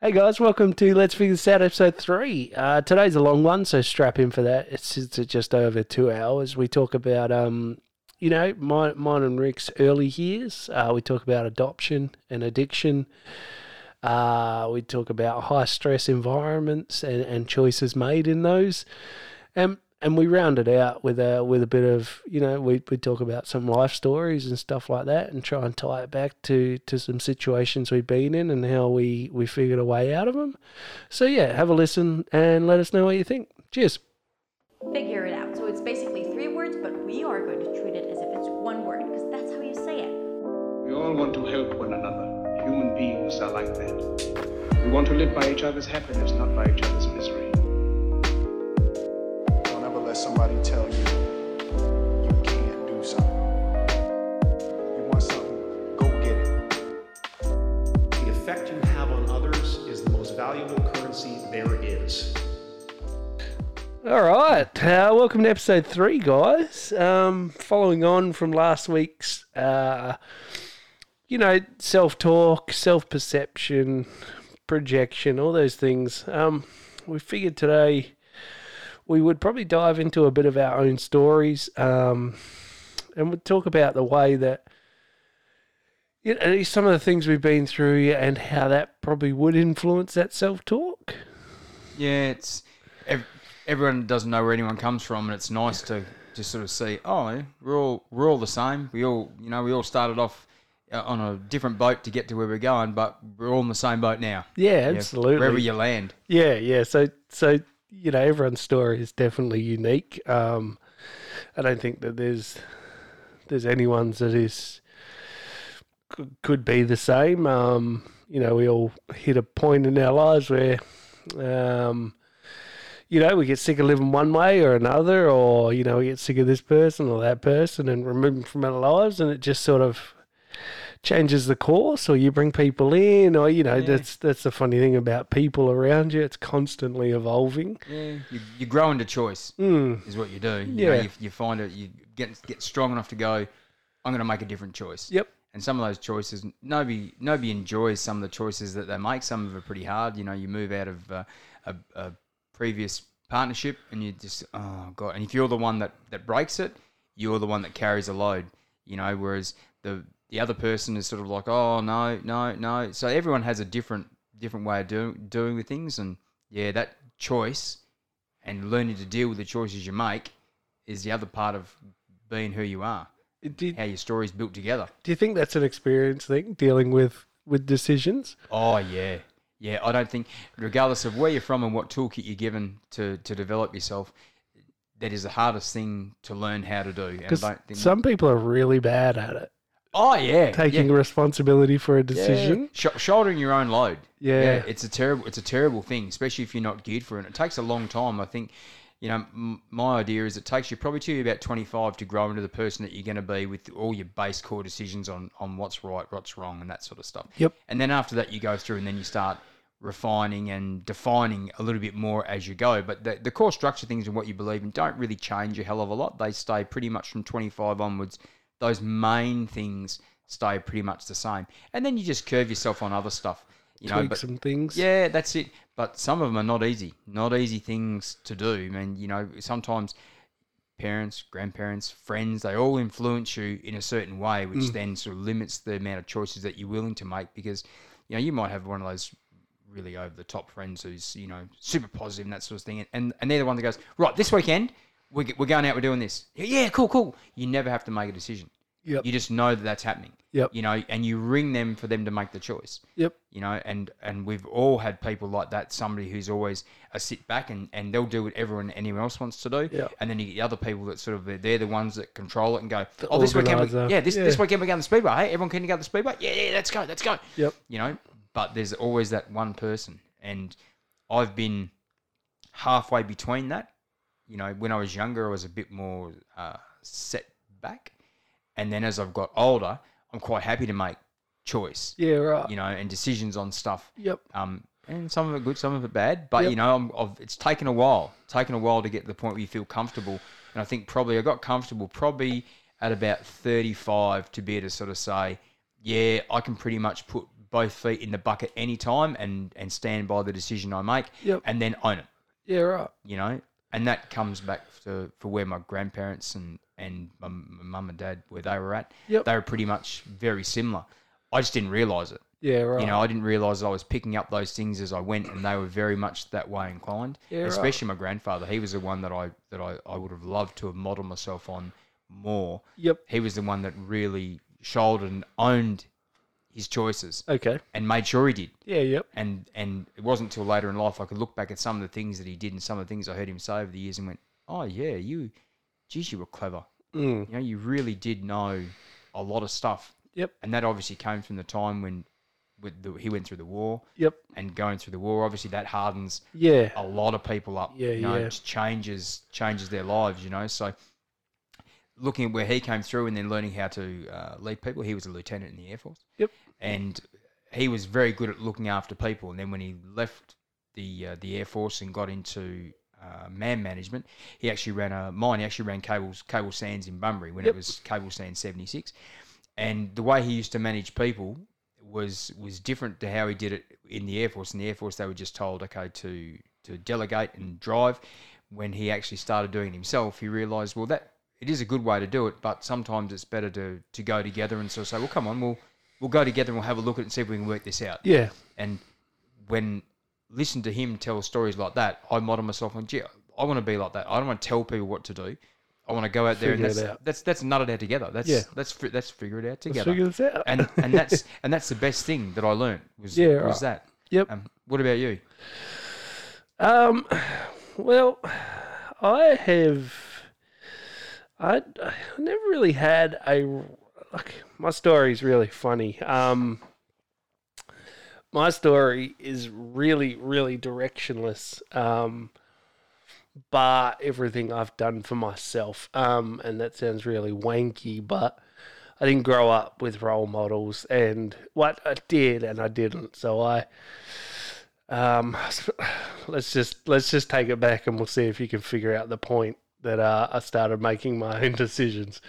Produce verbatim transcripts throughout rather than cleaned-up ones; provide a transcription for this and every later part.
Hey guys, welcome to Let's Figure This Out episode three. Uh, today's a long one, so strap in for that. It's, it's just over two hours. We talk about, um, you know, my, mine and Rick's early years. Uh, we talk about adoption and addiction. Uh, we talk about high stress environments and, and choices made in those. And and we round it out with a, with a bit of, you know, we, we talk about some life stories and stuff like that and try and tie it back to, to some situations we've been in and how we, we figured a way out of them. So, yeah, have a listen and let us know what you think. Cheers. Figure it out. So it's basically three words, but we are going to treat it as if it's one word because that's how you say it. We all want to help one another. Human beings are like that. We want to live by each other's happiness, not by each other's misery. Let somebody tell you you can't do something. You want something, go get it. The effect you have on others is the most valuable currency there is. All right, uh, welcome to episode three, guys. Um, following on from last week's, uh, you know, self-talk, self-perception, projection, all those things. Um, we figured today we would probably dive into a bit of our own stories, um, and we'd talk about the way that, you know, some of the things we've been through and how that probably would influence that self-talk. Yeah, it's ev- everyone doesn't know where anyone comes from, and it's nice to just sort of see, oh, we're all we're all the same. We all, you know, we all started off on a different boat to get to where we're going, but we're all in the same boat now. Yeah, absolutely. Yeah, wherever you land. Yeah, yeah. So, so. You know, everyone's story is definitely unique. Um, I don't think that there's there's anyone's that is could, could be the same. Um, you know, we all hit a point in our lives where, um, you know, we get sick of living one way or another, or, you know, we get sick of this person or that person and remove them from our lives, and it just sort of changes the course, or you bring people in, or, you know, yeah. that's that's the funny thing about people around you. It's constantly evolving. Yeah. You, you grow into choice mm. is what you do. You yeah. know, you, you find it, you get get strong enough to go, I'm going to make a different choice. Yep. And some of those choices, nobody nobody enjoys some of the choices that they make. Some of them are pretty hard. You know, you move out of uh, a, a previous partnership and you just, oh, God. And if you're the one that, that breaks it, you're the one that carries the load, you know, whereas the... the other person is sort of like, oh, no, no, no. So everyone has a different different way of doing doing the things. And, yeah, that choice and learning to deal with the choices you make is the other part of being who you are, you, how your story's built together. Do you think that's an experience thing, dealing with, with decisions? Oh, yeah. Yeah, I don't think, regardless of where you're from and what toolkit you're given to, to develop yourself, that is the hardest thing to learn how to do. Because some people are really bad at it. Oh, yeah. Taking yeah. responsibility for a decision. Yeah. Sh- shouldering your own load. Yeah. yeah. It's a terrible it's a terrible thing, especially if you're not geared for it. It takes a long time. I think, you know, m- my idea is it takes you probably to about twenty-five to grow into the person that you're going to be with all your base core decisions on, on what's right, what's wrong, and that sort of stuff. Yep. And then after that, you go through and then you start refining and defining a little bit more as you go. But the, the core structure things and what you believe in don't really change a hell of a lot. They stay pretty much from twenty-five onwards. Those main things stay pretty much the same. And then you just curve yourself on other stuff. You know, tweak but, some things. Yeah, that's it. But some of them are not easy. Not easy things to do. I mean, you know, sometimes parents, grandparents, friends, they all influence you in a certain way, which mm. then sort of limits the amount of choices that you're willing to make because, you know, you might have one of those really over-the-top friends who's, you know, super positive and that sort of thing. And, and they're the one that goes, right, this weekend, we're going out, we're doing this. Yeah, cool, cool. You never have to make a decision. Yep. You just know that that's happening. Yep. You know, and you ring them for them to make the choice. Yep. You know, and, and we've all had people like that, somebody who's always a sit back and, and they'll do what everyone anyone else wants to do. Yep. And then you get the other people that sort of, they're, they're the ones that control it and go, the oh, this weekend, we, yeah, this, yeah, this weekend we're going to the speedway. Hey, everyone can go to the speedway? Yeah, yeah, let's go, let's go. Yep. You know, but there's always that one person. And I've been halfway between that. You know, when I was younger, I was a bit more uh, set back. And then as I've got older, I'm quite happy to make choice. Yeah, right. You know, and decisions on stuff. Yep. Um, and some of it good, some of it bad. But, yep. you know, I'm, I've, it's taken a while. Taken a while to get to the point where you feel comfortable. And I think probably I got comfortable probably at about thirty-five to be able to sort of say, yeah, I can pretty much put both feet in the bucket any time and, and stand by the decision I make yep. and then own it. Yeah, right. You know, and that comes back to for where my grandparents and, and my, my mum and dad, where they were at, yep. they were pretty much very similar. I just didn't realise it. Yeah, right. You know, I didn't realise I was picking up those things as I went, and they were very much that way inclined. Yeah, especially right. my grandfather. He was the one that I that I, I would have loved to have modelled myself on more. Yep. He was the one that really shouldered and owned his choices. Okay. And made sure he did. Yeah, yep. And and it wasn't till later in life I could look back at some of the things that he did and some of the things I heard him say over the years and went, oh, yeah, you, geez, you were clever. Mm. You know, you really did know a lot of stuff. Yep. And that obviously came from the time when with the, he went through the war. Yep. And going through the war, obviously that hardens yeah. a lot of people up. Yeah, you know, yeah. It changes, changes their lives, you know. So looking at where he came through and then learning how to uh, lead people, he was a lieutenant in the Air Force. Yep. And he was very good at looking after people. And then when he left the uh, the Air Force and got into uh, man management, he actually ran a mine. He actually ran cables, Cable Sands in Bunbury when yep. it was Cable Sands seventy-six. And the way he used to manage people was was different to how he did it in the Air Force. In the Air Force, they were just told, okay, to to delegate and drive. When he actually started doing it himself, he realised, well, that it is a good way to do it, but sometimes it's better to, to go together and sort of say, well, come on, we'll we'll go together and we'll have a look at it and see if we can work this out. Yeah. And when listen to him tell stories like that, I model myself on, gee, I want to be like that. I don't want to tell people what to do. I want to go out there figure and that's, that's that's nut it out together. That's yeah. that's that's figure it out together. Let's figure this out. and and that's and that's the best thing that I learned was yeah, right. was that. Yep. Um, what about you? Um, well, I have I I never really had a like my story's really funny. Um, my story is really really directionless. Um. Bar everything I've done for myself. Um, and that sounds really wanky, but I didn't grow up with role models and what I did and I didn't. So I, um, let's just, let's just take it back and we'll see if you can figure out the point that uh, I started making my own decisions.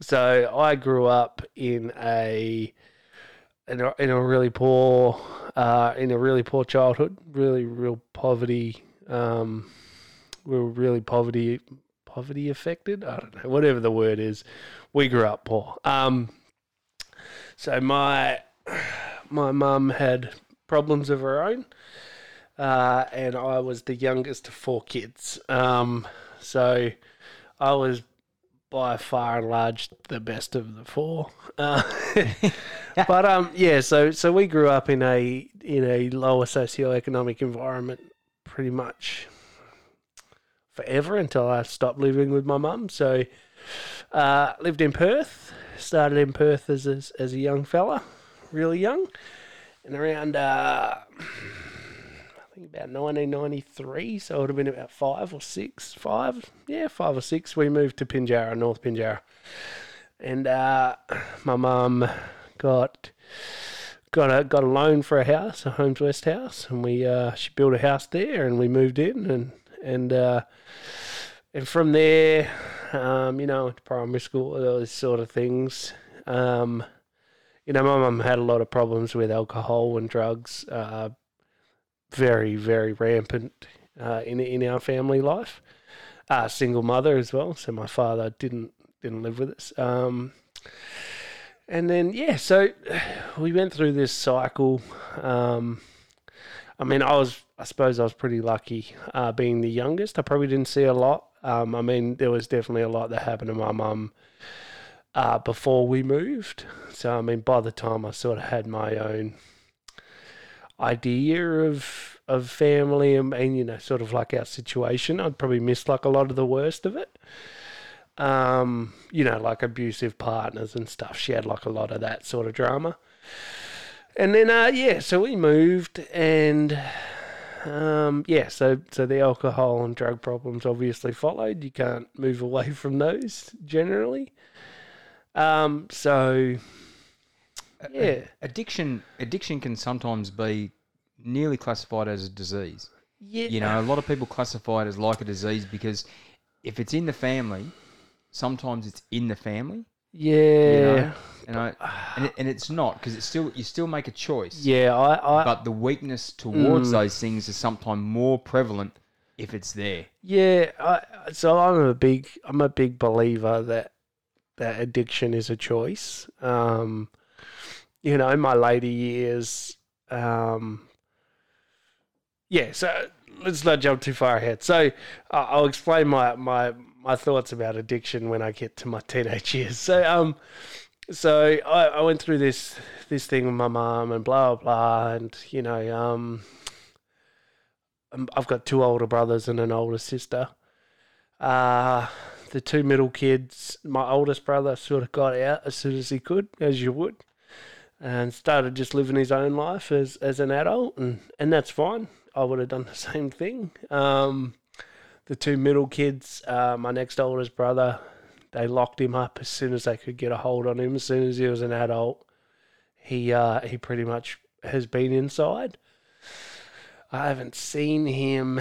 So I grew up in a, in a, in a really poor, uh, in a really poor childhood, really real poverty, um, we were really poverty, poverty affected. I don't know, whatever the word is. We grew up poor. Um, so my my mum had problems of her own, uh, and I was the youngest of four kids. Um, so I was by far and large the best of the four. Uh, but um, yeah, so so we grew up in a in a lower socioeconomic environment, pretty much forever until I stopped living with my mum. So uh lived in Perth, started in Perth as a, as a young fella, really young. And around, uh, I think about nineteen ninety-three, so it would have been about five or six, five, yeah, five or six, we moved to Pinjarra, North Pinjarra. And uh, my mum got... Got a got a loan for a house, a Holmes West house, and we uh, she built a house there, and we moved in, and and uh, and from there, um, you know, primary school, those sort of things. Um, you know, my mum had a lot of problems with alcohol and drugs, uh, very very rampant uh, in in our family life. Uh, single mother as well, so my father didn't didn't live with us. Um, And then, yeah, so we went through this cycle. Um, I mean, I was, I suppose I was pretty lucky uh, being the youngest. I probably didn't see a lot. Um, I mean, there was definitely a lot that happened to my mum uh, before we moved. So, I mean, by the time I sort of had my own idea of of family and, and you know, sort of like our situation, I'd probably missed like a lot of the worst of it. Um, you know, like abusive partners and stuff. She had like a lot of that sort of drama. And then, uh, yeah, so we moved and, um, yeah, so, so the alcohol and drug problems obviously followed. You can't move away from those generally. Um, so, yeah. Addiction, addiction can sometimes be nearly classified as a disease. Yeah. You know, a lot of people classify it as like a disease because if it's in the family... Sometimes it's in the family, Yeah. You know? And I and, it, and it's not, because it's still you still make a choice. Yeah, I. I but the weakness towards mm. those things is sometimes more prevalent if it's there. Yeah, I, so I'm a big I'm a big believer that that addiction is a choice. Um, you know, in my later years, um, yeah. So let's not jump too far ahead. So uh, I'll explain my my my thoughts about addiction when I get to my teenage years. So um. So I, I went through this this thing with my mum and blah, blah, blah. And, you know, um, I've got two older brothers and an older sister. Uh, the two middle kids, my oldest brother sort of got out as soon as he could, as you would, and started just living his own life as, as an adult. And, and that's fine. I would have done the same thing. Um, the two middle kids, uh, my next oldest brother... They locked him up as soon as they could get a hold on him. As soon as he was an adult, he uh, he pretty much has been inside. I haven't seen him.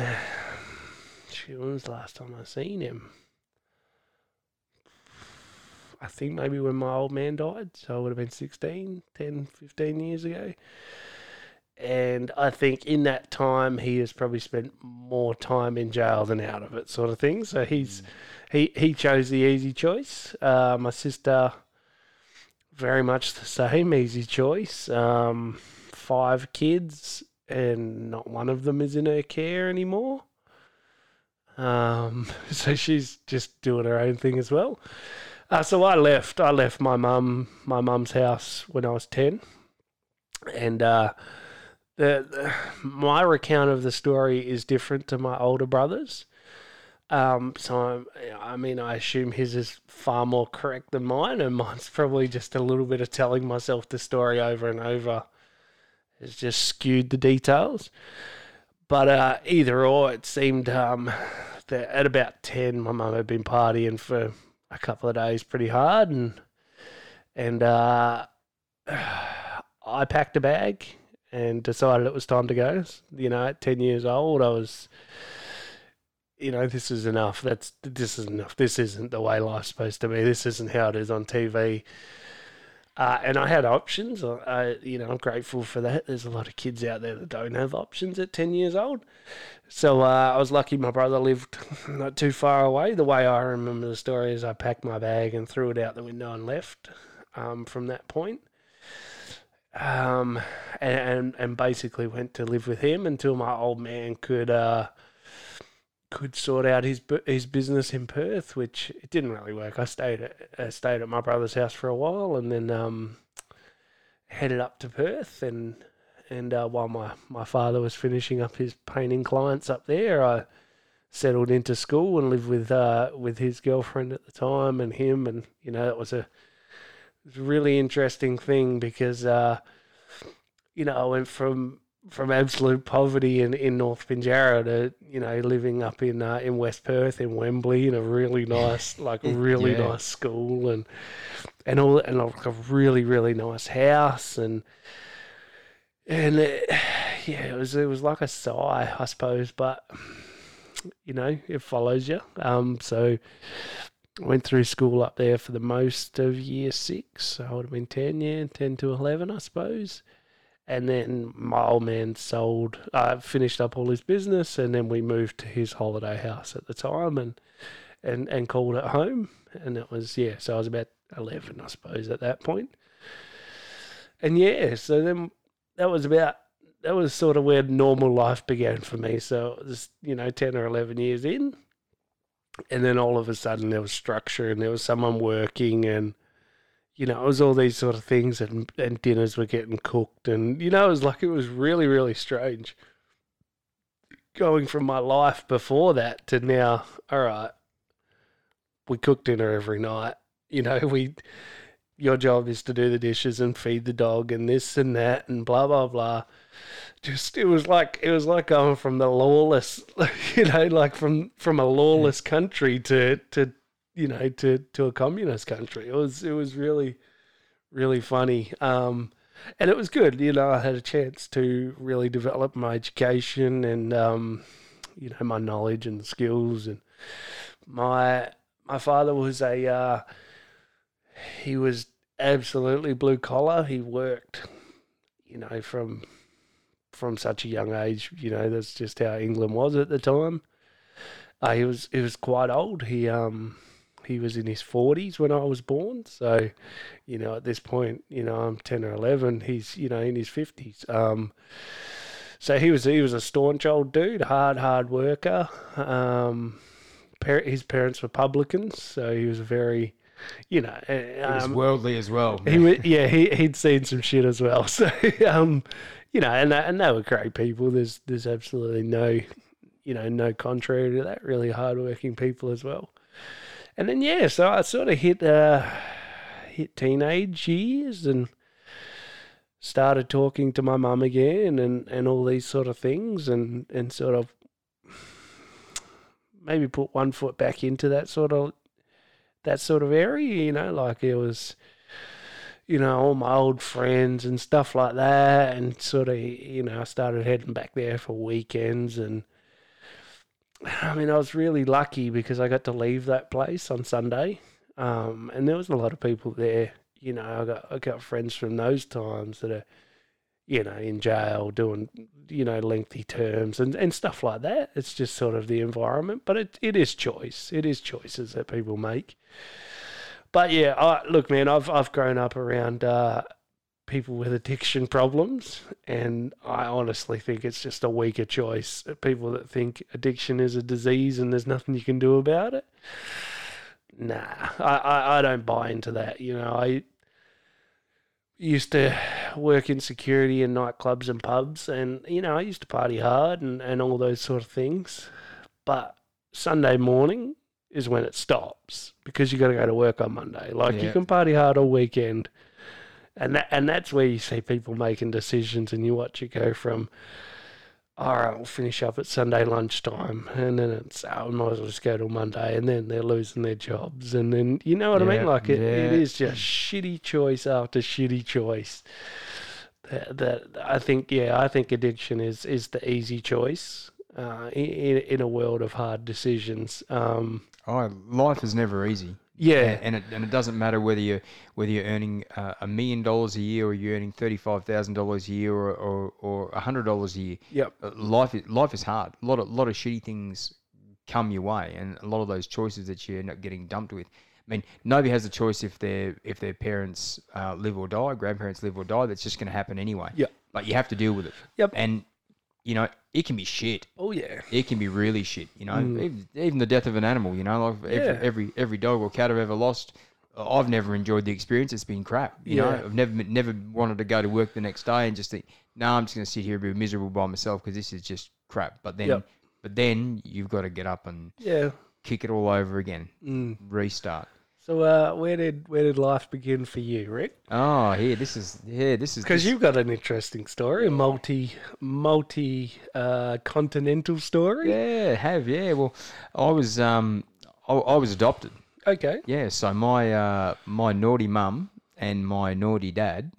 Shoot, when was the last time I seen him? I think maybe when my old man died. So I would have been sixteen, ten, fifteen years ago. And I think in that time, he has probably spent more time in jail than out of it, sort of thing. So he's mm. he, he chose the easy choice. Uh, my sister, very much the same, easy choice. Um, five kids, and not one of them is in her care anymore. Um, so she's just doing her own thing as well. Uh, so I left. I left my mum, my mum's house when I was ten, and. Uh, The, the, my recount of the story is different to my older brother's. Um, so, I'm, I mean, I assume his is far more correct than mine, and mine's probably just a little bit of telling myself the story over and over. It's just skewed the details. But uh, either or, it seemed um, that at about ten, my mum had been partying for a couple of days pretty hard, and, and uh, I packed a bag. And decided it was time to go. You know, at ten years old, I was, you know, this is enough. That's this is enough. This isn't the way life's supposed to be. This isn't how it is on T V. Uh, and I had options. I, you know, I'm grateful for that. There's a lot of kids out there that don't have options at ten years old. So uh, I was lucky my brother lived not too far away. The way I remember the story is I packed my bag and threw it out the window and left um, from that point. Um, and, and basically went to live with him until my old man could, uh, could sort out his, his business in Perth, which it didn't really work. I stayed at, I stayed at my brother's house for a while and then, um, headed up to Perth and, and, uh, while my, my father was finishing up his painting clients up there, I settled into school and lived with, uh, with his girlfriend at the time and him. And, you know, it was a, It's a really interesting thing because, uh, you know, I went from from absolute poverty in, in North Pinjarra to, you know, living up in uh, in West Perth, in Wembley, in a really nice, like really yeah. nice school and and all and like a really really nice house and and it, yeah, it was it was like a sigh, I suppose, but you know, it follows you. Um, so. Went through school up there for the most of year six. So I would have been ten, yeah, ten to eleven, I suppose. And then my old man sold, uh, finished up all his business, and then we moved to his holiday house at the time, and and and called it home. And it was yeah. So I was about eleven, I suppose, at that point. And yeah, so then that was about that was sort of where normal life began for me. So it was, you know, ten or eleven years in. And then all of a sudden there was structure and there was someone working and, you know, it was all these sort of things and, and dinners were getting cooked and, you know, it was like it was really, really strange going from my life before that to now, all right, we cook dinner every night. You know, we your job is to do the dishes and feed the dog and this and that and blah, blah, blah. Just it was like it was like going from the lawless, you know, like from, from a lawless country to, to you know to, to a communist country. It was it was really really funny, um, and it was good. You know, I had a chance to really develop my education and um, you know my knowledge and skills. And my my father was a uh, he was absolutely blue collar. He worked, you know, from from such a young age. You know, that's just how England was at the time. Uh, he was he was quite old. He um he was in his forties when I was born. So, you know, at this point, you know, I'm ten or eleven. He's, you know, in his fifties. Um, so he was he was a staunch old dude, hard hard worker. Um, par- his parents were publicans, so he was a very You know, um, it was worldly as well. Man. He was, yeah, he he'd seen some shit as well. So, um, you know, and and they were great people. There's there's absolutely no, you know, no contrary to that. Really hardworking people as well. And then yeah, so I sort of hit uh, hit teenage years and started talking to my mum again, and, and all these sort of things, and, and sort of maybe put one foot back into that sort of. that sort of area, you know, like it was, you know, all my old friends and stuff like that, and sort of, you know, I started heading back there for weekends, and I mean, I was really lucky because I got to leave that place on Sunday, um, and there was a lot of people there, you know, I got, I got friends from those times that are, you know, in jail doing, you know, lengthy terms and, and stuff like that. It's just sort of the environment, but it, it is choice. It is choices that people make. But yeah, I, look, man, I've, I've grown up around uh, people with addiction problems, and I honestly think it's just a weaker choice. People that think addiction is a disease and there's nothing you can do about it. Nah, I, I, I don't buy into that. You know, I, used to work in security in nightclubs and pubs, and, you know, I used to party hard and, and all those sort of things. But Sunday morning is when it stops because you got to go to work on Monday. Like, yeah. You can party hard all weekend. And that, and that's where you see people making decisions, and you watch it go from, all right, we'll finish up at Sunday lunchtime, and then it's, oh, we might as well just go till Monday, and then they're losing their jobs, and then, you know what yeah, I mean? Like, it, yeah. it is just shitty choice after shitty choice. That, that I think, yeah, I think addiction is, is the easy choice uh, in, in a world of hard decisions. Um, oh, life is never easy. Yeah, and it and it doesn't matter whether you whether you're earning a million dollars a year or you're earning thirty five thousand dollars a year or or or a hundred dollars a year. Yep, life is life is hard. A lot of lot of shitty things come your way, and a lot of those choices that you end up getting dumped with. I mean, nobody has a choice if their if their parents uh, live or die, grandparents live or die. That's just going to happen anyway. Yeah, like you have to deal with it. Yep, and you know it can be shit. Oh yeah, it can be really shit. You know, mm. even, even the death of an animal. You know, like every, yeah. every every dog or cat I've ever lost, I've never enjoyed the experience. It's been crap. You yeah. know, I've never never wanted to go to work the next day and just think, no, nah, I'm just going to sit here and be miserable by myself because this is just crap. But then, yep. but then you've got to get up and yeah. kick it all over again, mm. restart. So uh, where did where did life begin for you, Rick? Oh, here yeah, this is yeah, this is because you've got an interesting story, a multi multi uh, continental story. Yeah, have yeah. Well, I was um I, I was adopted. Okay. Yeah. So my uh, my naughty mum and my naughty dad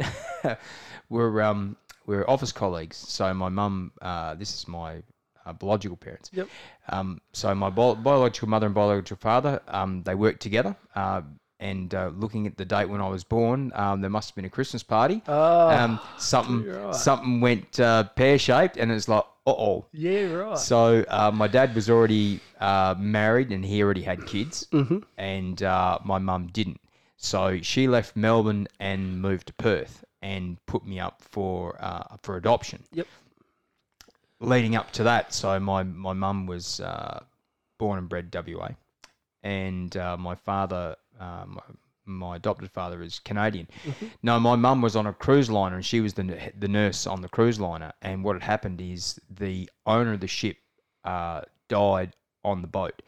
were um were office colleagues. So my mum, uh, this is my. Uh, biological parents. Yep. Um, so my bio- biological mother and biological father, um, they worked together. Uh, and uh, looking at the date when I was born, um, there must have been a Christmas party. Oh, um, something right. something went uh, pear-shaped, and it's like, uh-oh. Yeah, right. So uh, my dad was already uh, married, and he already had kids, mm-hmm. and uh, my mum didn't. So she left Melbourne and moved to Perth and put me up for uh, for adoption. Yep. Leading up to that, so my my mum was uh, born and bred W A, and uh, my father, uh, my, my adopted father, is Canadian. Mm-hmm. No, my mum was on a cruise liner, and she was the the nurse on the cruise liner. And what had happened is the owner of the ship uh, died on the boat,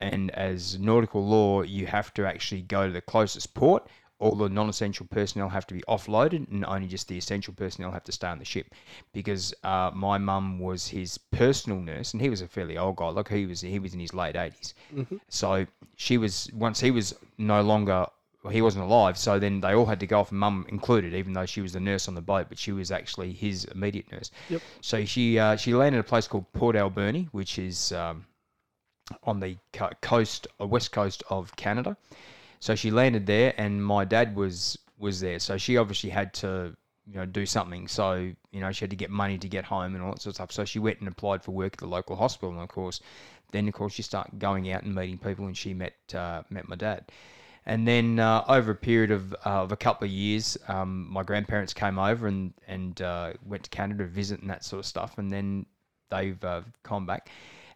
and as nautical law, you have to actually go to the closest port. All the non-essential personnel have to be offloaded, and only just the essential personnel have to stay on the ship, because uh, my mum was his personal nurse, and he was a fairly old guy. Like he was, he was in his late eighties. Mm-hmm. So she was once he was no longer, well, he wasn't alive. So then they all had to go off, mum included, even though she was the nurse on the boat, but she was actually his immediate nurse. Yep. So she uh, she landed at a place called Port Alberni, which is um, on the coast, west coast of Canada. So she landed there, and my dad was was there. So she obviously had to, you know, do something. So, you know, she had to get money to get home and all that sort of stuff. So she went and applied for work at the local hospital. And of course, then of course she started going out and meeting people, and she met uh, met my dad. And then uh, over a period of, uh, of a couple of years, um, my grandparents came over and and uh, went to Canada to visit and that sort of stuff. And then they've uh, come back.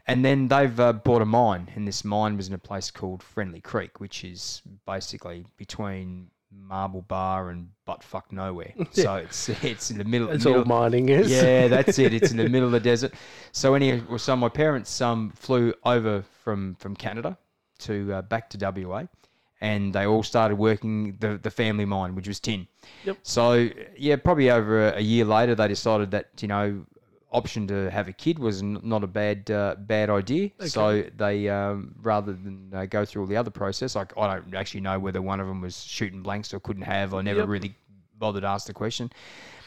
And then they've uh, bought a mine, and this mine was in a place called Friendly Creek, which is basically between Marble Bar and buttfuck nowhere. Yeah. So it's it's in the middle. It's middle, all mining is. Yeah, that's it. It's in the middle of the desert. So any so my parents um flew over from from Canada to uh, back to W A. And they all started working the, the family mine, which was tin. Yep. So, yeah, probably over a, a year later, they decided that, you know, option to have a kid was n- not a bad uh, bad idea. Okay. So they, um, rather than uh, go through all the other process, like I don't actually know whether one of them was shooting blanks or couldn't have. I never yep. really bothered to ask the question.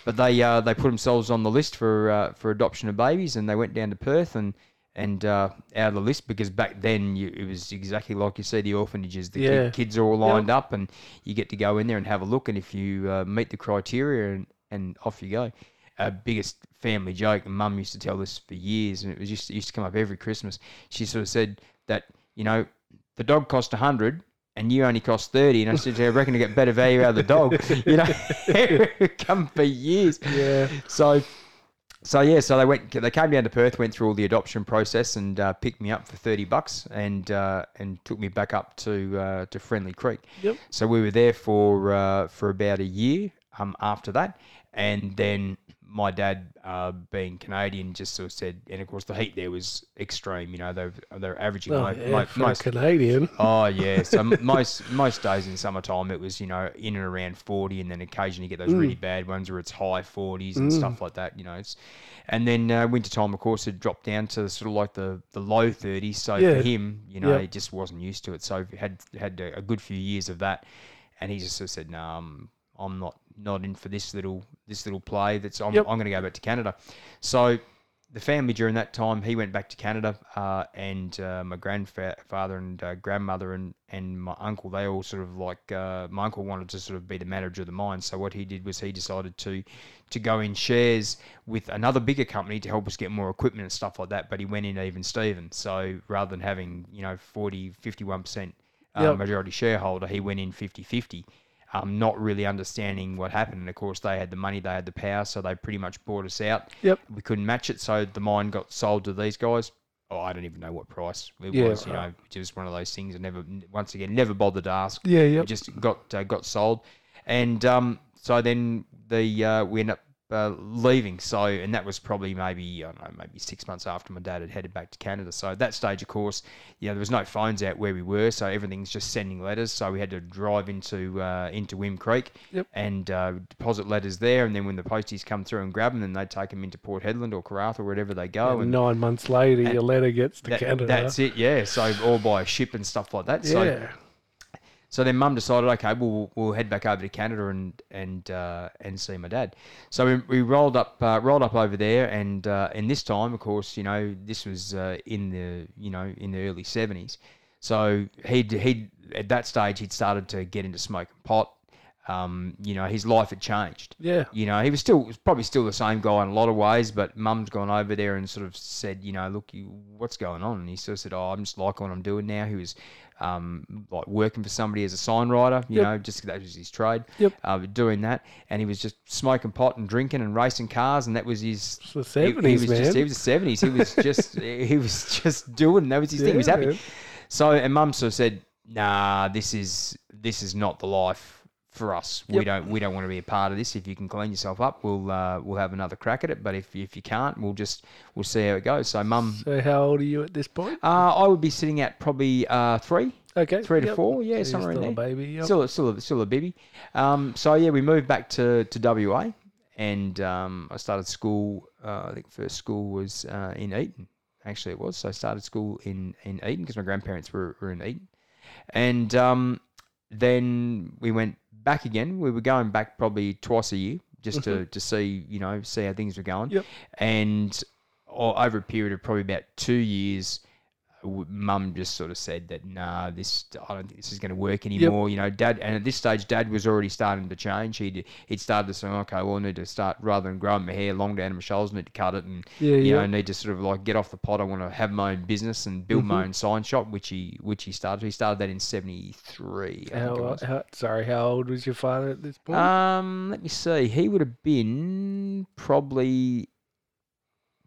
But they uh, they put themselves on the list for uh, for adoption of babies, and they went down to Perth and... And uh, out of the list, because back then you, it was exactly like you see the orphanages. The yeah. kid, kids are all lined yep. up, and you get to go in there and have a look. And if you uh, meet the criteria, and, and off you go. Our biggest family joke, and Mum used to tell this for years, and it was just it used to come up every Christmas. She sort of said that, you know, the dog cost a hundred. And you only cost thirty, and I said, I reckon to get better value out of the dog. You know, it come for years. Yeah. So. So yeah, so they went. They came down to Perth, went through all the adoption process, and uh, picked me up for thirty bucks, and uh, and took me back up to uh, to Friendly Creek. Yep. So we were there for uh, for about a year. Um, after that, and then my dad, uh, being Canadian, just sort of said, and of course the heat there was extreme. You know, they they're averaging oh, most, yeah, most, for most Canadian. Oh yeah, so most most days in summertime it was, you know, in and around forty, and then occasionally you get those mm. really bad ones where it's high forties and mm. stuff like that. You know, it's, and then uh, winter time of course it dropped down to sort of like the, the low thirties. So yeah. for him, you know, yeah. he just wasn't used to it. So he had had a good few years of that, and he just sort of said, no, nah, I'm, I'm not. not in for this little this little play. That's I'm, yep. I'm going to go back to Canada. So the family during that time, he went back to Canada, uh, and uh, my grandfather and uh, grandmother and, and my uncle, they all sort of like, uh, my uncle wanted to sort of be the manager of the mine. So what he did was he decided to to go in shares with another bigger company to help us get more equipment and stuff like that. But he went in even Steven. So rather than having, you know, forty, fifty-one percent uh, yep. majority shareholder, he went in fifty-fifty. Um, not really understanding what happened. And, of course, they had the money, they had the power, so they pretty much bought us out. Yep. We couldn't match it, so the mine got sold to these guys. Oh, I don't even know what price it yeah, was, you right. know, just one of those things. I never, once again, never bothered to ask. Yeah, yeah. It just got uh, got sold. And um, so then the uh, we ended up uh, leaving. So, and that was probably maybe, I don't know, maybe six months after my dad had headed back to Canada. So at that stage, of course, you know, there was no phones out where we were, so everything's just sending letters. So we had to drive into uh, into Wim Creek yep. and uh, deposit letters there, and then when the posties come through and grab them, then they take them into Port Hedland or Karratha or wherever they go. And, and nine months later, your letter gets to that, Canada. That's it, yeah. So all by ship and stuff like that. Yeah. So, So then Mum decided, okay, we'll we'll head back over to Canada and and uh, and see my dad. So we, we rolled up uh, rolled up over there, and uh, and this time, of course, you know, this was uh, in the you know in the early seventies. So he he at that stage he'd started to get into smoking pot. Um, you know, his life had changed. Yeah. You know, he was still was probably still the same guy in a lot of ways, but Mum's gone over there and sort of said, you know, look, you, what's going on? And he sort of said, oh, I'm just like what I'm doing now. He was. Um, like working for somebody as a sign writer, you yep. know, just that was his trade. Yep. Uh, doing that, and he was just smoking pot and drinking and racing cars, and that was his. It's the seventies, he, he was man. Just, he was the seventies. He was just, he was just doing. That was his yeah, thing. He was happy. Man. So, and Mum sort of said, "Nah, this is this is not the life for us. Yep. We don't we don't want to be a part of this. If you can clean yourself up, we'll uh, we'll have another crack at it. But if if you can't, we'll just we'll see how it goes." So Mum. So how old are you at this point? Uh, I would be sitting at probably uh, three. Okay. Three yep. to four, yeah, so somewhere in there. Still a baby. Yep. Still still a, still a baby. Um. So yeah, we moved back to to W A, and um, I started school. Uh, I think first school was uh, in Eaton. Actually, it was. So I started school in in Eaton because my grandparents were were in Eaton, and um, then we went. Back again, we were going back probably twice a year just to, to see, you know, see how things were going. Yep. And over a period of probably about two years, Mum just sort of said that, nah, this I don't think this is going to work anymore. Yep. You know, Dad, and at this stage, Dad was already starting to change. He'd he'd started to say, okay, well, I need to start rather than growing my hair long down to my shoulders, I need to cut it, and yeah, you yeah. know, I need to sort of like get off the pot. I want to have my own business and build mm-hmm. my own sign shop, which he which he started. He started that in seventy-three. How, how, sorry, how old was your father at this point? Um, let me see. He would have been probably.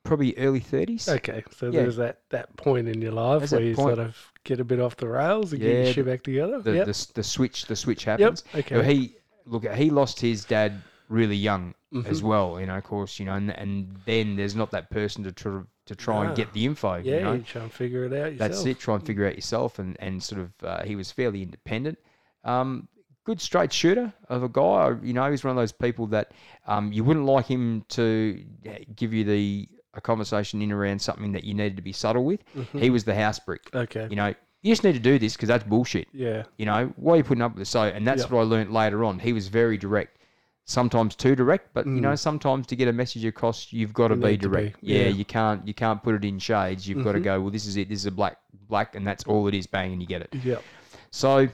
Probably early thirties. Okay, so yeah. there's that, that point in your life there's where you point. sort of get a bit off the rails and yeah, get your shit back together. The, yep. the the switch the switch happens. Yep. Okay. You know, he look he lost his dad really young mm-hmm. as well. You know, of course, you know, and, and then there's not that person to try to try no. and get the info. Yeah, you know? You try and figure it out yourself. That's it. Try and figure out yourself, and and sort of uh, he was fairly independent. Um, Good straight shooter of a guy. You know, he's one of those people that um, you wouldn't like him to give you the a conversation in around something that you needed to be subtle with. Mm-hmm. He was the house brick. Okay. You know, you just need to do this because that's bullshit. Yeah. You know, why are you putting up with this? So, and that's yep. what I learned later on. He was very direct, sometimes too direct, but mm. you know, sometimes to get a message across, you've got to you be direct. To be. Yeah, yeah. You can't, you can't put it in shades. You've mm-hmm. got to go, well, this is it. This is a black, black, and that's all it is. Bang. And you get it. Yeah. So,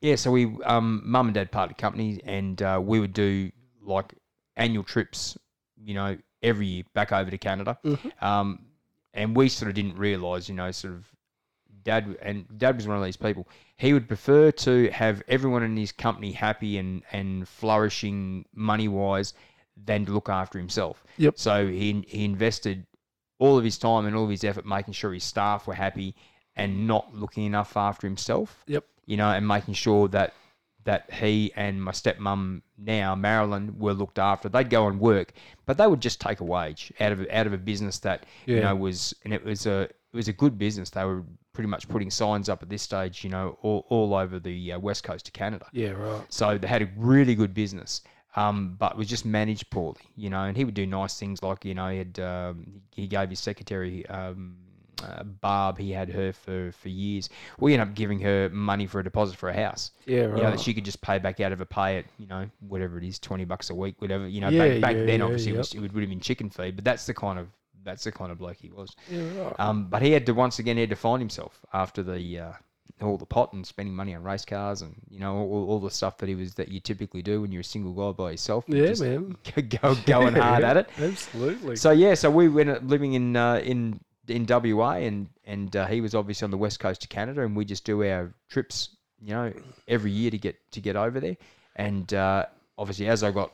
yeah. So we, um, mum and dad parted company, and uh, we would do like annual trips, you know, every year back over to Canada. Mm-hmm. Um, and we sort of didn't realise, you know, sort of dad and dad was one of these people. He would prefer to have everyone in his company happy and, and flourishing money wise than to look after himself. Yep. So he, he invested all of his time and all of his effort making sure his staff were happy and not looking enough after himself. Yep. You know, and making sure that that he and my stepmum now, Marilyn, were looked after. They'd go and work, but they would just take a wage out of out of a business that, yeah. you know, was – and it was a it was a good business. They were pretty much putting signs up at this stage, you know, all, all over the uh, west coast of Canada. Yeah, right. So they had a really good business, um, but was just managed poorly, you know, and he would do nice things like, you know, he, had, um, he gave his secretary um, – Uh, Barb, he had her for, for years. We ended up giving her money for a deposit for a house. Yeah, right. You know, that she could just pay back out of her pay at, you know, whatever it is, twenty bucks a week, whatever. You know, yeah, back, back yeah, then, yeah, obviously, yep. it, was, it would have been chicken feed, but that's the kind of that's the kind of bloke he was. Yeah, right. Um, but he had to, once again, he had to find himself after the uh, all the pot and spending money on race cars and, you know, all, all the stuff that he was that you typically do when you're a single guy by yourself. Yeah, just man. Go, going yeah, hard yeah, at it. Absolutely. So, yeah, so we went living in uh, in... in W A, and and uh, he was obviously on the west coast of Canada, and we just do our trips, you know, every year to get to get over there. And uh, obviously, as I got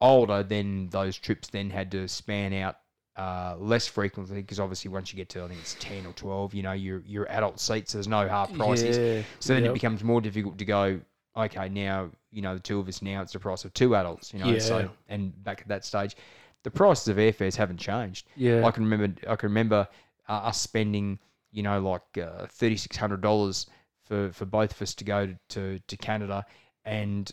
older, then those trips then had to span out uh, less frequently because obviously once you get to I think it's ten or twelve, you know, you're you're adult seats, so there's no half prices. Yeah, so then yep. it becomes more difficult to go. Okay, now you know the two of us now it's the price of two adults, you know. Yeah. So and back at that stage. The prices of airfares haven't changed. Yeah, I can remember. I can remember uh, us spending, you know, like uh, thirty six hundred dollars for, for both of us to go to, to, to Canada, and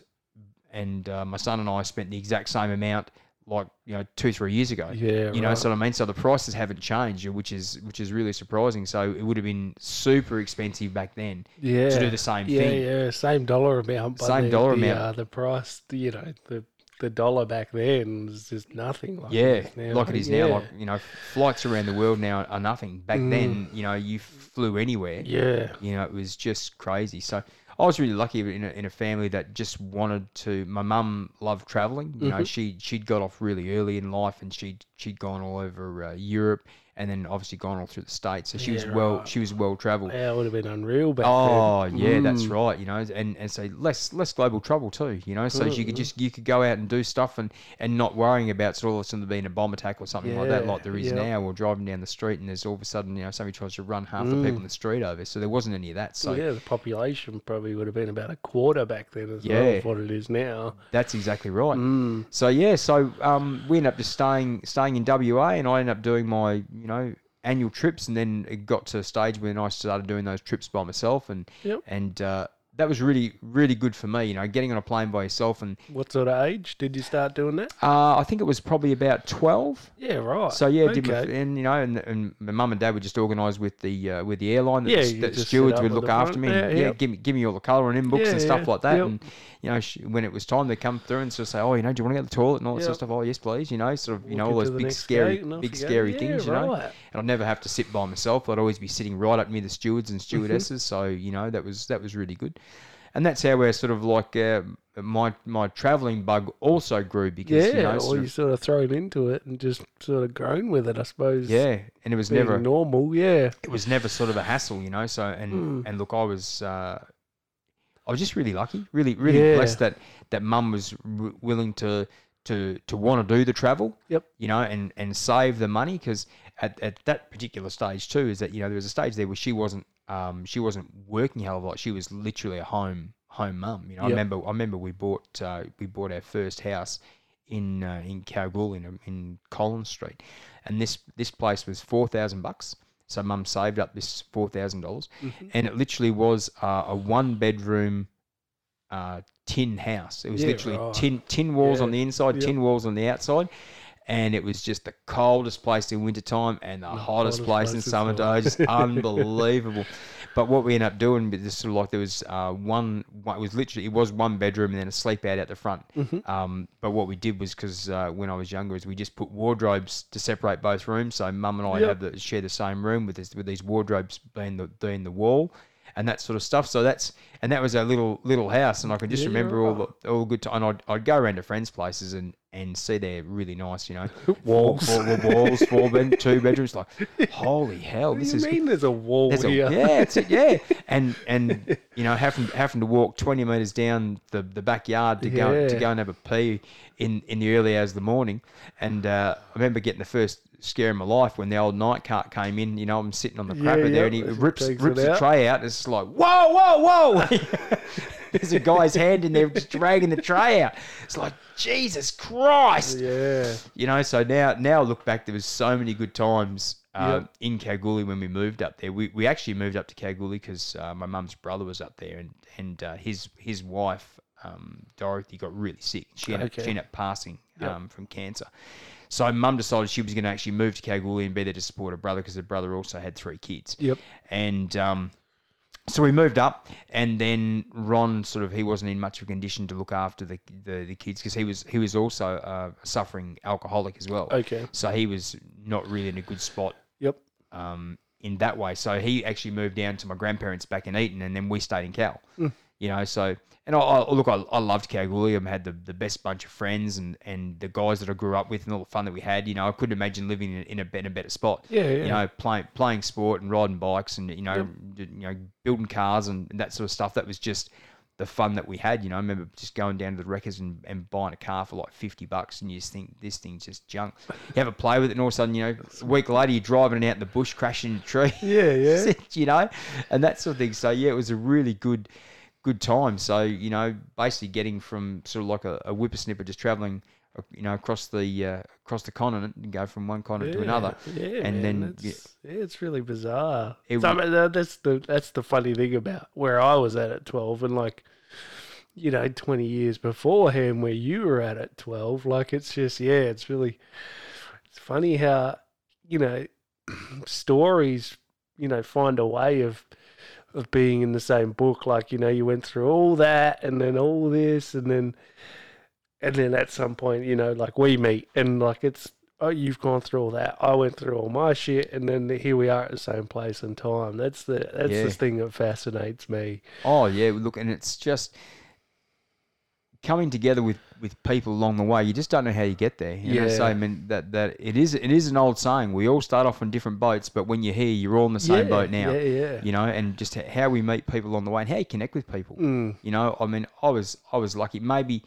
and uh, my son and I spent the exact same amount, like you know, two three years ago. Yeah, you right. know, so I mean, so the prices haven't changed, which is which is really surprising. So it would have been super expensive back then. Yeah. To do the same yeah, thing. Yeah, yeah, same dollar amount. But same the, dollar the, amount. Uh, the price, you know, the. The dollar back then was just nothing. Like yeah, it now. like it is yeah. now. Like you know, flights around the world now are nothing. Back mm. then, you know, you flew anywhere. Yeah, you know, it was just crazy. So I was really lucky in a, in a family that just wanted to. My mum loved traveling. You mm-hmm. know, she she'd got off really early in life, and she she'd gone all over uh, Europe. And then obviously gone all through the States. So she yeah, was well right. she was well travelled. Yeah, it would have been unreal back oh, then. Oh, yeah, mm. that's right, you know. And and so less less global travel too, you know. So mm. you could just you could go out and do stuff and, and not worrying about sort of all of a sudden being a bomb attack or something yeah. like that, like there is yep. now, or driving down the street and there's all of a sudden, you know, somebody tries to run half mm. the people in the street over. So there wasn't any of that. So yeah, the population probably would have been about a quarter back then as yeah. well of what it is now. That's exactly right. Mm. So yeah, so um, we ended up just staying staying in W A, and I ended up doing my, you know, annual trips, and then it got to a stage when I started doing those trips by myself, and yep. and uh, that was really, really good for me, you know, getting on a plane by yourself. And what sort of age did you start doing that? Uh, I think it was probably about twelve. Yeah, right. So, yeah, okay. did my, and, you know, and, and my mum and dad would just organise with the uh, with the airline that, yeah, the, that stewards would look after me and, yeah, yeah, give me give me all the colouring in books yeah, and stuff yeah. like that. Yep. And, you know, she, when it was time, they'd come through and sort of say, oh, you know, do you want to go to the toilet and all that yep. sort of stuff? Oh, yes, please, you know, sort of, you Walk know, all those big, scary, big, scary yeah, things, you right. know. And I'd never have to sit by myself. I'd always be sitting right up near the stewards and stewardesses. Mm-hmm. So, you know, that was that was really good. And that's how we're sort of like uh, my my travelling bug also grew because yeah, you know, or you sort of thrown into it and just sort of grown with it, I suppose. Yeah, and it was being never normal. Yeah, it was never sort of a hassle, you know. So and mm. and look, I was uh, I was just really lucky, really really yeah. blessed that that Mum was r- willing to to to want to do the travel. Yep. You know, and and save the money because at at that particular stage too is that you know there was a stage there where she wasn't. Um, she wasn't working hell of a lot. She was literally a home home mum. You know, yep. I remember. I remember we bought uh, we bought our first house in uh, in Kalgoorlie in, in Collins Street, and this this place was four thousand bucks. So Mum saved up this four thousand dollars, mm-hmm. and it literally was uh, a one bedroom uh, tin house. It was yeah, literally right. tin tin walls yeah. on the inside, yep. tin walls on the outside. And it was just the coldest place in wintertime and the, the hottest, hottest place in summer. It was unbelievable. But what we ended up doing, was sort of like there was uh, one, one, it was literally, it was one bedroom and then a sleep out at the front. Mm-hmm. Um, but what we did was, because uh, when I was younger, is we just put wardrobes to separate both rooms. So Mum and I yep. have the, share the same room with this, with these wardrobes being the being the wall. And that sort of stuff. So that's and that was our little little house, and I can just yeah, remember right. all the all good time. And I'd I'd go around to friends' places and, and see their really nice, you know, walls, four, four, walls, four bed, two bedrooms. Like, holy hell, what this do you is. Mean there's a wall there's here. A, yeah, it's, yeah, and and you know, having having to walk twenty meters down the, the backyard to yeah. go to go and have a pee in, in the early hours of the morning. And uh, I remember getting the first. Scare in my life when the old night cart came in. You know, I'm sitting on the crapper yeah, yeah. there, and he it rips rips the tray out. And it's like whoa, whoa, whoa! There's a guy's hand in there just dragging the tray out. It's like Jesus Christ! Yeah, you know. So now, now look back, there was so many good times uh, yep. in Kalgoorlie when we moved up there. We we actually moved up to Kalgoorlie because uh, my mum's brother was up there, and and uh, his his wife um, Dorothy got really sick. She ended, okay. she ended up passing yep. um, from cancer. So Mum decided she was going to actually move to Kalgoorlie and be there to support her brother because her brother also had three kids. Yep. And um, so we moved up, and then Ron sort of he wasn't in much of a condition to look after the the, the kids because he was he was also uh, a suffering alcoholic as well. Okay. So he was not really in a good spot. Yep. Um, in that way, so he actually moved down to my grandparents back in Eaton, and then we stayed in Cal. Mm. You know, so, and I, I look, I, I loved Kalgoorlie. I had the, the best bunch of friends and, and the guys that I grew up with and all the fun that we had. You know, I couldn't imagine living in a, in a, better, better spot. Yeah, yeah. You know, playing playing sport and riding bikes and, you know, yep. you know building cars and, and that sort of stuff. That was just the fun that we had. You know, I remember just going down to the wreckers and, and buying a car for like fifty bucks and you just think, this thing's just junk. You have a play with it and all of a sudden, you know, a week later you're driving it out in the bush, crashing into a tree. Yeah, yeah. You know, and that sort of thing. So, yeah, it was a really good... good time. So, you know, basically getting from sort of like a, a whippersnipper just travelling, you know, across the uh, across the continent and go from one continent yeah, to another. Yeah, and man, then yeah. Yeah, it's really bizarre. It, so, I mean, that's the that's the funny thing about where I was at at twelve and like, you know, twenty years beforehand where you were at at twelve. Like it's just, yeah, it's really, it's funny how, you know, stories, you know, find a way of, of being in the same book, like, you know, you went through all that and then all this and then and then at some point, you know, like we meet and like it's, oh, you've gone through all that, I went through all my shit and then here we are at the same place and time. That's the that's yeah. the thing that fascinates me. Oh yeah, look, and it's just coming together with, with people along the way. You just don't know how you get there. You yeah. know? So I mean that, that it is it is an old saying. We all start off on different boats, but when you're here, you're all in the same yeah, boat now. Yeah, yeah. You know, and just how we meet people along the way and how you connect with people. Mm. You know, I mean, I was I was lucky. Maybe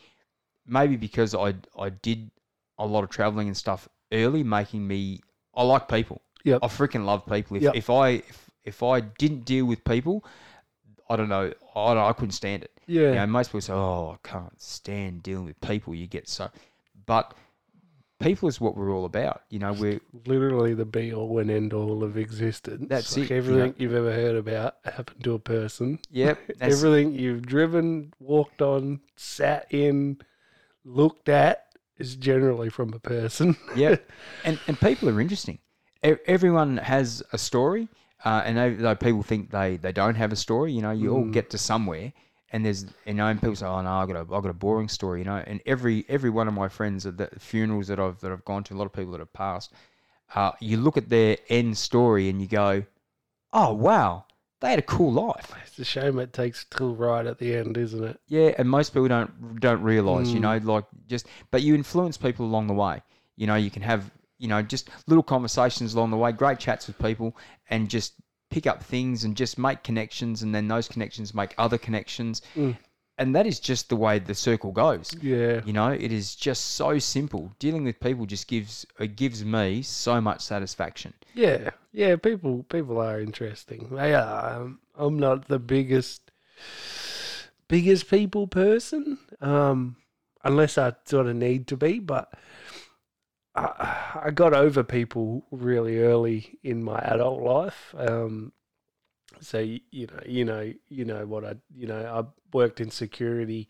maybe because I I did a lot of traveling and stuff early, making me I like people. Yep. I freaking love people. If yep. if I if, if I didn't deal with people, I don't know, I don't, I couldn't stand it. Yeah, you know, most people say, "Oh, I can't stand dealing with people." You get so, but people is what we're all about. You know, we're literally the be all and end all of existence. That's like it. Everything you know? You've ever heard about happened to a person. Yep. Everything it. You've driven, walked on, sat in, looked at is generally from a person. Yep. And and people are interesting. Everyone has a story, uh, and they, though people think they, they don't have a story, you know, you mm. all get to somewhere. And there's, you know, and people say, "Oh no, I got a, I got a boring story," you know. And every, every one of my friends at the funerals that I've, that I've gone to, a lot of people that have passed, uh, you look at their end story and you go, "Oh wow, they had a cool life." It's a shame it takes till right at the end, isn't it? Yeah, and most people don't, don't realise, mm. you know, like just, but you influence people along the way. You know, you can have, you know, just little conversations along the way, great chats with people, and just pick up things and just make connections, and then those connections make other connections. Mm. And that is just the way the circle goes. Yeah. You know, it is just so simple. Dealing with people just gives, it gives me so much satisfaction. Yeah. Yeah. People, people are interesting. They are. Um, I'm not the biggest, biggest people person, um, unless I sort of need to be, but I, I got over people really early in my adult life. Um, so, you, you know, you know, you know what I, you know, I worked in security,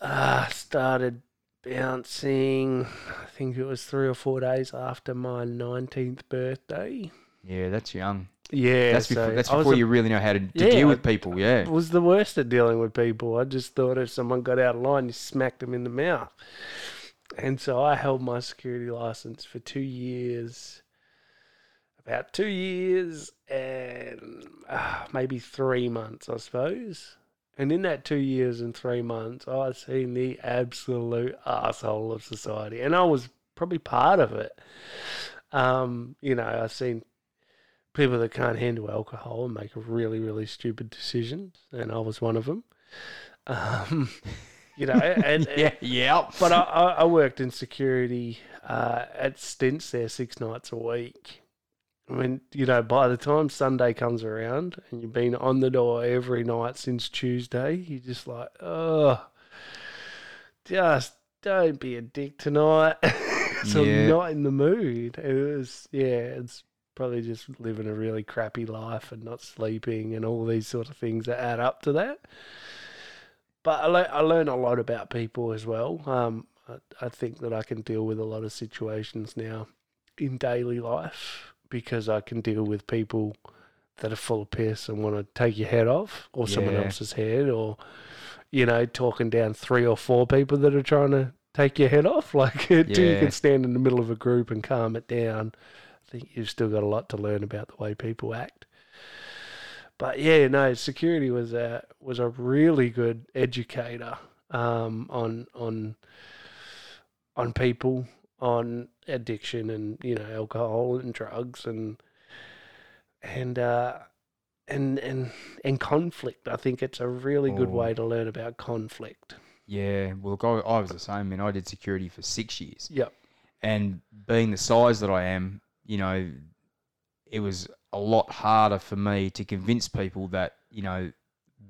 uh, started bouncing, I think it was three or four days after my nineteenth birthday. Yeah, that's young. Yeah. That's so before, that's before a, you really know how to, to yeah, deal with people, yeah. I was the worst at dealing with people. I just thought if someone got out of line, you smacked them in the mouth. And so I held my security license for two years, about two years and uh, maybe three months, I suppose. And in that two years and three months, I've seen the absolute asshole of society. And I was probably part of it. Um, you know, I've seen people that can't handle alcohol and make really, really stupid decisions. And I was one of them. Um You know, and yeah, yeah. But I, I worked in security uh, at stints there six nights a week. I mean, you know, by the time Sunday comes around and you've been on the door every night since Tuesday, you're just like, oh, just don't be a dick tonight. So yeah. I'm not in the mood. It was, yeah, it's probably just living a really crappy life and not sleeping and all these sort of things that add up to that. But I, le- I learn a lot about people as well. Um, I, I think that I can deal with a lot of situations now in daily life because I can deal with people that are full of piss and want to take your head off or yeah. someone else's head or, you know, talking down three or four people that are trying to take your head off. Like, yeah. Until you can stand in the middle of a group and calm it down, I think you've still got a lot to learn about the way people act. But yeah, no, security was a was a really good educator um, on on on people, on addiction, and you know, alcohol and drugs and and uh, and and and conflict. I think it's a really oh. good way to learn about conflict. Yeah, well, I was the same, man. I did security for six years. Yep. And being the size that I am, you know, it was a lot harder for me to convince people that, you know,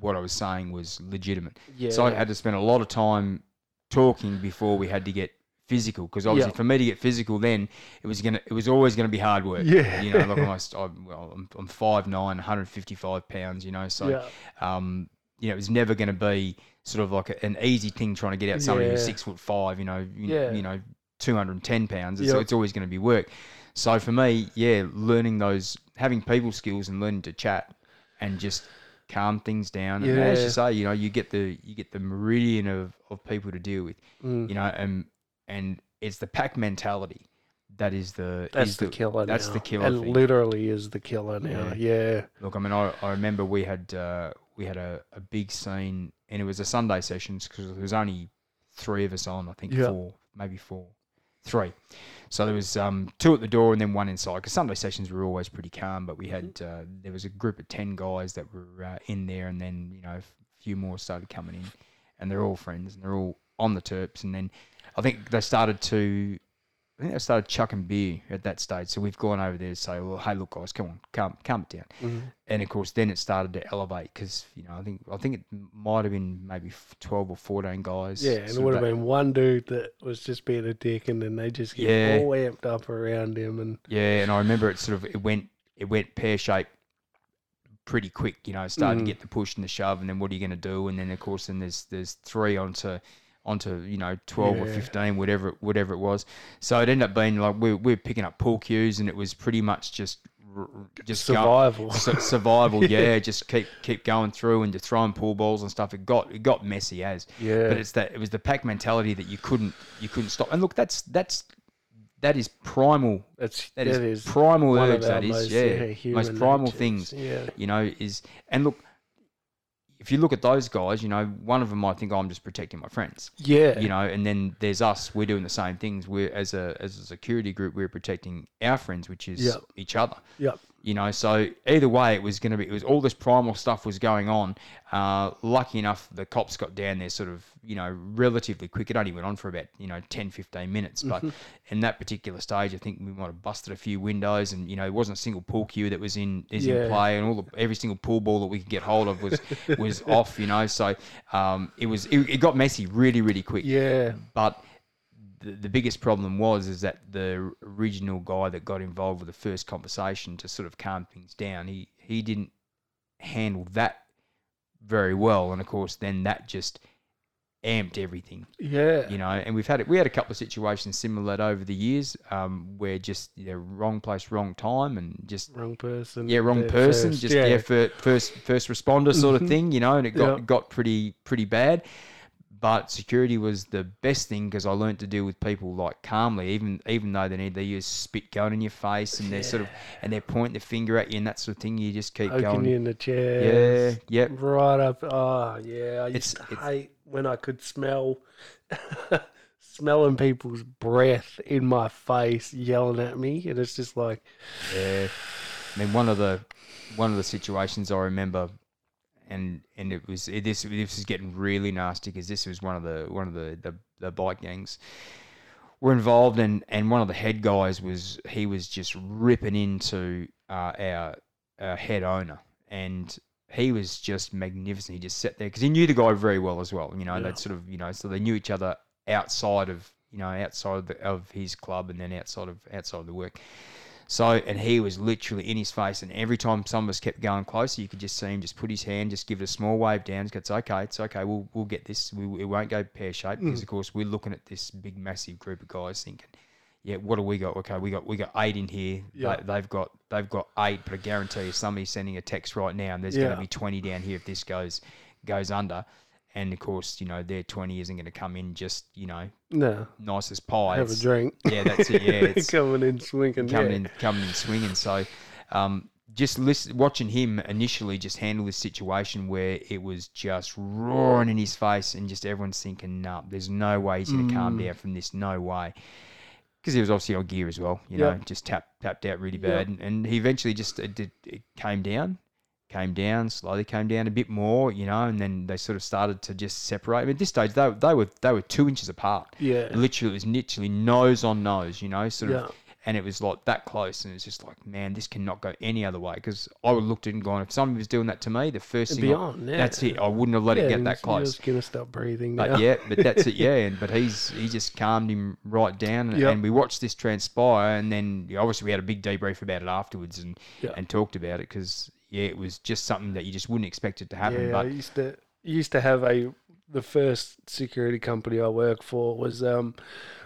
what I was saying was legitimate. Yeah. So I had to spend a lot of time talking before we had to get physical, because obviously yep. for me to get physical then, it was gonna, it was always going to be hard work. Yeah. You know, like I, well, I'm, I'm five nine, one hundred fifty-five pounds, you know, so, yep. um, you know, it was never going to be sort of like a, an easy thing trying to get out somebody yeah. who's six foot five, you know, you, yeah. you know, two hundred ten pounds. Yep. So it's always going to be work. So for me, yeah, learning those, having people skills and learning to chat and just calm things down. And yeah. as you say, you know, you get the you get the meridian of, of people to deal with, mm. you know, and and it's the pack mentality that is the that's is the, the killer. That's now. the killer. It thing. literally is the killer now. Yeah. yeah. Look, I mean, I, I remember we had uh, we had a, a big scene, and it was a Sunday session because there was only three of us on. I think yeah. four, maybe four. Three. So there was um, two at the door and then one inside, because Sunday sessions were always pretty calm, but we had uh, there was a group of ten guys that were uh, in there, and then, you know, a few more started coming in, and they're all friends and they're all on the terps. And then I think they started to I think they started chucking beer at that stage. So we've gone over there to say, well, hey, look, guys, come on, calm, calm it down. Mm-hmm. And, of course, then it started to elevate because, you know, I think I think it might have been maybe twelve or fourteen guys. Yeah, and it would have been one dude that was just being a dick and then they just get yeah. all amped up around him. And yeah, and I remember it sort of it went it went pear-shaped pretty quick, you know, started mm. to get the push and the shove and then what are you going to do? And then, of course, then there's there's three onto – onto, you know, twelve yeah. or fifteen, whatever it, whatever it was. So it ended up being like we we're picking up pool cues and it was pretty much just just survival. Go, su- survival, yeah. yeah, just keep keep going through and just throwing pool balls and stuff. It got it got messy as. Yeah. But it's that it was the pack mentality that you couldn't you couldn't stop. And look, that's that's that is primal. That's that, that is, is primal urge that is, most, yeah. yeah most primal natures. Things. Yeah. You know, is and look if you look at those guys, you know, one of them might think oh, I'm just protecting my friends. Yeah. You know, and then there's us. We're doing the same things. We're as a as a security group, we're protecting our friends, which is yep. each other. Yep. You know, so either way, it was going to be. It was all this primal stuff was going on. Uh, lucky enough, the cops got down there sort of, you know, relatively quick. It only went on for about you know ten, fifteen minutes. But mm-hmm. in that particular stage, I think we might have busted a few windows, and you know, it wasn't a single pool cue that was in is yeah. in play, and all the, every single pool ball that we could get hold of was was off. You know, so um, it was it, it got messy really, really quick. Yeah, but. The biggest problem was is that the original guy that got involved with the first conversation to sort of calm things down, he, he didn't handle that very well. And, of course, then that just amped everything. Yeah. You know, and we've had it. We had a couple of situations similar over the years um, where just, you know, wrong place, wrong time and just... Wrong person. Yeah, wrong person. First, just, yeah, yeah for, first first responder sort of thing, you know, and it got, yep. got pretty pretty bad. But security was the best thing because I learned to deal with people like calmly, even even though they need they use spit going in your face and they're yeah. sort of and they're pointing their finger at you and that sort of thing. You just keep Oaking going you in the chest, yeah, yep, right up. Oh yeah, I used it's, to hate when I could smell smelling people's breath in my face, yelling at me, and it's just like, yeah. I mean, one of the one of the situations I remember. And and it was it, this this is getting really nasty because this was one of the one of the, the, the bike gangs were involved and, and one of the head guys was he was just ripping into uh, our, our head owner and he was just magnificent. He just sat there because he knew the guy very well as well. You know yeah. that sort of you know so they knew each other outside of you know outside of, the, of his club and then outside of outside of the work. So, and he was literally in his face, and every time some of us kept going closer, you could just see him just put his hand, just give it a small wave down. It's okay, it's okay, we'll we'll get this. We, it won't go pear-shaped because, mm. of course, we're looking at this big, massive group of guys thinking, yeah, what do we got? Okay, we got we got eight in here. Yeah. They, they've got they've got eight, but I guarantee you somebody's sending a text right now, and there's yeah. going to be twenty down here if this goes goes under. And, of course, you know, their twenty isn't going to come in just, you know, no. nice as pie. Have it's, a drink. Yeah, that's it, yeah. It's coming in swinging. Coming, yeah. in, coming in swinging. So um, just listen, watching him initially just handle this situation where it was just roaring in his face and just everyone's thinking, no, nah, there's no way he's going to mm. calm down from this, no way. Because he was obviously on gear as well, you yep. know, just tap, tapped out really bad. Yep. And, and he eventually just it, it, it came down. Came down slowly, came down a bit more, you know, and then they sort of started to just separate. I mean, at this stage, they they were they were two inches apart. Yeah, literally, it was literally nose on nose, you know, sort yeah. of, and it was like that close, and it's just like, man, this cannot go any other way. Because I would have looked at it and gone, if somebody was doing that to me, the first It'd thing, be I, on, yeah. that's it. I wouldn't have let yeah, it get that close. I was gonna stop breathing now. But yeah, but that's it, yeah. And but he's he just calmed him right down, and, yep. and we watched this transpire, and then obviously we had a big debrief about it afterwards, and yep. and talked about it because. Yeah, it was just something that you just wouldn't expect it to happen. Yeah, but I used to used to have a the first security company I worked for was um,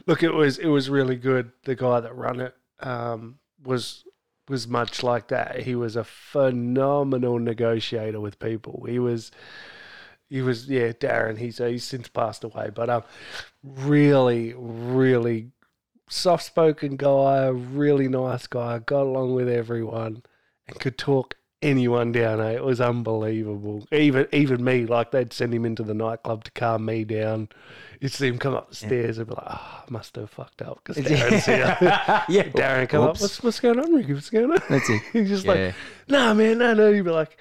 look, it was it was really good. The guy that ran it um, was was much like that. He was a phenomenal negotiator with people. He was he was yeah, Darren. He's he's since passed away, but um, really really soft spoken guy, really nice guy. Got along with everyone and could talk. Anyone down, eh? It was unbelievable. Even even me, like they'd send him into the nightclub to calm me down. You'd see him come up the stairs and be like, oh, I must have fucked up because Darren's here. yeah, Darren come Oops. up, what's, what's going on, Ricky? What's going on? That's it. He's just yeah. like, no, nah, man, no, no. He'd be like,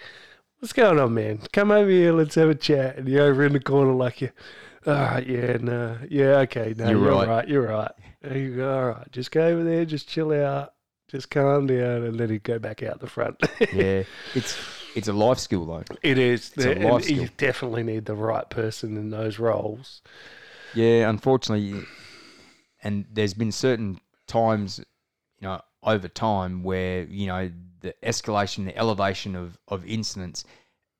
what's going on, man? Come over here, let's have a chat. And you're over in the corner like, you, all right, yeah, no, nah, yeah, okay, no, you're, you're right. right, you're right. You go, all right, just go over there, just chill out, just calm down, and then he'd go back out the front. Yeah, it's it's a life skill though. It is. It's the, a life skill. You definitely need the right person in those roles. Yeah, unfortunately, and there's been certain times, you know, over time where, you know, the escalation, the elevation of, of incidents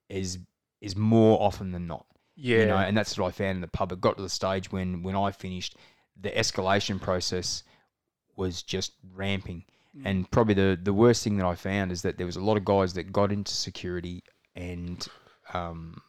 is is more often than not. Yeah. You know, and that's what I found in the pub. It got to the stage when, when I finished, the escalation process was just ramping. Mm. And probably the, the worst thing that I found is that there was a lot of guys that got into security and um,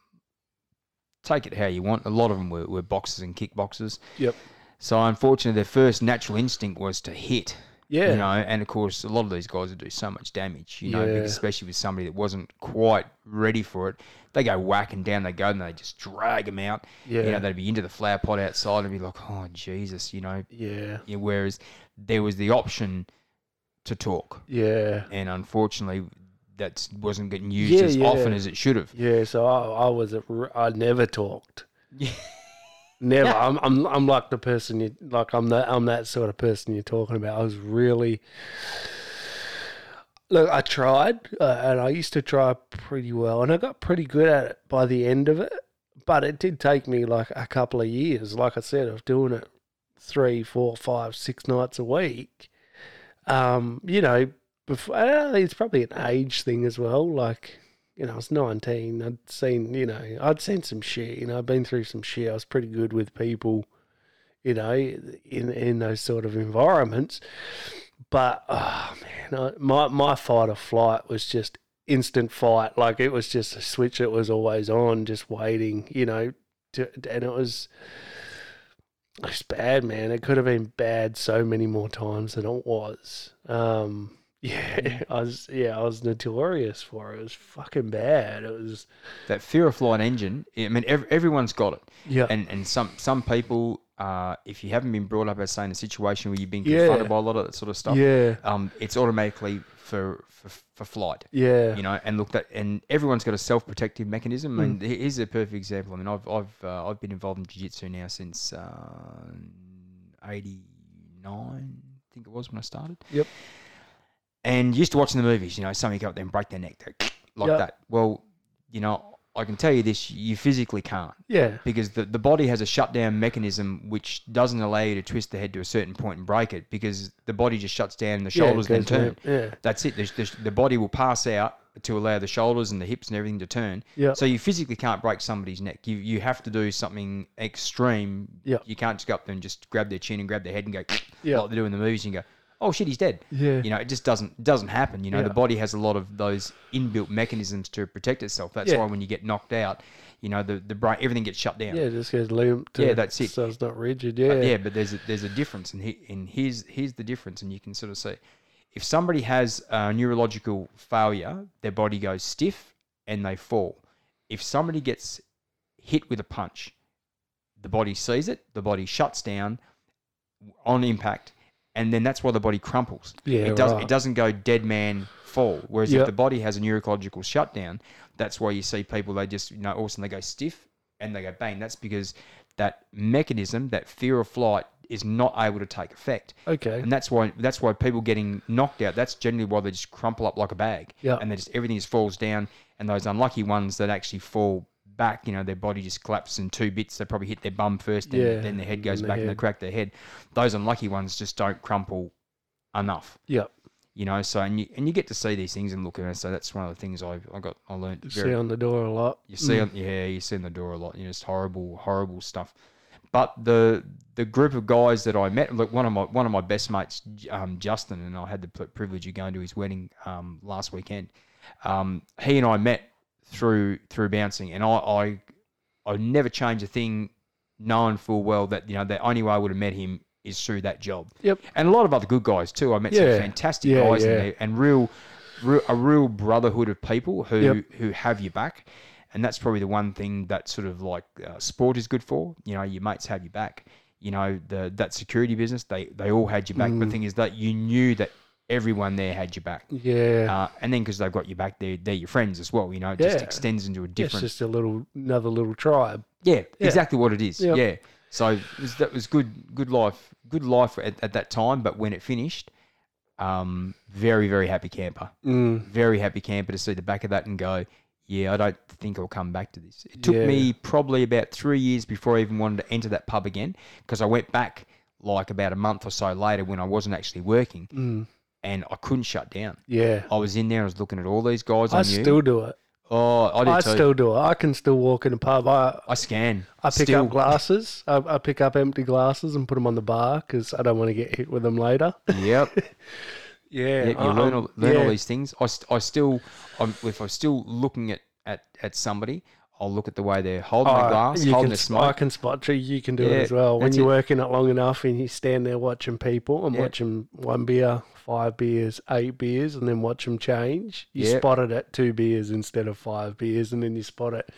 take it how you want. A lot of them were, were boxers and kickboxers. Yep. So unfortunately, their first natural instinct was to hit. Yeah. You know, and of course, a lot of these guys would do so much damage, you know, yeah. because especially with somebody that wasn't quite ready for it. They go whacking down, they go and they just drag them out. Yeah. You know, they'd be into the flower pot outside and be like, oh, Jesus, you know. Yeah. You know, whereas there was the option to talk. Yeah. And unfortunately, that wasn't getting used yeah, as yeah. often as it should have. Yeah. So I, I was, a, I never talked. Yeah. Never. Yeah. I'm, I'm, I'm like the person you like. I'm that, I'm that sort of person you're talking about. I was really. Look, I tried, uh, and I used to try pretty well, and I got pretty good at it by the end of it. But it did take me like a couple of years. Like I said, I was doing it three, four, five, six nights a week. Um, you know, before uh, it's probably an age thing as well. Like. You know, I was nineteen, I'd seen, you know, I'd seen some shit, you know, I'd been through some shit, I was pretty good with people, you know, in in those sort of environments, but, oh man, I, my, my fight or flight was just instant fight, like it was just a switch that was always on, just waiting, you know, to, and it was, it was bad, man, it could have been bad so many more times than it was, um... Yeah, I was. Yeah, I was notorious for it. It was fucking bad. It was that fear of flight engine. I mean, every, everyone's got it. Yeah, and and some some people, uh, if you haven't been brought up as saying a situation where you've been confronted yeah. by a lot of that sort of stuff, yeah, um, it's automatically for, for for flight. Yeah, you know, and look that, and everyone's got a self protective mechanism. Mm. And here's a perfect example. I mean, I've I've uh, I've been involved in jiu-jitsu now since eighty-nine, I think it was when I started. Yep. And used to watching the movies, you know, somebody go up there and break their neck, like yep. that. Well, you know, I can tell you this, you physically can't. Yeah. Because the, the body has a shutdown mechanism which doesn't allow you to twist the head to a certain point and break it because the body just shuts down and the shoulders yeah, then turn. Yeah. That's it. The, the, the body will pass out to allow the shoulders and the hips and everything to turn. Yep. So you physically can't break somebody's neck. You you have to do something extreme. Yep. You can't just go up there and just grab their chin and grab their head and go yep. like they do in the movies and go, oh shit, he's dead. Yeah. You know, it just doesn't doesn't happen. You know, yeah. the body has a lot of those inbuilt mechanisms to protect itself. That's yeah. why when you get knocked out, you know, the, the brain, everything gets shut down. Yeah, it just goes limp. Yeah, that's it. So it's not rigid. Yeah. But yeah, but there's a, there's a difference, and he, and here's here's the difference, and you can sort of see if somebody has a neurological failure, their body goes stiff and they fall. If somebody gets hit with a punch, the body sees it, the body shuts down on impact. And then that's why the body crumples. Yeah, it doesn't. Right. It doesn't go dead man fall. Whereas yep. if the body has a neurological shutdown, that's why you see people. They just you know all of a sudden they go stiff and they go bang. That's because that mechanism, that fear of flight, is not able to take effect. Okay. And that's why that's why people getting knocked out. That's generally why they just crumple up like a bag. Yeah. And they just everything just falls down. And those unlucky ones that actually fall back, you know, their body just collapses in two bits. They probably hit their bum first, and yeah, then their head goes back head. and they crack their head. Those unlucky ones just don't crumple enough. Yeah, you know. So and you and you get to see these things and look at it. So that's one of the things I I got I learned. You very, see on the door a lot. You see, mm. on, yeah, you see on the door a lot. You know, it's horrible, horrible stuff. But the the group of guys that I met, look, one of my one of my best mates, um, Justin, and I had the privilege of going to his wedding um, last weekend. Um, he and I met through through bouncing, and I, I I never change a thing, knowing full well that you know the only way I would have met him is through that job. Yep. And a lot of other good guys too. I met yeah. some fantastic yeah, guys yeah. in there, and real, real a real brotherhood of people who yep. who have your back, and that's probably the one thing that sort of like uh, sport is good for. You know, your mates have your back. You know, the that security business, they they all had your back. Mm. But the thing is that you knew that everyone there had your back. Yeah. Uh, and then because they've got your back, they're, they're your friends as well. You know, it yeah. just extends into a different... It's just a little, another little tribe. Yeah, yeah. exactly what it is. Yep. Yeah. So it was, that was good, good life, good life at, at that time. But when it finished, um, very, very happy camper, mm. very happy camper to see the back of that and go, yeah, I don't think I'll come back to this. It took yeah. me probably about three years before I even wanted to enter that pub again, because I went back like about a month or so later when I wasn't actually working, mm. and I couldn't shut down. Yeah, I was in there. I was looking at all these guys. I, I knew. still do it. Oh, I do I too. still do it. I can still walk in a pub. I I scan. I pick still. up glasses. I, I pick up empty glasses and put them on the bar because I don't want to get hit with them later. Yep. yeah. Yep, you um, learn all, learn yeah. all these things. I, I still, I'm, if I'm still looking at, at, at somebody, I'll look at the way they're holding oh, the glass, holding the smoke. I can spot you. You can do yeah, it as well. When you're it. working it long enough and you stand there watching people and yep. watching one beer, five beers, eight beers, and then watch them change, you yep. spot it at two beers instead of five beers, and then you spot it.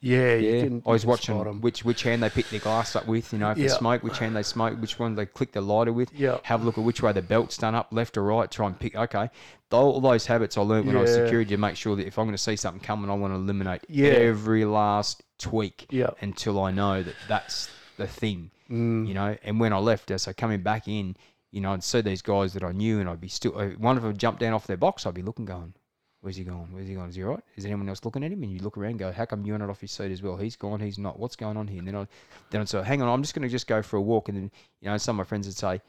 Yeah, yeah. You can, I was you can watching spot them. which which hand they pick their glass up with, you know, if yep. they smoke, which hand they smoke, which one they click the lighter with. Yep. Have a look at which way the belt's done up, left or right, try and pick, okay. All those habits I learned when yeah. I was security to make sure that if I'm going to see something coming, I want to eliminate yeah. every last tweak yeah. until I know that that's the thing, mm. you know. And when I left, so coming back in, you know, I'd see these guys that I knew and I'd be still, one of them jumped down off their box, I'd be looking going, where's he going? Where's he going? Is he all right? Is anyone else looking at him? And you look around and go, how come you're not off your seat as well? He's gone, he's not. What's going on here? And then I'd, then I'd say, hang on, I'm just going to just go for a walk. And then, you know, some of my friends would say,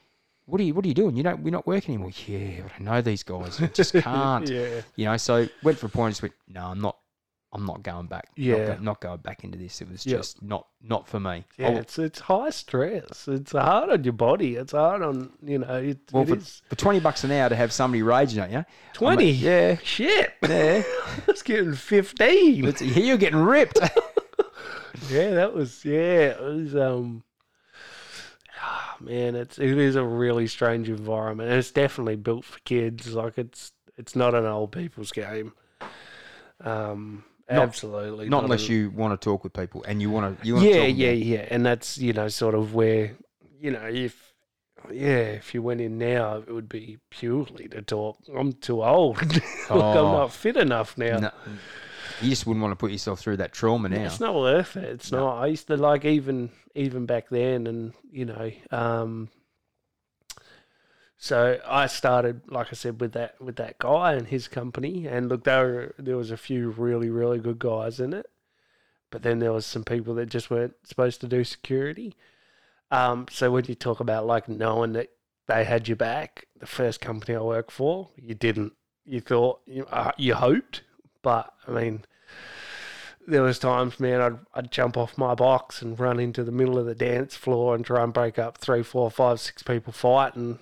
What are you? What are you doing? You don't. We're not working anymore. Yeah, but I know these guys. I just can't. yeah. You know. So went for a point. And just went. No, I'm not. I'm not going back. Yeah. Not, go, not going back into this. It was yep. just not. Not for me. Yeah. I'll, it's it's high stress. It's hard on your body. It's hard on you know. It, well, it for, is. for twenty bucks an hour to have somebody raging at you. Twenty. Like, yeah. Shit. Yeah. I was getting fifteen. It's, you're getting ripped. yeah. That was. Yeah. It was. Um. Man, it's it is a really strange environment, and it's definitely built for kids. Like it's it's not an old people's game. Um, not, absolutely, not, not unless a, you want to talk with people and you want to. You want yeah, to talk yeah, yeah, yeah, and that's you know sort of where you know if yeah if you went in now it would be purely to talk. I'm too old. like oh, I'm not fit enough now. No. You just wouldn't want to put yourself through that trauma now. It's not worth it. It's no. not. I used to like even even back then, and you know, um, so I started, like I said, with that with that guy and his company. And look, there were, there was a few really really good guys in it, but then there was some people that just weren't supposed to do security. Um, so when you talk about like knowing that they had your back, the first company I worked for, you didn't. You thought you uh, you hoped. But, I mean, there was times, man, I'd, I'd jump off my box and run into the middle of the dance floor and try and break up three, four, five, six people fighting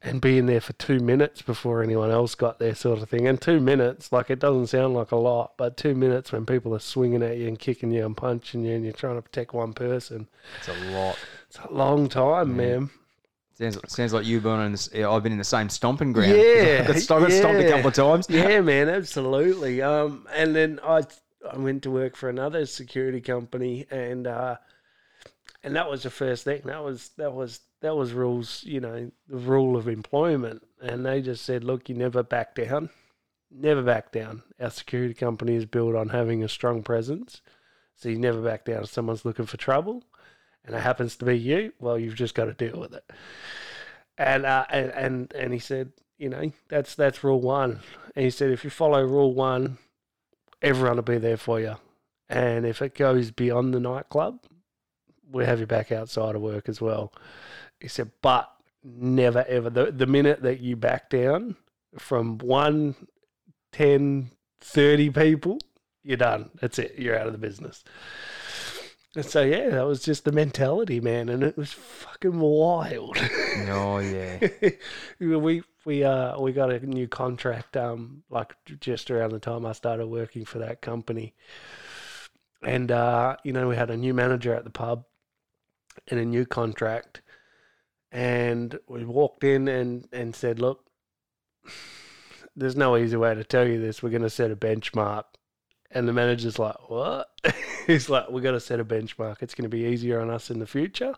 and be in there for two minutes before anyone else got there sort of thing. And two minutes, like, it doesn't sound like a lot, but two minutes when people are swinging at you and kicking you and punching you and you're trying to protect one person. It's a lot. It's a long time, man. man. Sounds, sounds like you've been in the, I've been in the same stomping ground. Yeah, I got stomped, yeah. stomped a couple of times. Yeah, man, absolutely. Um, and then I I went to work for another security company, and uh, and that was the first thing. That was that was that was rules. You know, the rule of employment, and they just said, look, you never back down, never back down. Our security company is built on having a strong presence, so you never back down if someone's looking for trouble. And it happens to be you, well, you've just got to deal with it. And uh, and, and and he said, you know, that's that's rule one. And he said, if you follow rule one, everyone will be there for you. And if it goes beyond the nightclub, we'll have you back outside of work as well. He said, but never, ever. The, the minute that you back down from one, ten, thirty people, you're done. That's it. You're out of the business. And so, yeah, that was just the mentality, man, and it was fucking wild. Oh, yeah. we we uh we got a new contract, um, like just around the time I started working for that company. And, uh, you know, we had a new manager at the pub and a new contract. And we walked in and, and said, look, there's no easy way to tell you this. We're going to set a benchmark. And the manager's like, what? He's like, we've got to set a benchmark. It's going to be easier on us in the future.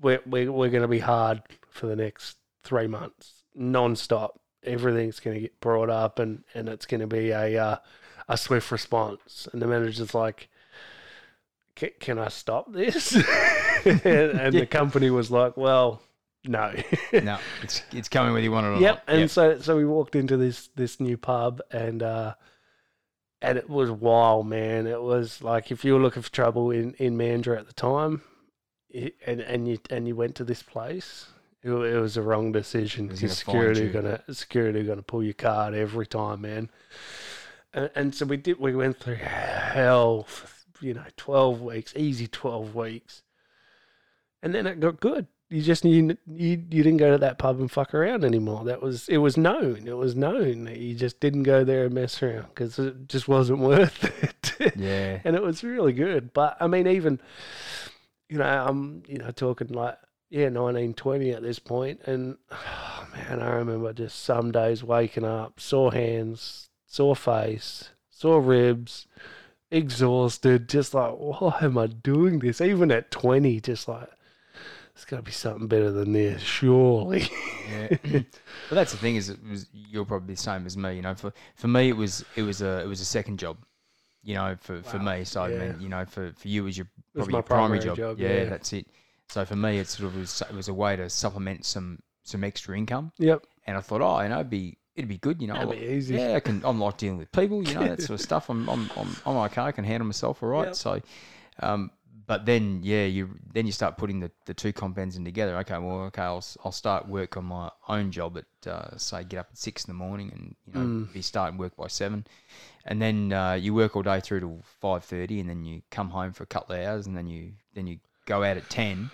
We're, we're, we're going to be hard for the next three months, non-stop. Everything's going to get brought up and, and it's going to be a uh, a swift response. And the manager's like, can, can I stop this? and and yeah. the company was like, well, no. no, it's it's coming whether you want it or yep. not. And yep. And so so we walked into this this new pub, and uh, and it was wild, man. It was like if you were looking for trouble in, in Mandurah at the time, it, and, and, you, and you went to this place, it, it was the wrong decision. Because security gonna security gonna pull your card every time, man. And, and so we did. We went through hell for, you know, twelve weeks, easy twelve weeks. And then it got good. You just you, you you didn't go to that pub and fuck around anymore. That was it was known. It was known that you just didn't go there and mess around because it just wasn't worth it. Yeah, and it was really good. But I mean, even you know, I'm you know talking like yeah, nineteen twenty at this point, and oh man, I remember just some days waking up, sore hands, sore face, sore ribs, exhausted, just like why am I doing this? Even at twenty, just like. It's got to be something better than this, surely. yeah. But that's the thing is, it was, you're probably the same as me. You know, for for me, it was it was a it was a second job. You know, for, wow. for me, so yeah. I mean, you know, for, for you, it was your probably your primary, primary job. job yeah, yeah, that's it. So for me, it sort of was it was a way to supplement some some extra income. Yep. And I thought, oh, you know, it'd be it'd be good. You know, that'd be easy. Yeah, I can. I'm like dealing with people. You know, that sort of stuff. I'm I'm I'm, I'm okay. I can handle myself all right. Yep. So, um. But then, yeah, you then you start putting the, the two compounds in together. Okay, well, okay, I'll I'll start work on my own job at uh, say get up at six in the morning and you know mm. be starting work by seven, and then uh, you work all day through till five thirty, and then you come home for a couple of hours, and then you then you go out at ten,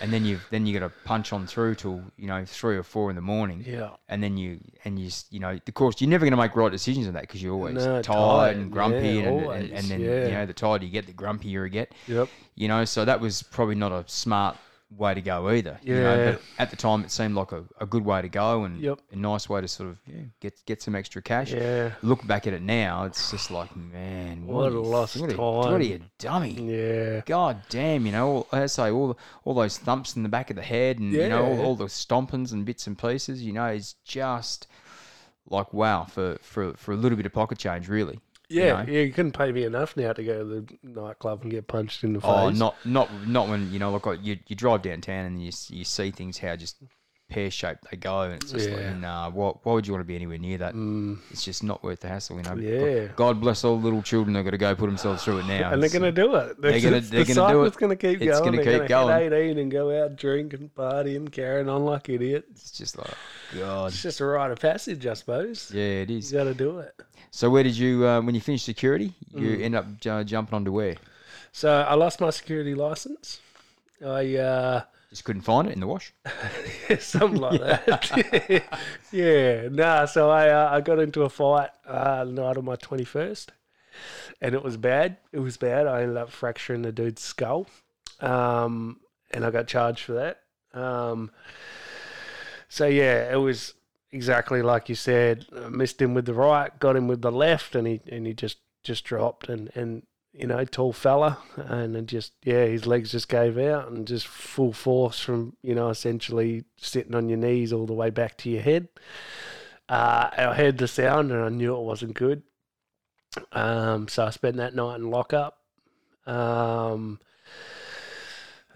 and then you then you got to punch on through till you know three or four in the morning. Yeah, and then you and you you know of course you're never going to make right decisions on that because you're always no, tired, tired and grumpy yeah, and, and and then yeah. you know the tighter you get, the grumpier you get. Yep. You know, so that was probably not a smart way to go either. Yeah. You know, but at the time, it seemed like a, a good way to go and yep. a nice way to sort of yeah, get get some extra cash. Yeah. Look back at it now, it's just like, man, what, what a lost what time. A, what are you dummy? Yeah. God damn, you know, all, I say all all those thumps in the back of the head and yeah. you know all, all the stompings and bits and pieces. You know, it's just like wow for for for a little bit of pocket change, really. Yeah, you know? Yeah, you couldn't pay me enough now to go to the nightclub and get punched in the face. Oh, not not not when you know, like you you drive downtown and you you see things how just pear shaped they go, and it's just yeah. like, nah, why, why would you want to be anywhere near that? Mm. It's just not worth the hassle, you know. Yeah. God bless all the little children that got to go put themselves through it now, and it's, they're going to do it. They're going to they're going to do it. It's going to keep going. It's going to keep going. They're going to hit eighteen and go out drink and party and carrying on like idiots. It's just like God. It's just a rite of passage, I suppose. Yeah, it is. You got to do it. So where did you, uh, when you finished security, you mm. end up uh, jumping onto where? So I lost my security license. I uh, just couldn't find it in the wash. Something like yeah. that. yeah. Nah. So I uh, I got into a fight uh, the night of my twenty-first, and it was bad. It was bad. I ended up fracturing the dude's skull, um, and I got charged for that. Um, so yeah, it was. Exactly like you said, missed him with the right, got him with the left, and he and he just, just dropped. And, and, you know, tall fella, and then just, yeah, his legs just gave out and just full force from, you know, essentially sitting on your knees all the way back to your head. Uh, I heard the sound and I knew it wasn't good. Um, so I spent that night in lockup. Um,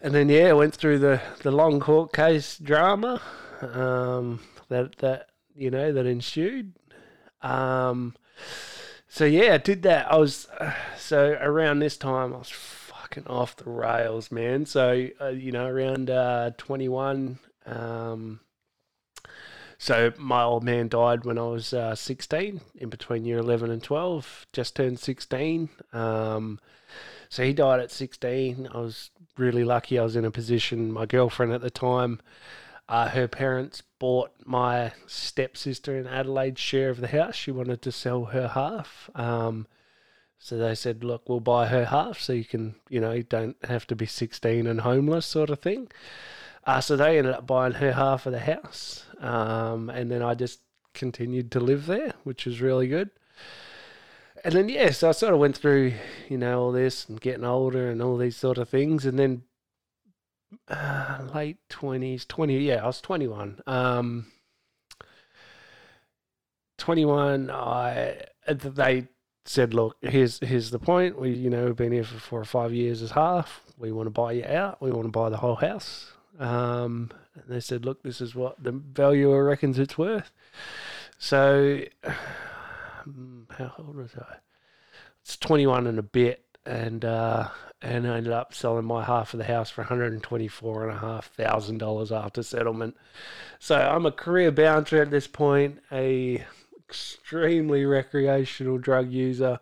and then, yeah, went through the, the long court case drama. Um... That that you know that ensued, um, so yeah, I did that. I was uh, so around this time I was fucking off the rails, man. So uh, you know around uh, twenty-one. Um, so my old man died when I was uh, sixteen, in between year eleven and twelve. Just turned sixteen. Um, so he died at sixteen. I was really lucky. I was in a position. My girlfriend at the time. Uh, her parents bought my stepsister in Adelaide's share of the house. She wanted to sell her half. Um, so they said, look, we'll buy her half so you can, you know, you don't have to be sixteen and homeless sort of thing. Uh, so they ended up buying her half of the house. Um, and then I just continued to live there, which was really good. And then, yeah, so I sort of went through, you know, all this and getting older and all these sort of things. And then Uh, late twenties, twenty, yeah, I was twenty-one. Um, twenty-one, I they said, look, here's here's the point. We, you know, we've been here for four or five years as half. We want to buy you out. We want to buy the whole house. Um, and they said, look, this is what the valuer reckons it's worth. So, um, how old was I? It's twenty-one and a bit. And uh, and I ended up selling my half of the house for one hundred twenty-four thousand five hundred dollars after settlement. So I'm a career bouncer at this point, a extremely recreational drug user,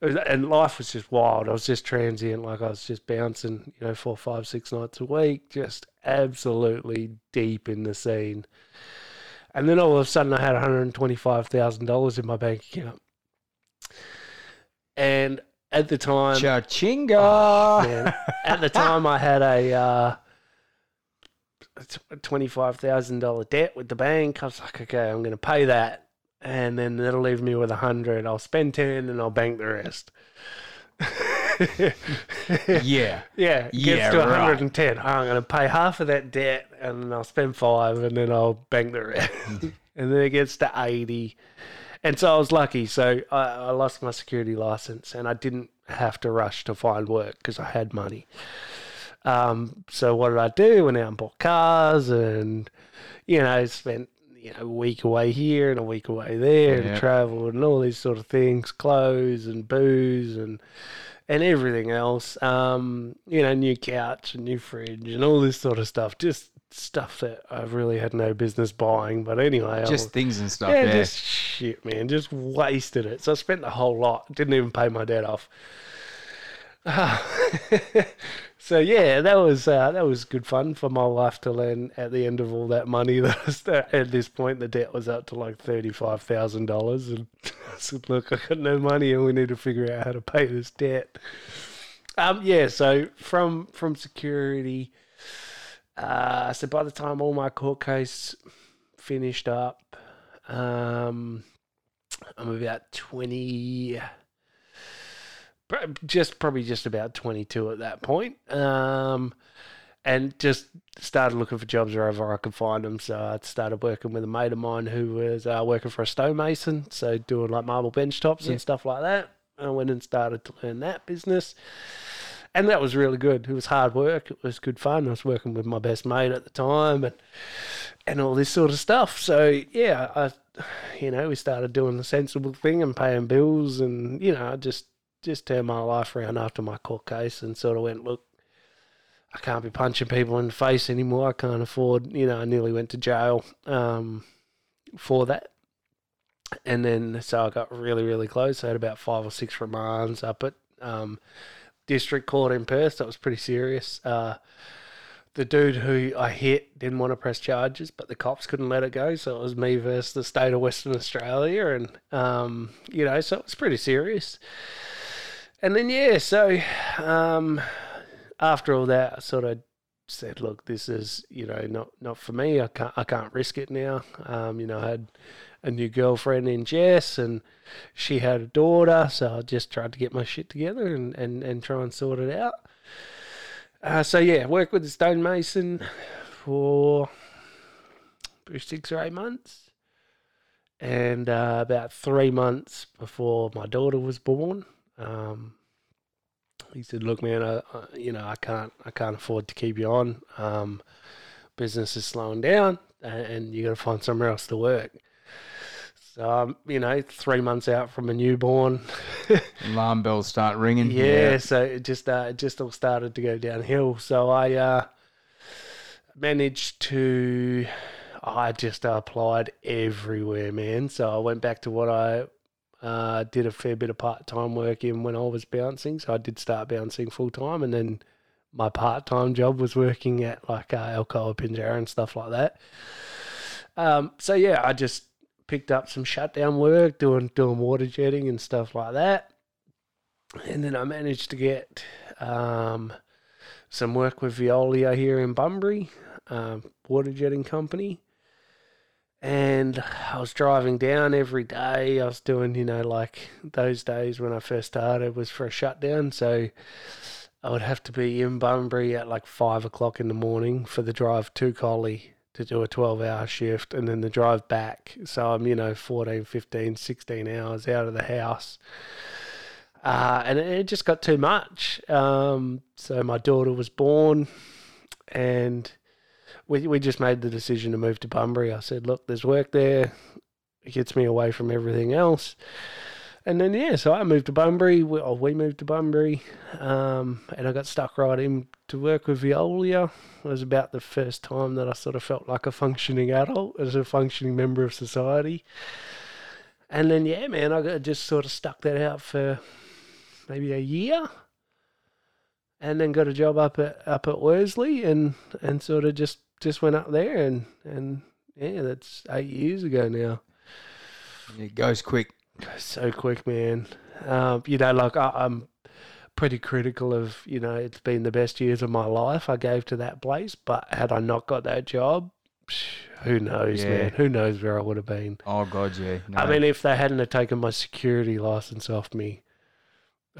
and life was just wild. I was just transient, like I was just bouncing, you know, four, five, six nights a week, just absolutely deep in the scene. And then all of a sudden I had one hundred twenty-five thousand dollars in my bank account. And at the time, Cha-chinga. Oh, man. At the time, I had a uh, twenty-five thousand dollar debt with the bank. I was like, okay, I'm going to pay that, and then that'll leave me with a hundred. I'll spend ten, and I'll bank the rest. yeah, yeah, it gets yeah, to one hundred and ten. Right. I'm going to pay half of that debt, and then I'll spend five, and then I'll bank the rest. And then it gets to eighty. And so I was lucky. So I, I lost my security license and I didn't have to rush to find work because I had money. Um, so what did I do? Went out and bought cars and, you know, spent you know a week away here and a week away there and yeah. traveled and all these sort of things, clothes and booze and and everything else. Um, you know, new couch and new fridge and all this sort of stuff. Just stuff that I really had no business buying, but anyway, just I was, things and stuff. Yeah, yeah, just shit, man, just wasted it. So I spent the whole lot. Didn't even pay my debt off. Uh, so yeah, that was uh, that was good fun for my wife to learn. At the end of all that money, that was, at this point the debt was up to like thirty-five thousand dollars, and I said, "Look, I got no money, and we need to figure out how to pay this debt." Um, yeah. So from from security. Uh, so by the time all my court case finished up, um, I'm about twenty, just probably just about twenty-two at that point, um, and just started looking for jobs wherever I could find them. So I started working with a mate of mine who was uh, working for a stonemason, so doing like marble bench tops yeah. and stuff like that. I went and started to learn that business. And that was really good. It was hard work. It was good fun. I was working with my best mate at the time and and all this sort of stuff. So, yeah, I, you know, we started doing the sensible thing and paying bills and, you know, I just, just turned my life around after my court case and sort of went, look, I can't be punching people in the face anymore. I can't afford, you know, I nearly went to jail um, for that. And then so I got really, really close. I had about five or six remands up at um District Court in Perth. That was pretty serious. Uh, the dude who I hit didn't want to press charges, but the cops couldn't let it go, so it was me versus the state of Western Australia, and um, you know, so it was pretty serious. And then yeah, so um, after all that, I sort of said, "Look, this is you know not not for me. I can't I can't risk it now." Um, you know, I had a new girlfriend in Jess and she had a daughter. So I just tried to get my shit together and, and, and try and sort it out. Uh, so yeah, worked with the stonemason for six or eight months and uh, about three months before my daughter was born. Um, he said, look, man, I, I, you know, I can't, I can't afford to keep you on. Um, business is slowing down and, and you got to find somewhere else to work. Um, you know, three months out from a newborn. Alarm bells start ringing. Yeah, yeah. So it just uh, it just all started to go downhill. So I uh, managed to, I just applied everywhere, man. So I went back to what I uh, did a fair bit of part-time work in when I was bouncing. So I did start bouncing full-time and then my part-time job was working at like uh, Alcoa Pinjarra and stuff like that. Um, so yeah, I just picked up some shutdown work, doing doing water jetting and stuff like that. And then I managed to get um, some work with Veolia here in Bunbury, um, water jetting company. And I was driving down every day. I was doing, you know, like those days when I first started was for a shutdown. So I would have to be in Bunbury at like five o'clock in the morning for the drive to Collie to do a twelve-hour shift and then the drive back. So I'm, you know, fourteen, fifteen, sixteen hours out of the house. Uh, and it just got too much. Um, so my daughter was born and we we just made the decision to move to Bunbury. I said, look, there's work there. It gets me away from everything else. And then, yeah, so I moved to Bunbury. We, oh, we moved to Bunbury. Um, and I got stuck right in to work with Veolia. It was about the first time that I sort of felt like a functioning adult, as a functioning member of society. And then, yeah, man, I got, just sort of stuck that out for maybe a year. And then got a job up at up at Worsley and, and sort of just, just went up there. And, and, yeah, that's eight years ago now. It goes quick. So quick, man. Um, you know, like I, I'm pretty critical of, you know, it's been the best years of my life I gave to that place, but had I not got that job, who knows, yeah. man? Who knows where I would have been? Oh, God, yeah. No. I mean, if they hadn't have taken my security license off me,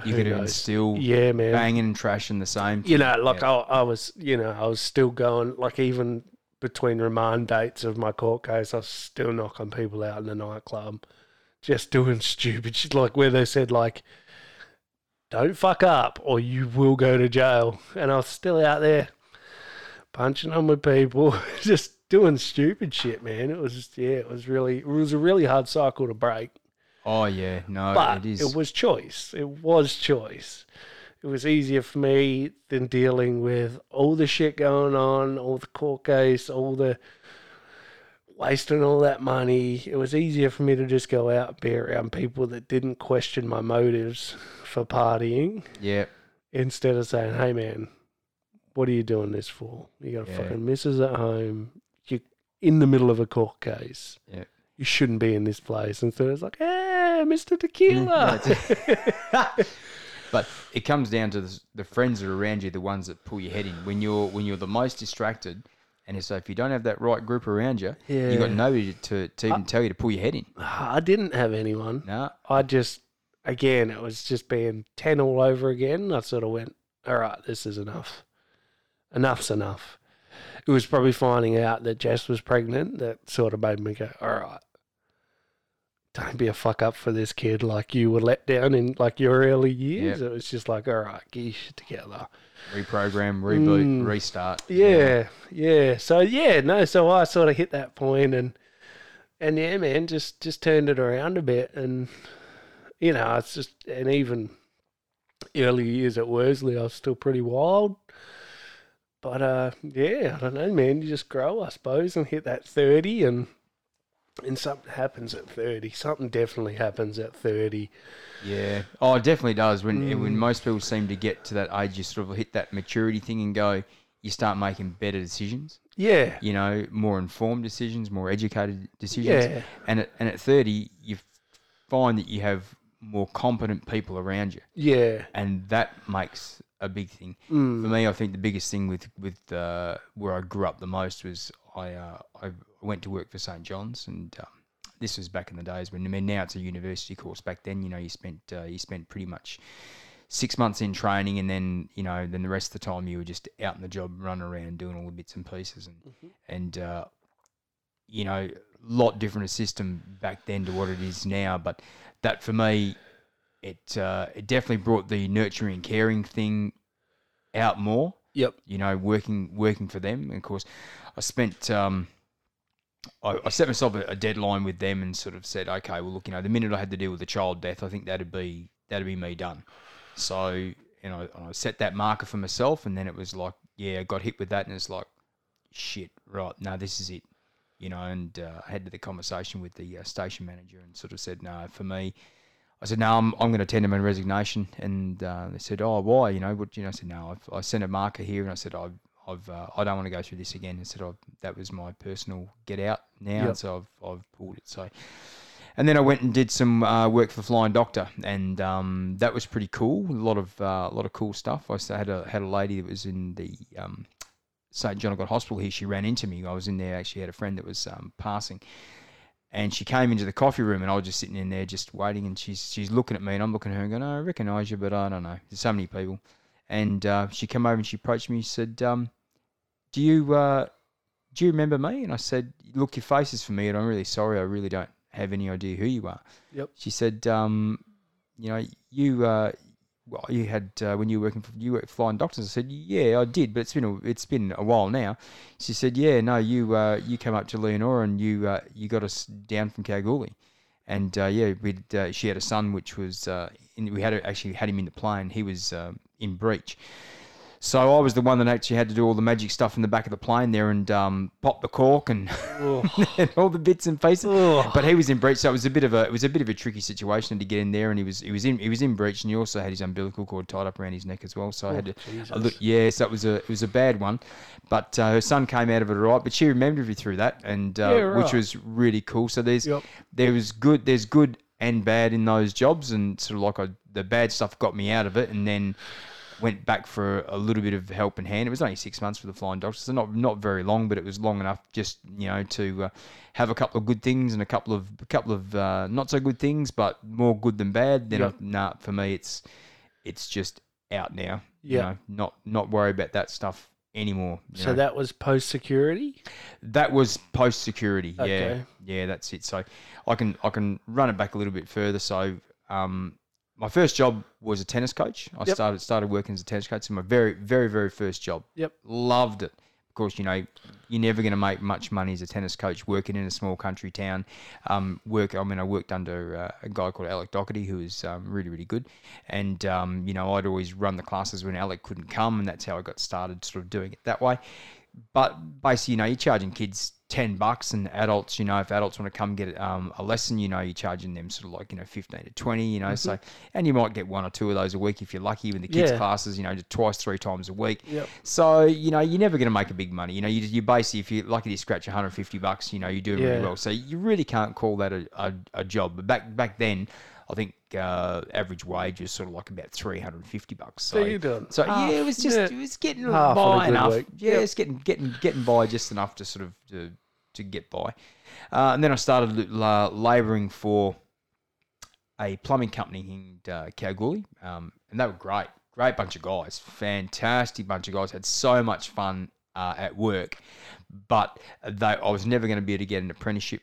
you could have been still yeah, man. banging and trashing the same thing. You know, like yeah. I, I was, you know, I was still going, like even between remand dates of my court case, I was still knocking people out in the nightclub. Just doing stupid shit, like where they said, like, don't fuck up or you will go to jail. And I was still out there punching on with people, just doing stupid shit, man. It was just, yeah, it was really, it was a really hard cycle to break. Oh, yeah, no, but it is. It was choice. It was choice. It was easier for me than dealing with all the shit going on, all the court case, all the wasting all that money. It was easier for me to just go out and be around people that didn't question my motives for partying. Yeah. Instead of saying, hey, man, what are you doing this for? You got a yeah. fucking missus at home. You're in the middle of a court case. Yeah. You shouldn't be in this place. And so it's like, hey, Mister Tequila. But it comes down to the, the friends that are around you, the ones that pull your head in. When you're when you're the most distracted... And so if you don't have that right group around you, yeah. you've got nobody to, to even I, tell you to pull your head in. I didn't have anyone. No. I just, again, it was just being ten all over again. I sort of went, all right, this is enough. Enough's enough. It was probably finding out that Jess was pregnant that sort of made me go, all right, don't be a fuck up for this kid like you were let down in like your early years. Yep. It was just like, all right, get your shit together. Reprogram, reboot, mm, restart. Yeah, yeah, yeah. So yeah, no. So I sort of hit that point, and and yeah, man, just just turned it around a bit, and you know, it's just, and even early years at Worsley, I was still pretty wild. But uh, yeah, I don't know, man. You just grow, I suppose, and hit that thirty, and and something happens at thirty. Something definitely happens at thirty. Yeah. Oh, it definitely does. When mm. when most people seem to get to that age, you sort of hit that maturity thing and go, you start making better decisions. Yeah. You know, more informed decisions, more educated decisions. Yeah. And at, and at thirty, you find that you have more competent people around you. Yeah. And that makes a big thing. Mm. For me, I think the biggest thing with, with uh, where I grew up the most was I uh, I went to work for Saint John's and... Um, This was back in the days when, I mean, now it's a university course. Back then, you know, you spent uh, you spent pretty much six months in training, and then you know, then the rest of the time you were just out in the job, running around doing all the bits and pieces, and mm-hmm. and uh, you know, a lot different a system back then to what it is now. But that for me, it uh, it definitely brought the nurturing and caring thing out more. Yep. You know, working working for them, and of course, I spent. Um, I, I set myself a, a deadline with them and sort of said, okay, well, look, you know, the minute I had to deal with a child death, I think that'd be that'd be me done. So, you know, and I set that marker for myself, and then it was like, yeah, I got hit with that, and it's like, shit, right, no, this is it, you know. And uh, I had the conversation with the uh, station manager and sort of said, no, for me, I said, no, I'm I'm going to tender my resignation. And uh, they said, oh, why, you know, what, you know, I said, no, I've, I sent a marker here, and I said, I've. I've uh, I don't want to go through this again. Instead, I've, that was my personal get out now, yep. so I've I've pulled it. So, and then I went and did some uh, work for Flying Doctor, and um, that was pretty cool. A lot of uh, a lot of cool stuff. I had a had a lady that was in the um, Saint John of God Hospital here. She ran into me. I was in there. Actually, had a friend that was um, passing, and she came into the coffee room, and I was just sitting in there just waiting. And she's she's looking at me, and I'm looking at her and going, oh, I recognise you, but I don't know. There's so many people. And uh, she came over and she approached me. She said, um, Do you uh, do you remember me? And I said, look, your face is familiar. I'm really sorry. I really don't have any idea who you are. Yep. She said, um, you know, you, uh, well, you had, uh, when you were working for, you worked for Flying Doctors. I said, yeah, I did, but it's been a, it's been a while now. She said, yeah, no, you, uh, you came up to Leonora and you, uh, you got us down from Kalgoorlie. And uh, yeah, we'd, uh, she had a son, which was uh, in, we had actually had him in the plane. He was uh, in breach, so I was the one that actually had to do all the magic stuff in the back of the plane there and um, pop the cork and, and all the bits and pieces. Ugh. But he was in breach, so it was a bit of a it was a bit of a tricky situation to get in there. And he was he was in he was in breach, and he also had his umbilical cord tied up around his neck as well. So oh, I had to a look. Yeah, so it was a it was a bad one. But uh, her son came out of it all right. But she remembered me through that, and uh, yeah, right. which was really cool. So there's yep. there was good there's good and bad in those jobs, and sort of like I, the bad stuff got me out of it, and then. Went back for a little bit of help in hand. It was only six months for the Flying Doctors, so not not very long, but it was long enough just you know to uh, have a couple of good things and a couple of a couple of uh, not so good things, but more good than bad. Then yep. I, nah, for me it's it's just out now. Yeah, you know, not not worry about that stuff anymore. So know. that was post security. That was post security. Okay. Yeah, yeah, that's it. So I can I can run it back a little bit further. So. Um, My first job was a tennis coach. I yep. started started working as a tennis coach. It's my very, very, very first job. Yep. Loved it. Of course, you know, you're never going to make much money as a tennis coach working in a small country town. Um, work. I mean, I worked under uh, a guy called Alec Doherty, who was um, really, really good. And, um, you know, I'd always run the classes when Alec couldn't come, and that's how I got started sort of doing it that way. But basically, you know, you're charging kids ten bucks, and adults, you know, if adults want to come get um, a lesson, you know, you're charging them sort of like, you know, fifteen to twenty, you know, mm-hmm. so, and you might get one or two of those a week if you're lucky with the kids' yeah. classes, you know, twice, three times a week. Yep. So, you know, you're never going to make a big money. You know, you, you basically, if you're lucky to scratch one hundred fifty bucks, you know, you're doing yeah. really well. So you really can't call that a, a, a job. But back, back then, I think uh, average wage is sort of like about three hundred and fifty bucks. So, so you don't. So half, yeah, it was just yeah. it was getting half by enough. Week. Yeah, yep. it's getting getting getting by just enough to sort of to, to get by. Uh, and then I started uh, labouring for a plumbing company in uh, Kalgoorlie, um, and they were great, great bunch of guys, fantastic bunch of guys. Had so much fun uh, at work, but they, I was never going to be able to get an apprenticeship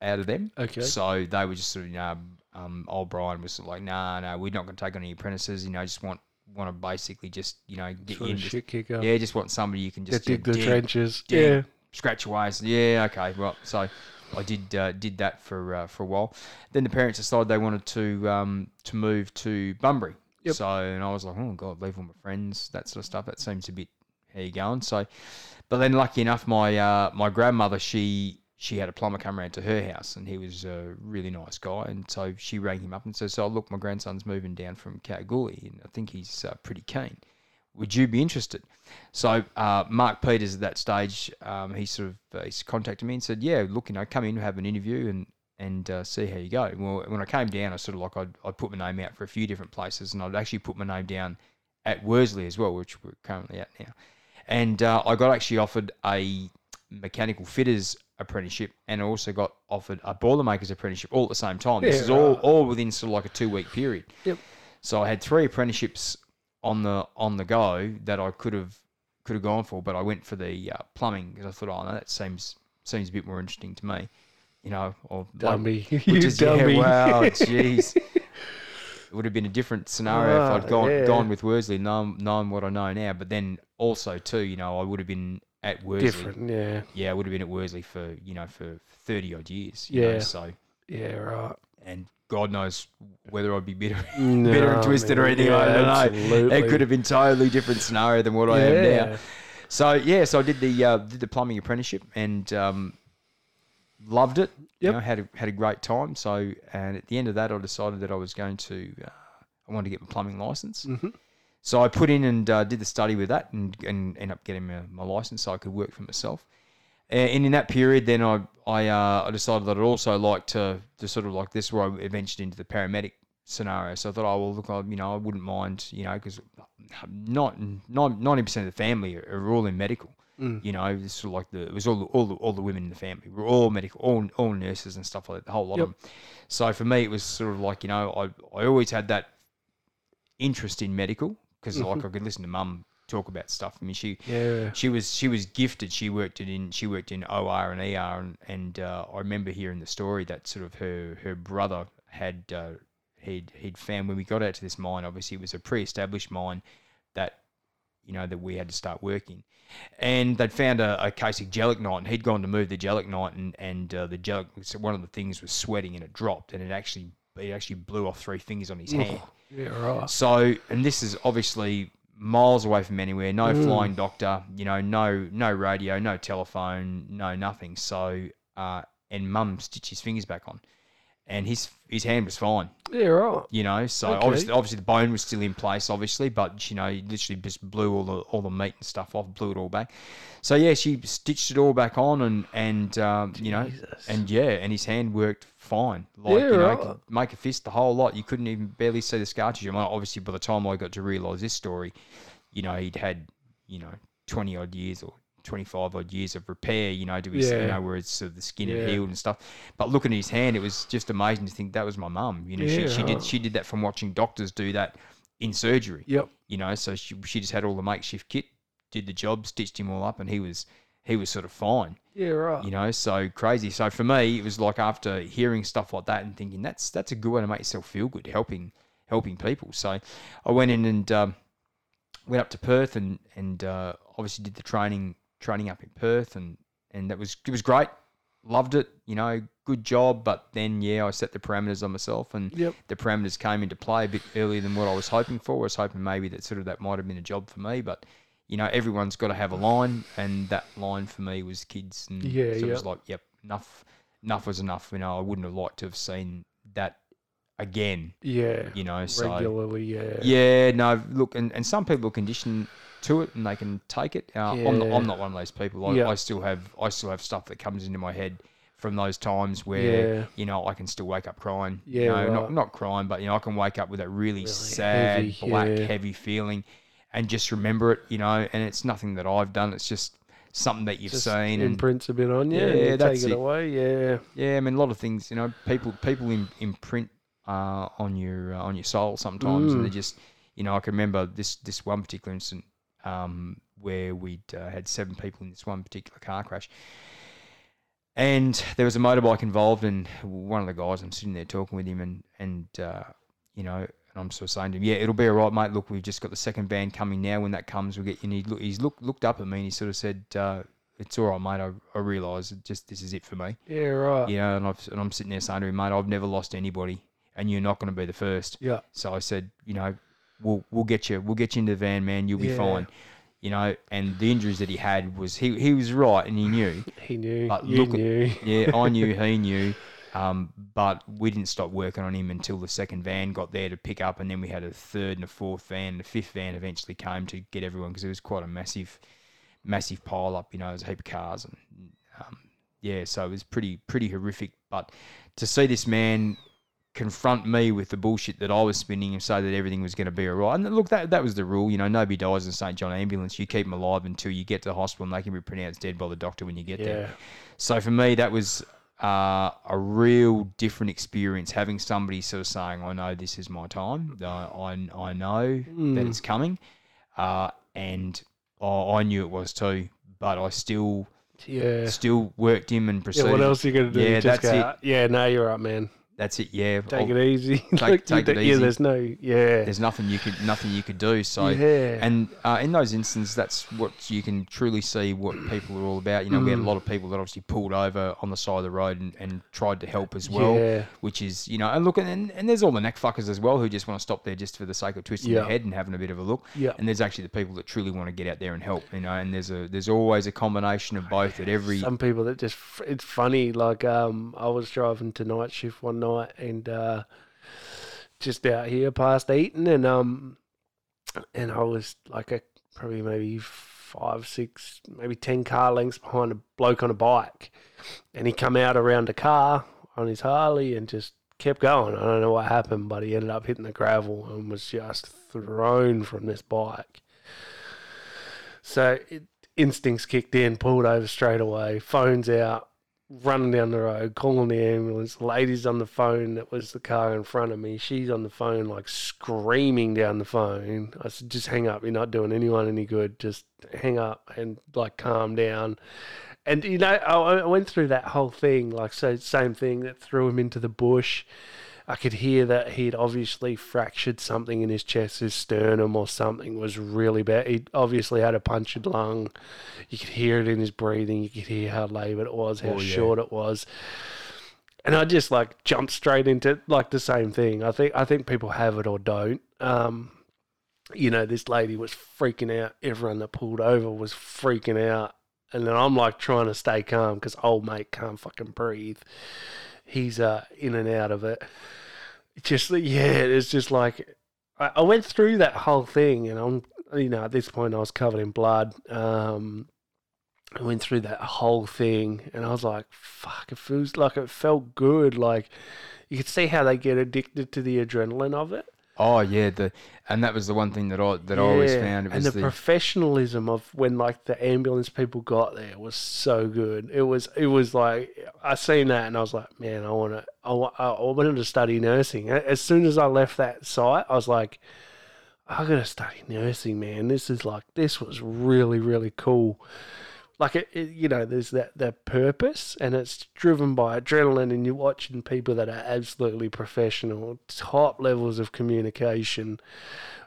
out of them. Okay, so they were just sort of you know. Um, old Brian was like, no, nah, no, nah, we're not going to take on any apprentices. You know, just want want to basically just, you know, get sort you in. Just, shit kicker. Yeah, just want somebody you can just dig uh, the dig, trenches. Dig, yeah, scratch away. So, yeah, okay, well, so I did uh, did that for uh, for a while. Then the parents decided they wanted to um, to move to Bunbury. Yep. So and I was like, oh god, leave all my friends, that sort of stuff. That seems a bit how you going. So, but then lucky enough, my uh, my grandmother she. She had a plumber come around to her house, and he was a really nice guy. And so she rang him up and said, so look, my grandson's moving down from Kalgoorlie, and I think he's uh, pretty keen. Would you be interested? So uh, Mark Peters at that stage, um, he sort of uh, he contacted me and said, yeah, look, you know, come in, have an interview and, and uh, see how you go. Well, when I came down, I sort of like I'd, I'd put my name out for a few different places, and I'd actually put my name down at Worsley as well, which we're currently at now. And uh, I got actually offered a mechanical fitters apprenticeship, and also got offered a boilermaker's apprenticeship all at the same time. Yeah, this is all, all within sort of like a two week period. Yep. So I had three apprenticeships on the on the go that I could have could have gone for, but I went for the uh, plumbing because I thought, oh no, that seems seems a bit more interesting to me. You know, or dummy, like, you is, dummy. Yeah, wow, jeez. It would have been a different scenario oh, if I'd gone yeah. gone with Worsley, knowing knowing what I know now. But then also too, you know, I would have been. At Worsley. Different, yeah. Yeah, I would have been at Worsley for, you know, for thirty odd years. You yeah. Know, so. Yeah, right. And God knows whether I'd be bitter, no, bitter and twisted I mean, or anything. Yeah, I don't absolutely. know. It could have been totally different scenario than what yeah. I am now. So, yeah, so I did the uh, did the plumbing apprenticeship and um, loved it. Yep. You know, had a, had a great time. So, and at the end of that, I decided that I was going to, uh, I wanted to get my plumbing license. Mm-hmm. So I put in and uh, did the study with that and, and ended up getting my, my license so I could work for myself. And in that period, then I I, uh, I decided that I'd also like to, to sort of like this where I ventured into the paramedic scenario. So I thought, oh, well, look, I, you know, I wouldn't mind, you know, because ninety percent of the family are, are all in medical. Mm. You know, this sort of like the it was all the, all the, all the women in the family were all medical, all all nurses and stuff like that, the whole lot yep. of them. So for me, it was sort of like, you know, I I always had that interest in medical. Because, mm-hmm. like, I could listen to mum talk about stuff. I mean, she yeah. she was she was gifted. She worked it in she worked in O R and E R, and, and uh, I remember hearing the story that sort of her her brother had uh, he'd he'd found when we got out to this mine. Obviously, it was a pre-established mine that you know that we had to start working, and they'd found a, a case of gelignite, and he'd gone to move the gelignite, and and uh, the gel one of the things was sweating, and it dropped, and it actually it actually blew off three fingers on his hand. Yeah, right. So, and this is obviously miles away from anywhere, no mm. flying doctor, you know, no no radio, no telephone, no nothing. So, uh, and Mum stitched his fingers back on, and his his hand was fine. Yeah, right. You know, so okay. obviously, obviously the bone was still in place, obviously, but you know, he literally just blew all the all the meat and stuff off, blew it all back. So yeah, she stitched it all back on, and and um, you know, and yeah, and his hand worked fine, like yeah, you know, right. make a fist, the whole lot. You couldn't even barely see the scar tissue. I mean, obviously, by the time I got to realise this story, you know, he'd had you know twenty odd years or twenty five odd years of repair, you know, to his yeah. you know where it's sort of the skin had yeah. healed and stuff. But looking at his hand, it was just amazing to think that was my mum. You know, yeah, she, she did she did that from watching doctors do that in surgery. Yep. You know, so she she just had all the makeshift kit, did the job, stitched him all up, and he was. He was sort of fine. Yeah, right. You know, so crazy. So for me, it was like after hearing stuff like that and thinking that's that's a good way to make yourself feel good, helping helping people. So I went in and um, went up to Perth and and uh, obviously did the training training up in Perth, and and that was it was great. Loved it. You know, good job. But then yeah, I set the parameters on myself, and yep. the parameters came into play a bit earlier than what I was hoping for. I was hoping maybe that sort of that might have been a job for me, but. You know, everyone's got to have a line, and that line for me was kids. And yeah, so yeah. it was like, yep, enough, enough was enough. You know, I wouldn't have liked to have seen that again. Yeah, you know, so regularly. Yeah, yeah. No, look, and, and some people are conditioned to it, and they can take it. Uh, yeah. I'm, not, I'm not one of those people. I, yeah. I still have, I still have stuff that comes into my head from those times where yeah. you know I can still wake up crying. Yeah, you know, right. not not crying, but you know I can wake up with that really, really sad, heavy, black, yeah. heavy feeling. And just remember it, you know, and it's nothing that I've done. It's just something that you've just seen. Imprints and, a bit on you. Yeah, and you that's take it, it away. Yeah, yeah. I mean, a lot of things, you know, people people in, imprint uh, on your uh, on your soul sometimes, mm. and they just, you know, I can remember this this one particular incident um, where we'd uh, had seven people in this one particular car crash, and there was a motorbike involved, and one of the guys, I'm sitting there talking with him, and and uh, you know. I'm sort of saying to him, yeah, it'll be all right, mate. Look, we've just got the second van coming now. When that comes, we'll get you. Need look, he's look, looked up at me and he sort of said, uh, it's all right, mate. I, I realise just this is it for me. Yeah, right. Yeah, and, I've, and I'm sitting there saying to him, mate, I've never lost anybody, and you're not going to be the first. Yeah. So I said, you know, we'll we'll get you. We'll get you into the van, man. You'll be yeah. fine. You know, and the injuries that he had was he he was right, and he knew. He knew. But you look, knew. Yeah, I knew. He knew. Um, but we didn't stop working on him until the second van got there to pick up, and then we had a third and a fourth van, and the fifth van eventually came to get everyone because it was quite a massive, massive pile up. You know, it was a heap of cars, and um, yeah, so it was pretty, pretty horrific. But to see this man confront me with the bullshit that I was spinning and say that everything was going to be all right, and look, that that was the rule. You know, nobody dies in Saint John Ambulance. You keep them alive until you get to the hospital, and they can be pronounced dead by the doctor when you get yeah. there. So for me, that was. Uh, a real different experience, having somebody sort of saying, I know this is my time. I I, I know mm. that it's coming. Uh, and oh, I knew it was too, but I still yeah. still worked him and proceeded. Yeah, what else are you going to do? Yeah, Just that's go, it. Yeah, no, you're right, man. That's it, yeah. Take I'll, it easy. Take, take it easy. Yeah, there's no, yeah. There's nothing you could nothing you could do. So, yeah. And uh, in those instances, that's what you can truly see what people are all about. You know, mm. we had a lot of people that obviously pulled over on the side of the road and, and tried to help as well, yeah. which is, you know, and look, and, and there's all the neck fuckers as well who just want to stop there just for the sake of twisting yeah. their head and having a bit of a look. Yeah. And there's actually the people that truly want to get out there and help, you know, and there's a there's always a combination of both that every... Some people that just, it's funny, like um, I was driving to night shift one night, and uh, just out here past Eaton, and um, and I was like a probably maybe five, six, maybe ten car lengths behind a bloke on a bike, and he come out around a car on his Harley and just kept going. I don't know what happened, but he ended up hitting the gravel and was just thrown from this bike. So it, instincts kicked in, pulled over straight away, phones out. running down the road, calling the ambulance. The lady's on the phone that was the car in front of me. She's on the phone, like, screaming down the phone. I said, just hang up. You're not doing anyone any good. Just hang up and, like, calm down. And, you know, I, I went through that whole thing, like, so same thing that threw him into the bush. I could hear that he'd obviously fractured something in his chest, his sternum or something was really bad. He obviously had a punctured lung. You could hear it in his breathing. You could hear how laboured it was, how oh, yeah. short it was. And I just, like, jumped straight into, like, the same thing. I think I think people have it or don't. Um, you know, this lady was freaking out. Everyone that pulled over was freaking out. And then I'm, like, trying to stay calm because old mate can't fucking breathe. He's uh, in and out of it. Just, yeah, it's just like, I, I went through that whole thing and I'm, you know, at this point I was covered in blood. Um, I went through that whole thing and I was like, fuck, it feels like it felt good. Like, you could see how they get addicted to the adrenaline of it. Oh, yeah, the and that was the one thing that I that yeah. I always found. It was and the, the professionalism of when, like, the ambulance people got there was so good. It was it was like, I seen that and I was like, man, I want to I, I wanted to study nursing. As soon as I left that site, I was like, I got to study nursing, man. This is like, this was really, really cool. Like, it, it, you know, there's that, that purpose and it's driven by adrenaline and you're watching people that are absolutely professional, top levels of communication.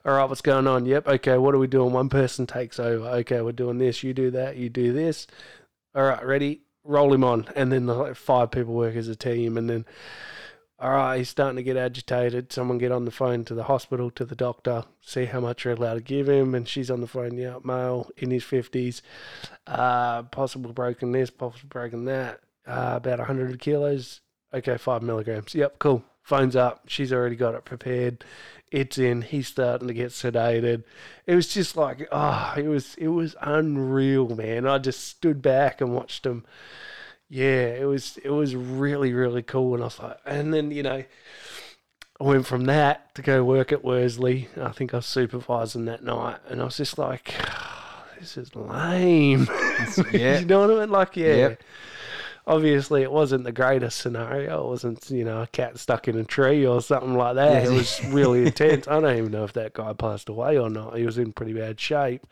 All right, what's going on? Yep, okay, what are we doing? One person takes over. Okay, we're doing this, you do that, you do this. All right, ready? Roll him on. And then like five people work as a team and then, all right, he's starting to get agitated. Someone get on the phone to the hospital, to the doctor, see how much you're allowed to give him. And she's on the phone, yeah, male in his fifties, uh, possible broken this, possible broken that, uh, about one hundred kilos. Okay, five milligrams. Yep, cool. Phone's up. She's already got it prepared. It's in. He's starting to get sedated. It was just like, oh, it was, it was unreal, man. I just stood back and watched him. Yeah, it was it was really, really cool. And I was like, and then, you know, I went from that to go work at Worsley. I think I was supervising that night. And I was just like, oh, this is lame. Yeah. You know what I mean? Like, yeah. Yep. Obviously, it wasn't the greatest scenario. It wasn't, you know, a cat stuck in a tree or something like that. It was really intense. I don't even know if that guy passed away or not. He was in pretty bad shape.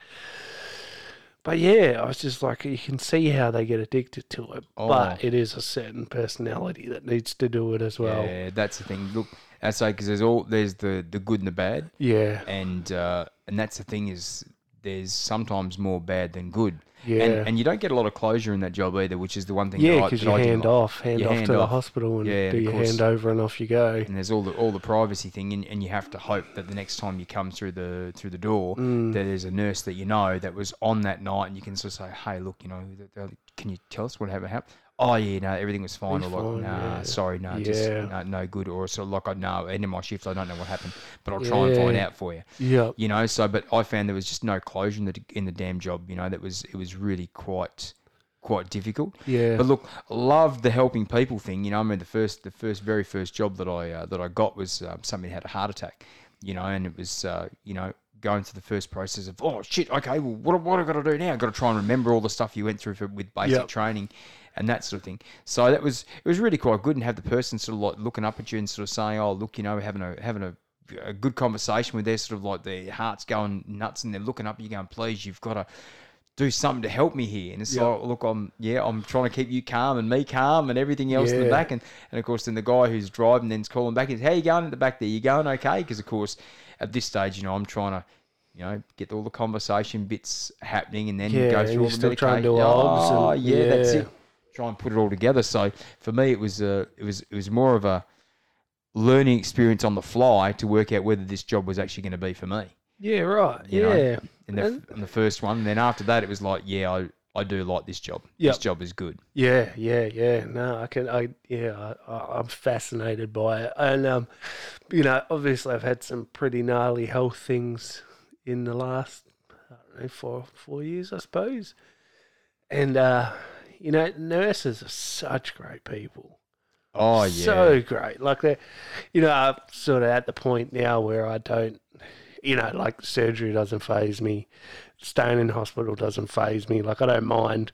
But, yeah, I was just like, you can see how they get addicted to it, oh. but it is a certain personality that needs to do it as well. Yeah, that's the thing. Look, I say because there's all there's the, the good and the bad. Yeah. And uh, and that's the thing is there's sometimes more bad than good. Yeah. And, and you don't get a lot of closure in that job either, which is the one thing. Yeah, because you I hand off, hand off hand to off. the hospital and yeah, do and your course, hand over and off you go. And there's all the all the privacy thing, and, and you have to hope that the next time you come through the through the door, mm. that there's a nurse that you know that was on that night, and you can sort of say, hey, look, you know, can you tell us what happened? Oh yeah, no, everything was fine. Or like, fine, nah, yeah. sorry, no, yeah. just no, no good. Or so like, I no, end of my shift, I don't know what happened, but I'll try yeah. and find out for you. Yeah, you know. So, but I found there was just no closure in the in the damn job. You know, that was it was really quite quite difficult. Yeah. But look, loved the helping people thing. You know, I mean, the first the first very first job that I uh, that I got was um, somebody had a heart attack. You know, and it was uh, you know. Going through the first process of, oh, shit, okay, well, what, what have I got to do now? I've got to try and remember all the stuff you went through for, with basic yep. training and that sort of thing. So that was it was really quite good, and have the person sort of like looking up at you and sort of saying, oh, look, you know, having a having a, a good conversation with their sort of like their heart's going nuts and they're looking up at you going, please, you've got to do something to help me here. And it's yep. like, look, I'm, yeah, I'm trying to keep you calm and me calm and everything else yeah. in the back. And, and, of course, then the guy who's driving then's calling back is, how you going at the back there? You going okay? Because, of course, at this stage, you know, I'm trying to, you know, get all the conversation bits happening and then yeah, go through all the medication. Trying to do oh, and, yeah, yeah, that's it. Try and put it all together. So for me, it was a, it was, it was more of a learning experience on the fly to work out whether this job was actually going to be for me. Yeah, right. You yeah, know, in the and, in the first one, and then after that, it was like, yeah, I, I do like this job. Yep. This job is good. Yeah, yeah, yeah. No, I can. I yeah, I, I, I'm fascinated by it, and um, you know, obviously, I've had some pretty gnarly health things in the last, I don't know, four four years, I suppose. And uh, you know, nurses are such great people. Oh yeah, so great. Like they, you know, I'm sort of at the point now where I don't. you know, like surgery doesn't faze me. Staying in hospital doesn't faze me. Like, I don't mind.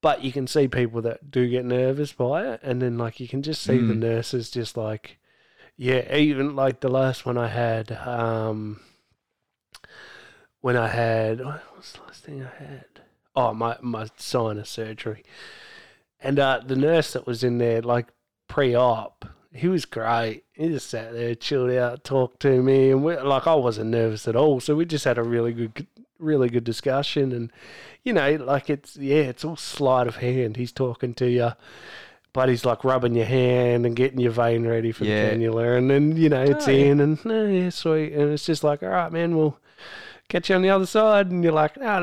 But you can see people that do get nervous by it. And then, like, you can just see mm. the nurses just like, yeah, even like the last one I had, um, when I had, what was the last thing I had? Oh, my, my sinus surgery. And uh, the nurse that was in there, like, pre-op, he was great. He just sat there, chilled out, talked to me. And, we, like, I wasn't nervous at all. So we just had a really good really good discussion, and you know, like, it's yeah it's all sleight of hand. He's talking to you, but he's like rubbing your hand and getting your vein ready for yeah. the cannula, and then, you know, it's oh, in yeah. and oh, yeah sweet, and it's just like, all right man, we'll catch you on the other side, and you're like, oh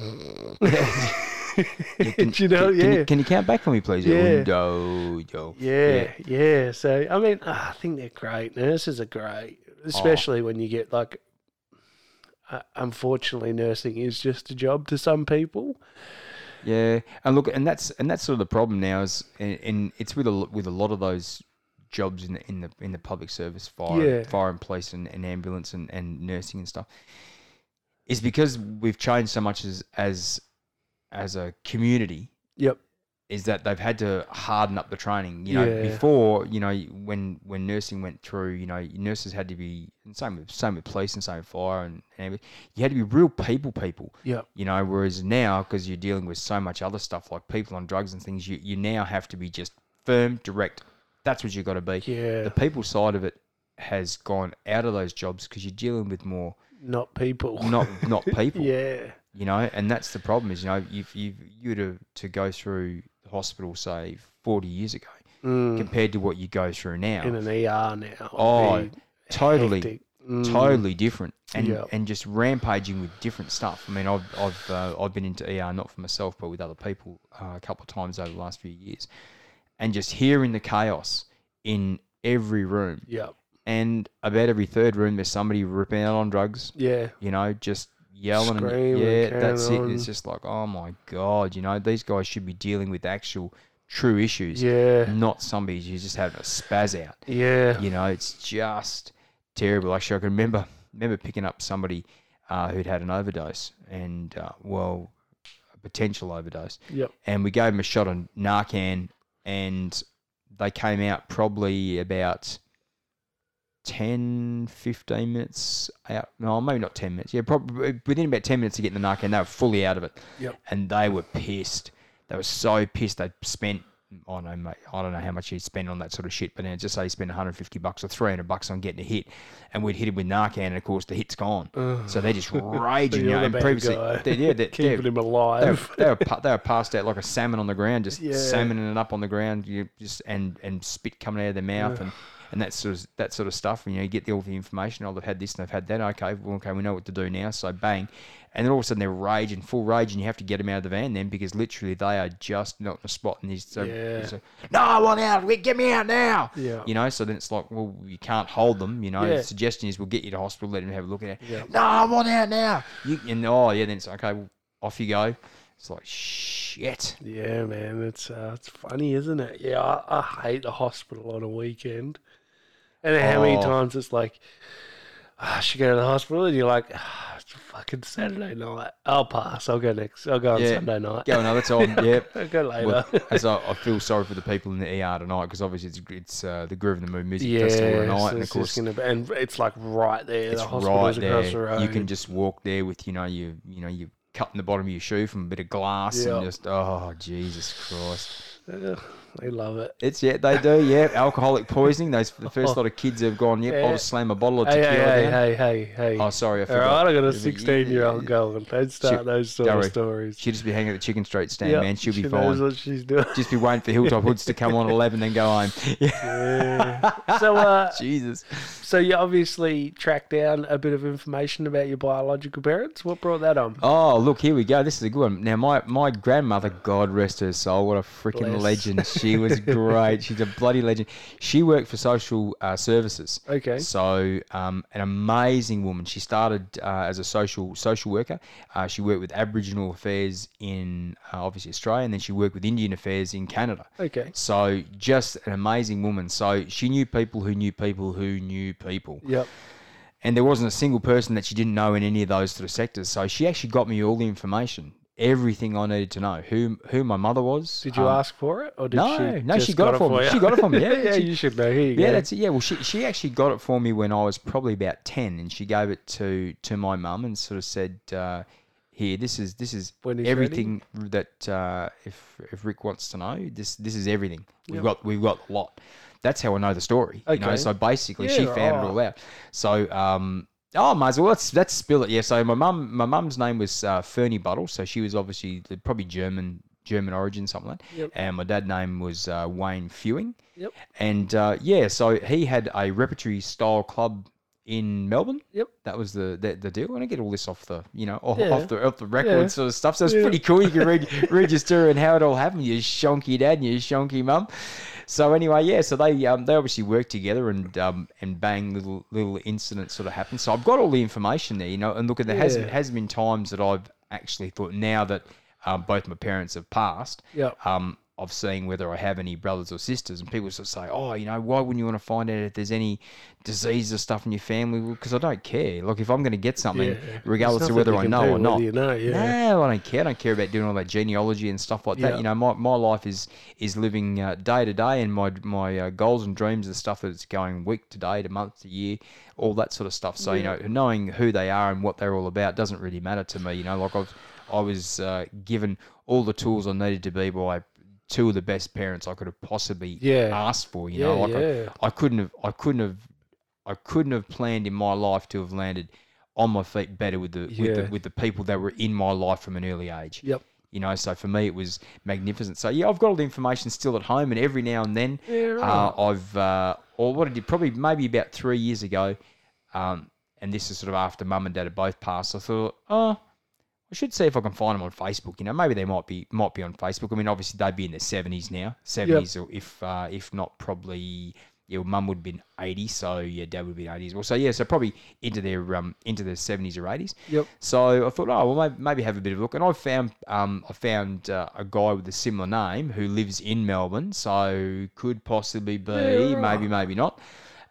no. Yeah, can, you know, can, yeah. can, you, can you count back for me, please? Yeah, yo, yo. Yeah, yeah, yeah. So I mean, oh, I think they're great. Nurses are great, especially oh. when you get like, Uh, unfortunately, nursing is just a job to some people. Yeah, and look, and that's and that's sort of the problem now is, and, and it's with a with a lot of those jobs in the in the in the public service, fire, yeah. fire and police, and, and ambulance, and, and nursing and stuff. Is because we've changed so much as as as a community. Yep. Is that they've had to harden up the training. You know, yeah. before, you know, when when nursing went through, you know, nurses had to be, and same with, same with police and same with fire, and, and you had to be real people people. Yeah. You know, whereas now, because you're dealing with so much other stuff like people on drugs and things, you, you now have to be just firm, direct. That's what you've got to be. Yeah. The people side of it has gone out of those jobs because you're dealing with more. Not people. Not not people. Yeah. You know, and that's the problem is, you know, if you you were to, to go through hospital, say forty years ago, mm. compared to what you go through now in an E R now. Oh, totally, mm. totally different, and yep. and just rampaging with different stuff. I mean, I've I've uh, I've been into E R not for myself, but with other people uh, a couple of times over the last few years, and just hearing the chaos in every room. Yeah, and about every third room, there's somebody ripping out on drugs. Yeah, you know, just. Yelling, and, yeah, that's it. And it's just like, oh my god, you know, these guys should be dealing with actual, true issues. Yeah, not somebody's. You just having a spaz out. Yeah, you know, it's just terrible. Actually, I can remember remember picking up somebody uh, who'd had an overdose, and uh, well, a potential overdose. Yep. And we gave them a shot of Narcan, and they came out probably about ten, fifteen minutes out. No, maybe not ten minutes. Yeah, probably within about ten minutes of getting the Narcan, they were fully out of it. Yep. And they were pissed. They were so pissed. They spent, I don't know, mate, I don't know how much he'd spent on that sort of shit, but now just say he spent one hundred fifty bucks or three hundred bucks on getting a hit, and we'd hit him with Narcan, and of course the hit's gone. Ugh. So they're just raging. So you know, and previously, they, yeah, they, keeping they, him alive. They were, they, were, they were passed out like a salmon on the ground, just yeah. salmoning it up on the ground, you just and and spit coming out of their mouth. Yeah. and. And that sort of that sort of stuff, and you know, you get the, all the information. Oh, they've had this and they've had that. Okay, well, okay, we know what to do now. So bang, and then all of a sudden they're raging, full rage, and you have to get them out of the van then because literally they are just not in the spot. And he's so, yeah. he's so no, I want out. Get me out now. Yeah, you know. So then it's like, well, you can't hold them. You know, yeah. the suggestion is we'll get you to hospital, let them have a look at it. Yeah. No, I want out now. You and oh yeah, then it's okay. Well, off you go. It's like shit. Yeah, man. It's uh, it's funny, isn't it? Yeah, I, I hate the hospital on a weekend. And how many oh. times it's like, oh, I should go to the hospital, and you're like, oh, it's a fucking Saturday night. I'll pass. I'll go next. I'll go on yeah. Sunday night. Go another time. Yeah. I'll go later. Well, as I, I feel sorry for the people in the E R tonight because obviously it's, it's uh, the groove of the moon music yeah, festival tonight, so and of course, gonna be, and it's like right there. It's the hospital right across the road. You can just walk there with you know you you know you cutting the bottom of your shoe from a bit of glass yep. and just oh Jesus Christ. Uh, they love it. It's yeah, they do. Yeah, alcoholic poisoning. Those the first lot of kids have gone. Yep, yeah. I'll slam a bottle of tequila. Hey, hey, down. hey, hey, hey. Oh, sorry, I forgot. All right, I got a sixteen-year-old girl, and they'd start she, those sort of stories. She'll just be hanging at the chicken street stand, yep, man. She'll be she fine. She knows what she's doing. Just be waiting for Hilltop Hoods to come on eleven, then go home. Yeah. So, uh, Jesus. So you obviously tracked down a bit of information about your biological parents. What brought that on? Oh, look, here we go. This is a good one. Now, my my grandmother, God rest her soul, what a freaking legend. She was great. She's a bloody legend. She worked for social uh, services. Okay. So um, an amazing woman. She started uh, as a social social worker. Uh, she worked with Aboriginal affairs in uh, obviously Australia, and then she worked with Indian affairs in Canada. Okay. So just an amazing woman. So she knew people who knew people who knew people. Yep. And there wasn't a single person that she didn't know in any of those sort of sectors. So she actually got me all the information, everything I needed to know, who who my mother was. Did you um, ask for it? Or did no, she no, she got, got it for me. You. She got it for me. Yeah, yeah she, you should know. Here you yeah, go. That's it. Yeah, well, she she actually got it for me when I was probably about ten, and she gave it to to my mum and sort of said, uh, "Here, this is this is everything ready? that uh, if if Rick wants to know, this this is everything. We've yep. got we've got a lot." That's how I know the story. Okay. You know? So basically, yeah, she found oh. it all out. So, um, oh, might as well, let's, let's spill it. Yeah, so my mum, my mum's name was uh, Fernie Buttle, so she was obviously the, probably German German origin, something like that. Yep. And my dad's name was uh, Wayne Fewing. Yep. And, uh, yeah, so he had a repertory-style club in Melbourne. Yep. That was the, the the deal. And I get all this off the, you know, off, yeah. off the off the record yeah. sort of stuff. So it's yeah. pretty cool. You can re- register and how it all happened. You shonky dad and you shonky mum. So anyway, yeah, so they um, they obviously worked together and um, and bang, little little incidents sort of happened. So I've got all the information there, you know, and look, there yeah. has, has been times that I've actually thought, now that um, both my parents have passed, yep. um, of seeing whether I have any brothers or sisters, and people sort of say, oh, you know, why wouldn't you want to find out if there's any disease or stuff in your family? Because well, I don't care. Like, if I'm going to get something, yeah. regardless of whether I know or not, you know, yeah. no, I don't care. I don't care about doing all that genealogy and stuff like yeah. that. You know, my, my life is is living uh, day to day, and my my uh, goals and dreams and stuff that's going week to day to month to year, all that sort of stuff. So, yeah. you know, knowing who they are and what they're all about doesn't really matter to me. You know, like I've, I was uh, given all the tools I needed to be by two of the best parents I could have possibly yeah. asked for, you yeah, know, like yeah. I, I couldn't have, I couldn't have, I couldn't have planned in my life to have landed on my feet better with the, yeah. with the, with the people that were in my life from an early age, yep. you know, so for me it was magnificent. So yeah, I've got all the information still at home, and every now and then yeah, right. uh, I've, uh, or what I did probably maybe about three years ago, um, and this is sort of after mum and dad had both passed, I thought, oh, I should see if I can find them on Facebook. You know, maybe they might be might be on Facebook. I mean, obviously they'd be in their seventies now, seventies yep. or if uh, if not, probably yeah, mum would have been eighty, so yeah, dad would have been eighty as well. So yeah, so probably into their um into their seventies or eighties. Yep. So I thought, oh well, maybe, maybe have a bit of a look, and I found um I found uh, a guy with a similar name who lives in Melbourne, so could possibly be yeah, right. maybe maybe not.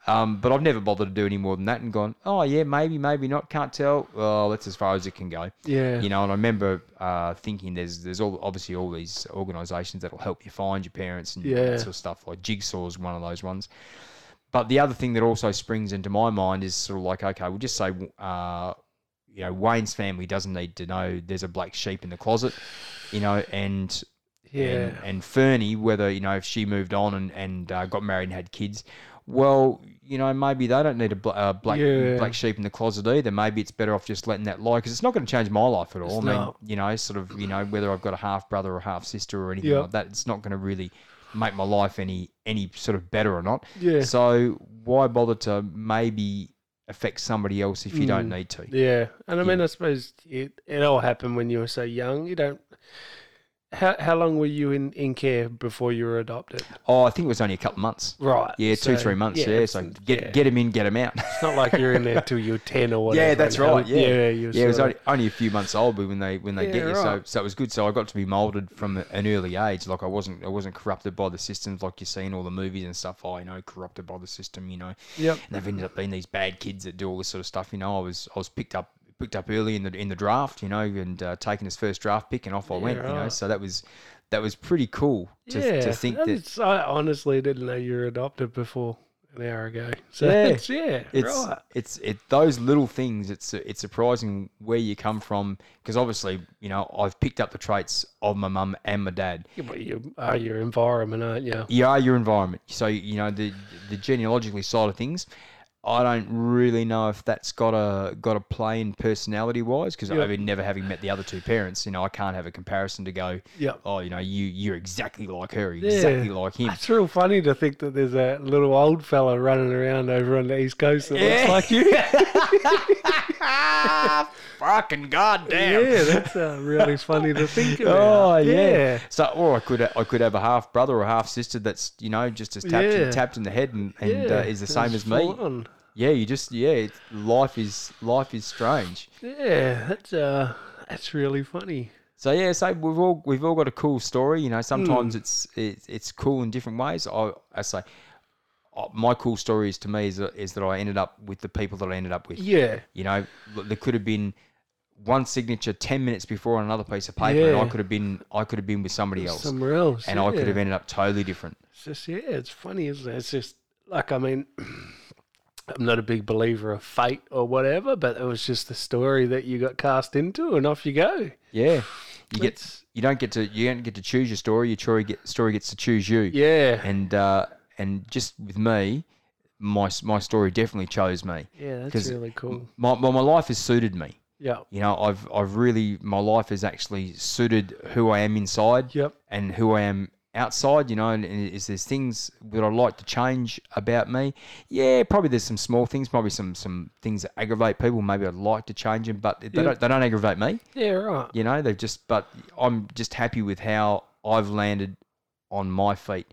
Um, but I've never bothered to do any more than that, and gone, oh yeah, maybe, maybe not, can't tell. Well, that's as far as it can go. Yeah. You know, and I remember uh, thinking there's there's all obviously all these organisations that'll help you find your parents and yeah. that sort of stuff. Like Jigsaw's one of those ones. But the other thing that also springs into my mind is sort of like, okay, we'll just say, uh, you know, Wayne's family doesn't need to know there's a black sheep in the closet, you know, and yeah, and, and Fernie, whether you know if she moved on and and uh, got married and had kids. Well, you know, maybe they don't need a bl- uh, black yeah. black sheep in the closet either. Maybe it's better off just letting that lie, because it's not going to change my life at all. It's I mean, not. you know, sort of, you know, whether I've got a half brother or half sister or anything yep. like that, it's not going to really make my life any any sort of better or not. Yeah. So why bother to maybe affect somebody else if you mm. don't need to? Yeah, and I mean, yeah. I suppose it, it all happened when you were so young. You don't. How how long were you in, in care before you were adopted? Oh, I think it was only a couple of months. Right. Yeah, so, two, three months. Yeah, yeah. so get yeah. get them in, get them out. It's not like you're in there till you're ten or whatever. Yeah, that's right. right. Yeah, yeah, yeah, yeah it was only, only a few months old when they when they yeah, get you. Right. So so it was good. So I got to be moulded from an early age. Like I wasn't I wasn't corrupted by the systems like you see in all the movies and stuff. Oh, you know, corrupted by the system. You know. Yep. And they've ended up being these bad kids that do all this sort of stuff. You know, I was I was picked up. Picked up early in the in the draft, you know, and uh, taking his first draft pick, and off I yeah, went, you know. Right. So that was that was pretty cool to, yeah, to think that. That I honestly didn't know you were adopted before an hour ago. So yeah, it's, yeah, it's right. it's it those little things. It's it's surprising where you come from, because obviously, you know, I've picked up the traits of my mum and my dad. Yeah, but you are your environment, aren't you? You are your environment. So you know the the genealogically side of things. I don't really know if that's got a got a play in personality wise, because yep. I mean, never having met the other two parents, you know, I can't have a comparison to go. Yep. Oh, you know, you you're exactly like her, exactly yeah. like him. It's real funny to think that there's a little old fella running around over on the East Coast that yeah. looks like you. Fucking goddamn! Yeah, that's uh, really funny to think about. Oh yeah. yeah. So, or I could I could have a half brother or half sister that's, you know, just as tapped, yeah. tapped in the head and, and yeah. uh, is the that's same as me. Fun. Yeah, you just yeah, it's, life is life is strange. Yeah, that's uh, that's really funny. So yeah, so we've all we've all got a cool story. You know, sometimes mm. it's it, it's cool in different ways. I I say. my cool story is to me is that, is that I ended up with the people that I ended up with. Yeah. You know, there could have been one signature ten minutes before on another piece of paper, yeah. and I could have been I could have been with somebody else. Somewhere else. And yeah. I could have ended up totally different. It's just, yeah, it's funny, isn't it? It's just, like, I mean, I'm not a big believer of fate or whatever, but it was just the story that you got cast into and off you go. Yeah. You get, you don't get to you don't get to choose your story. Your story get story gets to choose you. Yeah, and uh, and just with me, my my story definitely chose me. Yeah, that's really cool. My my life has suited me. Yeah, you know, I've I've really my life has actually suited who I am inside. Yep. And who I am outside. You know, and, and is there's things that I like to change about me. Yeah, probably there's some small things, probably some some things that aggravate people. Maybe I'd like to change them, but they yep. don't they don't aggravate me. Yeah, right. You know, they've just. But I'm just happy with how I've landed on my feet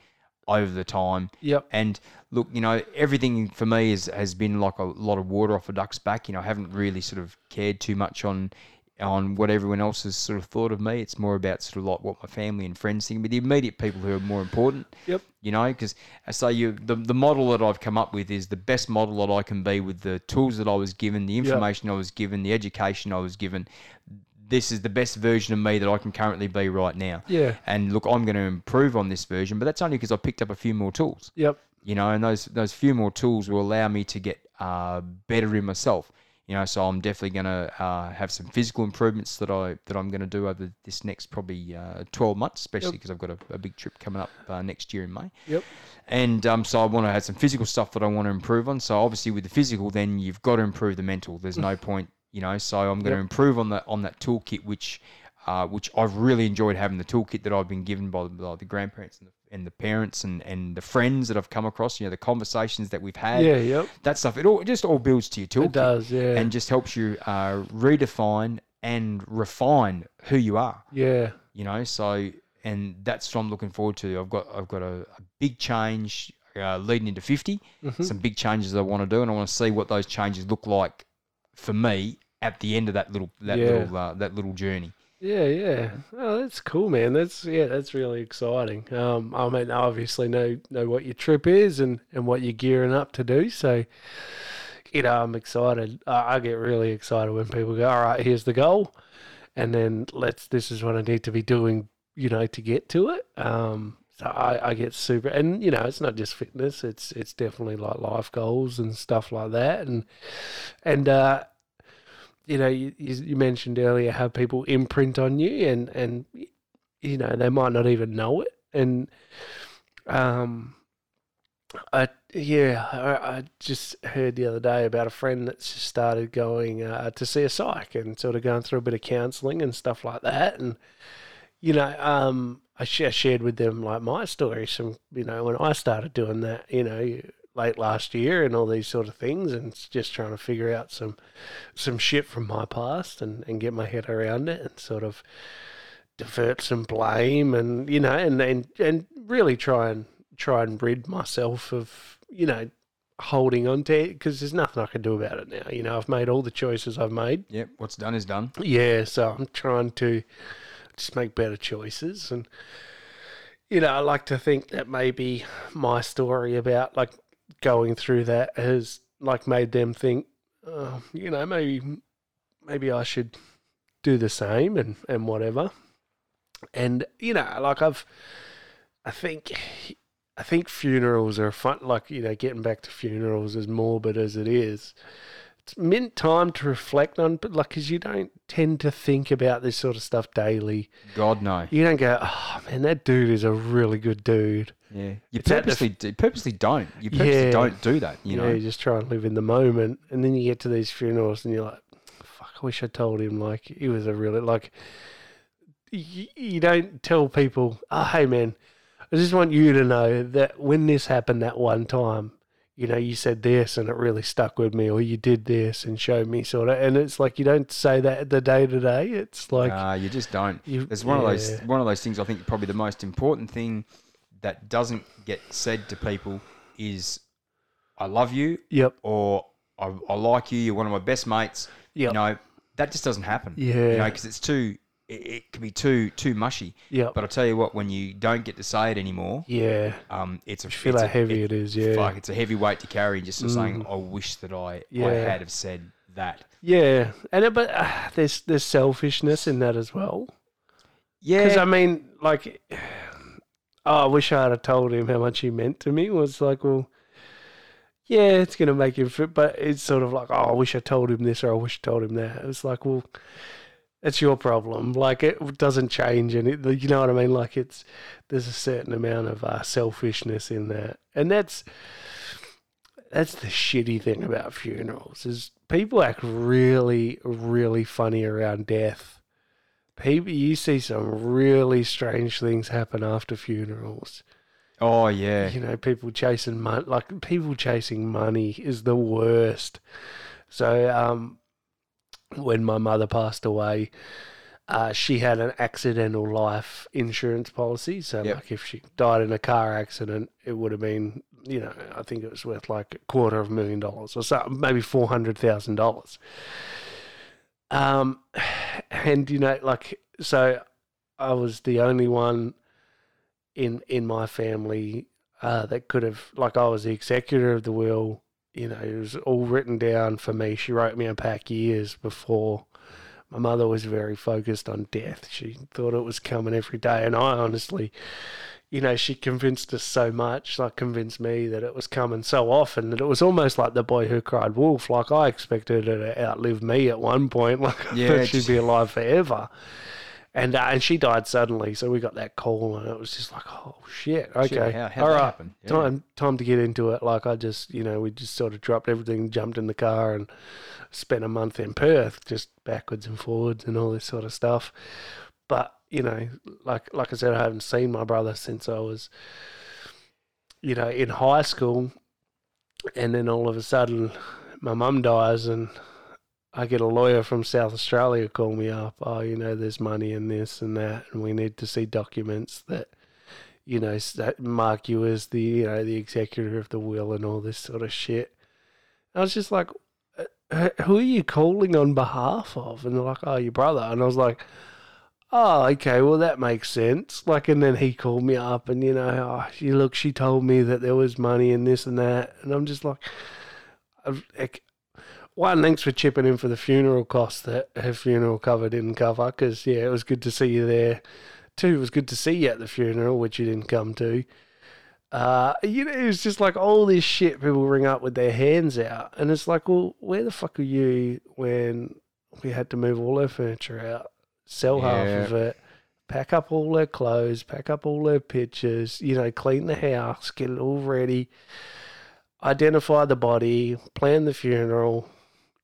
over the time. Yep. And look, you know, everything for me is has been like a lot of water off a duck's back. You know, I haven't really sort of cared too much on. on what everyone else has sort of thought of me. It's more about sort of like what my family and friends think, but the immediate people who are more important. Yep. You know, because I say you the, the model that I've come up with is the best model that I can be with the tools that I was given, the information yep. I was given, the education I was given. This is the best version of me that I can currently be right now. Yeah. And look, I'm going to improve on this version, but that's only because I picked up a few more tools. Yep. You know, and those those few more tools will allow me to get uh, better in myself. You know, so I'm definitely going to uh, have some physical improvements that I that I'm going to do over this next probably uh, twelve months, especially because yep. I've got a, a big trip coming up uh, next year in May. Yep. And um, so I want to have some physical stuff that I want to improve on. So obviously with the physical, then you've got to improve the mental. There's no point, you know. So I'm going yep. to improve on that on that toolkit, which uh, which I've really enjoyed having the toolkit that I've been given by, by the grandparents and the and the parents and, and the friends that I've come across, you know, the conversations that we've had, yeah, yep. that stuff, it all it just all builds to your toolkit. It does, yeah. And just helps you uh, redefine and refine who you are. Yeah. You know, so, and that's what I'm looking forward to. I've got I've got a, a big change uh, leading into fifty, mm-hmm. some big changes I want to do, and I want to see what those changes look like for me at the end of that little that yeah. little uh, that little journey. Yeah, yeah. Oh, that's cool, man. That's yeah, that's really exciting. Um, I mean, I obviously know know what your trip is and, and what you're gearing up to do. So, you know, I'm excited. I, I get really excited when people go, "All right, here's the goal," and then let's. This is what I need to be doing, you know, to get to it. Um, so I, I get super, and you know, it's not just fitness. It's it's definitely like life goals and stuff like that, and and uh. You know, you, you mentioned earlier how people imprint on you and, and, you know, they might not even know it. And, um, I, yeah, I, I just heard the other day about a friend that's just started going uh, to see a psych and sort of going through a bit of counselling and stuff like that. And, you know, um, I, sh- I shared with them like my story, some, you know, when I started doing that, you know, you, late last year and all these sort of things and just trying to figure out some some shit from my past and, and get my head around it and sort of divert some blame and, you know, and, and and really try and try and rid myself of, you know, holding on to it because there's nothing I can do about it now. You know, I've made all the choices I've made. Yep, what's done is done. Yeah, so I'm trying to just make better choices and, you know, I like to think that maybe my story about, like, going through that has like made them think, oh, you know, maybe, maybe I should do the same and, and whatever. And, you know, like I've, I think, I think funerals are fun, like, you know, getting back to funerals as morbid as it is, it's mint time to reflect on, but like, cause you don't tend to think about this sort of stuff daily. God, no. You don't go, oh man, that dude is a really good dude. Yeah, you purposely, the, purposely don't. You purposely yeah, don't do that, you know. Yeah, you just try and live in the moment. And then you get to these funerals and you're like, fuck, I wish I told him, like, he was a really, like, you, you don't tell people, oh, hey, man, I just want you to know that when this happened that one time, you know, you said this and it really stuck with me or you did this and showed me sort of. And it's like you don't say that the day to day. It's like. Uh, you just don't. You, it's one, yeah. of those, one of those things I think probably the most important thing that doesn't get said to people is I love you yep. or I, I like you, you're one of my best mates. Yep. You know, that just doesn't happen. Yeah. You know, because it's too it, it can be too too mushy. Yeah. But I'll tell you what, when you don't get to say it anymore, yeah, um, it's a I feel it's how a, heavy it, it is. Yeah, like it's a heavy weight to carry. And just mm. saying, I wish that I yeah. I had have said that. Yeah, and it, but uh, there's there's selfishness in that as well. Yeah, because I mean, like, oh, I wish I had told him how much he meant to me. It was like, well, yeah, it's gonna make him fit, but it's sort of like, oh, I wish I told him this or I wish I told him that. It's like, well, it's your problem. Like, it doesn't change, and it, you know what I mean. Like, it's there's a certain amount of uh, selfishness in that, and that's that's the shitty thing about funerals is people act really, really funny around death. People, you see some really strange things happen after funerals. Oh yeah, you know, people chasing money, like people chasing money is the worst. So, um, when my mother passed away, uh, she had an accidental life insurance policy. So, yep. like, if she died in a car accident, it would have been, you know, I think it was worth like a quarter of a million dollars or something, maybe four hundred thousand dollars. Um, and you know, like, so I was the only one in, in my family, uh, that could have, like, I was the executor of the will, you know, it was all written down for me. She wrote me a pack years before. My mother was very focused on death. She thought it was coming every day. And I honestly, you know, she convinced us so much, like convinced me that it was coming so often that it was almost like the boy who cried wolf. Like, I expected her to outlive me at one point. Like, yeah, I thought she'd be alive forever. And uh, and she died suddenly. So we got that call and it was just like, oh, shit. Okay. Shit, how, how all right. Yeah. Time, time to get into it. Like, I just, you know, we just sort of dropped everything, jumped in the car and spent a month in Perth, just backwards and forwards and all this sort of stuff. But, you know, like like I said, I haven't seen my brother since I was, you know, in high school. And then all of a sudden, my mum dies and I get a lawyer from South Australia call me up. Oh, you know, there's money in this and that, and we need to see documents that, you know, that mark you as the, you know, the executor of the will and all this sort of shit. I was just like, who are you calling on behalf of? And they're like, oh, your brother. And I was like, oh, okay, well, that makes sense. Like, and then he called me up and, you know, oh, she, look, she told me that there was money in this and that. And I'm just like, like, one, thanks for chipping in for the funeral costs that her funeral cover didn't cover, because, yeah, it was good to see you there. Two, it was good to see you at the funeral, which you didn't come to. Uh, you know, it was just like all this shit people ring up with their hands out. And it's like, well, where the fuck were you when we had to move all our furniture out? Sell yeah. half of it, pack up all her clothes, pack up all her pictures, you know, clean the house, get it all ready, identify the body, plan the funeral,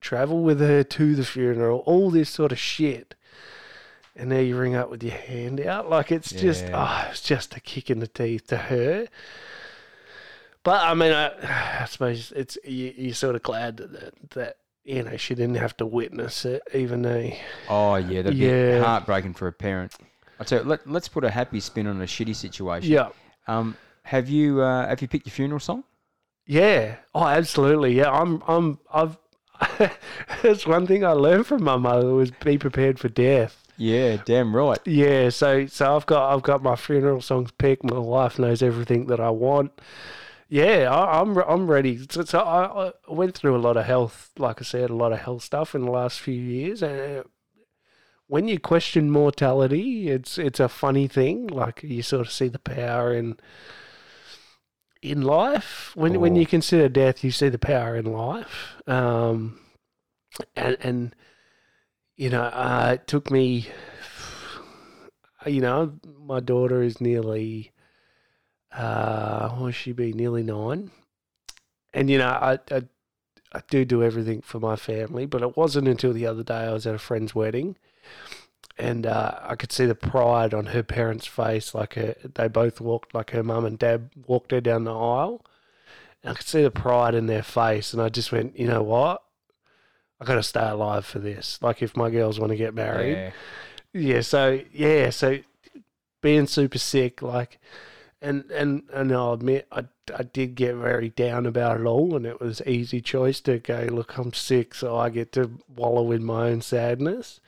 travel with her to the funeral, all this sort of shit. And now you ring up with your hand out. Like, it's yeah. just, oh, it's just a kick in the teeth to her. But, I mean, I, I suppose it's you, you're sort of glad that that, you know, she didn't have to witness it, even though... Oh, yeah, that'd yeah. be heartbreaking for a parent. I'll tell you, let, let's put a happy spin on a shitty situation. Yeah. Um, have you uh, have you picked your funeral song? Yeah. Oh, absolutely, yeah. I'm, I'm, I've... That's one thing I learned from my mother was be prepared for death. Yeah, damn right. Yeah, so so I've got I've got my funeral songs picked. My wife knows everything that I want. Yeah, I, I'm I'm ready. So, so I, I went through a lot of health, like I said, a lot of health stuff in the last few years. And when you question mortality, it's it's a funny thing. Like, you sort of see the power in in life. When oh. when you consider death, you see the power in life. Um, and and you know, uh, it took me. You know, my daughter is nearly. Uh, well, she'd be nearly nine, and you know, I, I I do do everything for my family, but it wasn't until the other day I was at a friend's wedding, and uh, I could see the pride on her parents' face. Like, her, they both walked, like her mum and dad walked her down the aisle, and I could see the pride in their face, and I just went, you know what, I got to stay alive for this. Like, if my girls want to get married, yeah. yeah. So yeah, so being super sick, like. And, and and I'll admit, I, I did get very down about it all, and it was an easy choice to go, look, I'm sick, so I get to wallow in my own sadness.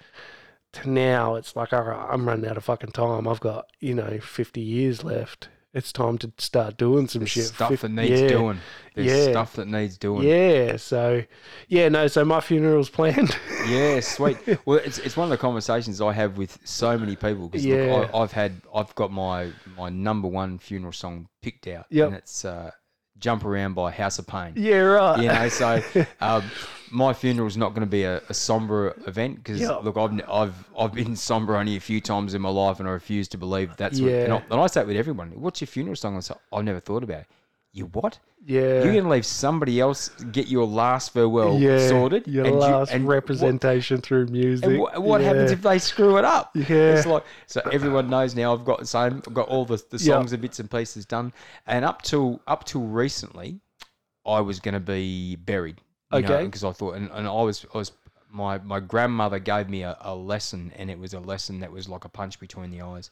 to now, it's like, all right, I'm running out of fucking time. I've got, you know, fifty years left. It's time to start doing some There's shit. Stuff Fif- that needs yeah. doing. There's yeah. stuff that needs doing. Yeah. So, yeah, no, so my funeral's planned. Yeah, sweet. Well, it's it's one of the conversations I have with so many people because yeah. look, I, I've had, I've got my, my number one funeral song picked out. Yep. And it's uh, Jump Around by House of Pain. Yeah, right. You know, so um, my funeral's not going to be a, a somber event because yep. look, I've I've I've been somber only a few times in my life, and I refuse to believe that's yeah. what. And I, and I say it with everyone. What's your funeral song? I say, I've never thought about it. You what? Yeah, you're going to leave somebody else get your last farewell yeah, sorted, your and last you, and representation what, through music. And what, what yeah. happens if they screw it up? Yeah, it's like so. Everyone knows now. I've got the same. I've got all the, the songs yep. and bits and pieces done. And up till up till recently, I was going to be buried. Okay, because I thought, and, and I was, I was. My my grandmother gave me a, a lesson, and it was a lesson that was like a punch between the eyes.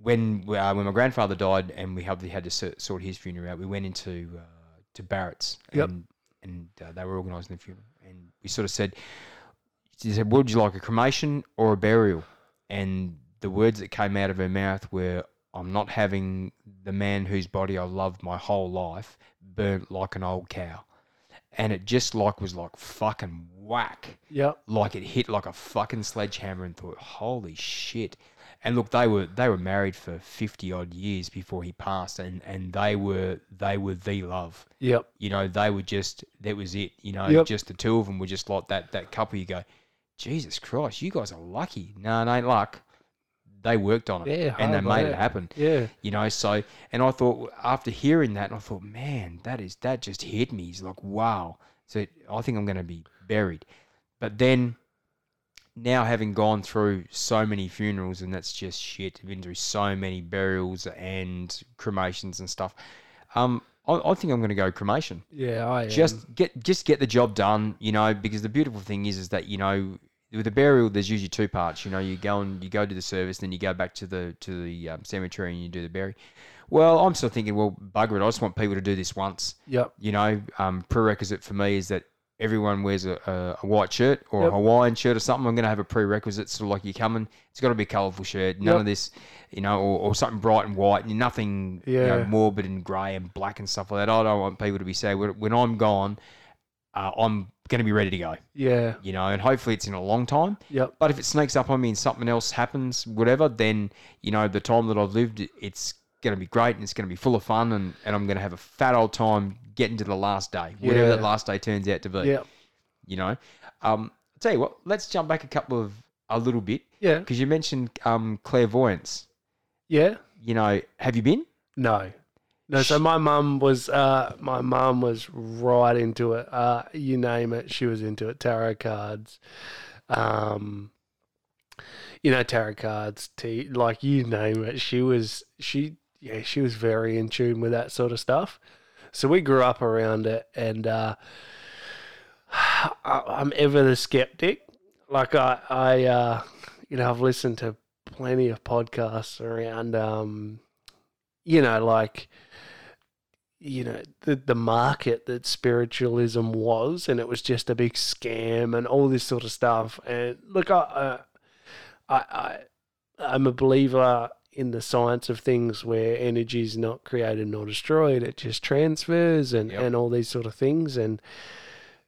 When uh, when my grandfather died and we had, we had to sort his funeral out, we went into uh, to Barrett's and, yep. and uh, they were organising the funeral. And we sort of said, she said, would you like a cremation or a burial? And the words that came out of her mouth were, I'm not having the man whose body I loved my whole life burnt like an old cow. And it just like was like fucking whack. Yep. Like it hit like a fucking sledgehammer and thought, holy shit. And look, they were they were married for fifty odd years before he passed, and, and they were they were the love. Yep. You know, they were just that was it. You know, yep. just the two of them were just like that that couple. You go, Jesus Christ, you guys are lucky. No, it ain't luck. They worked on it, yeah, and they made it happen. Yeah. You know, so and I thought after hearing that, I thought, man, that is that just hit me. It's like wow. So I think I'm going to be buried, but then. Now having gone through so many funerals and that's just shit, I've been through so many burials and cremations and stuff. Um, I, I think I'm going to go cremation. Yeah, I am. Just get just get the job done, you know. Because the beautiful thing is, is that you know, with a burial, there's usually two parts. You know, you go and you go to the service, then you go back to the to the um, cemetery and you do the bury. Well, I'm still thinking, well, bugger it. I just want people to do this once. Yep. You know, um, prerequisite for me is that. Everyone wears a, a, a white shirt or yep. a Hawaiian shirt or something. I'm going to have a prerequisite, sort of like you're coming. It's got to be a colourful shirt. None yep. of this, you know, or, or something bright and white. And nothing yeah. you know, morbid and grey and black and stuff like that. I don't want people to be sad. When I'm gone, uh, I'm going to be ready to go. Yeah. You know, and hopefully it's in a long time. Yep. But if it sneaks up on me and something else happens, whatever, then, you know, the time that I've lived, it's going to be great and it's going to be full of fun and, and I'm going to have a fat old time getting to the last day, whatever yeah. that last day turns out to be. Yeah. You know, um, I'll tell you what, let's jump back a couple of, a little bit. Yeah. Because you mentioned um, clairvoyance. Yeah. You know, have you been? No. No, so my mum was, uh, my mum was right into it. Uh, you name it, she was into it. Tarot cards, um, you know, tarot cards, tea, like you name it. She was, she, yeah, she was very in tune with that sort of stuff. So we grew up around it, and uh, I, I'm ever the skeptic. Like I, I uh, you know, I've listened to plenty of podcasts around, um, you know, like, you know, the the market that spiritualism was, and it was just a big scam and all this sort of stuff. And look, I, I, I I'm a believer. In the science of things where energy is not created nor destroyed, it just transfers and, yep. and all these sort of things. And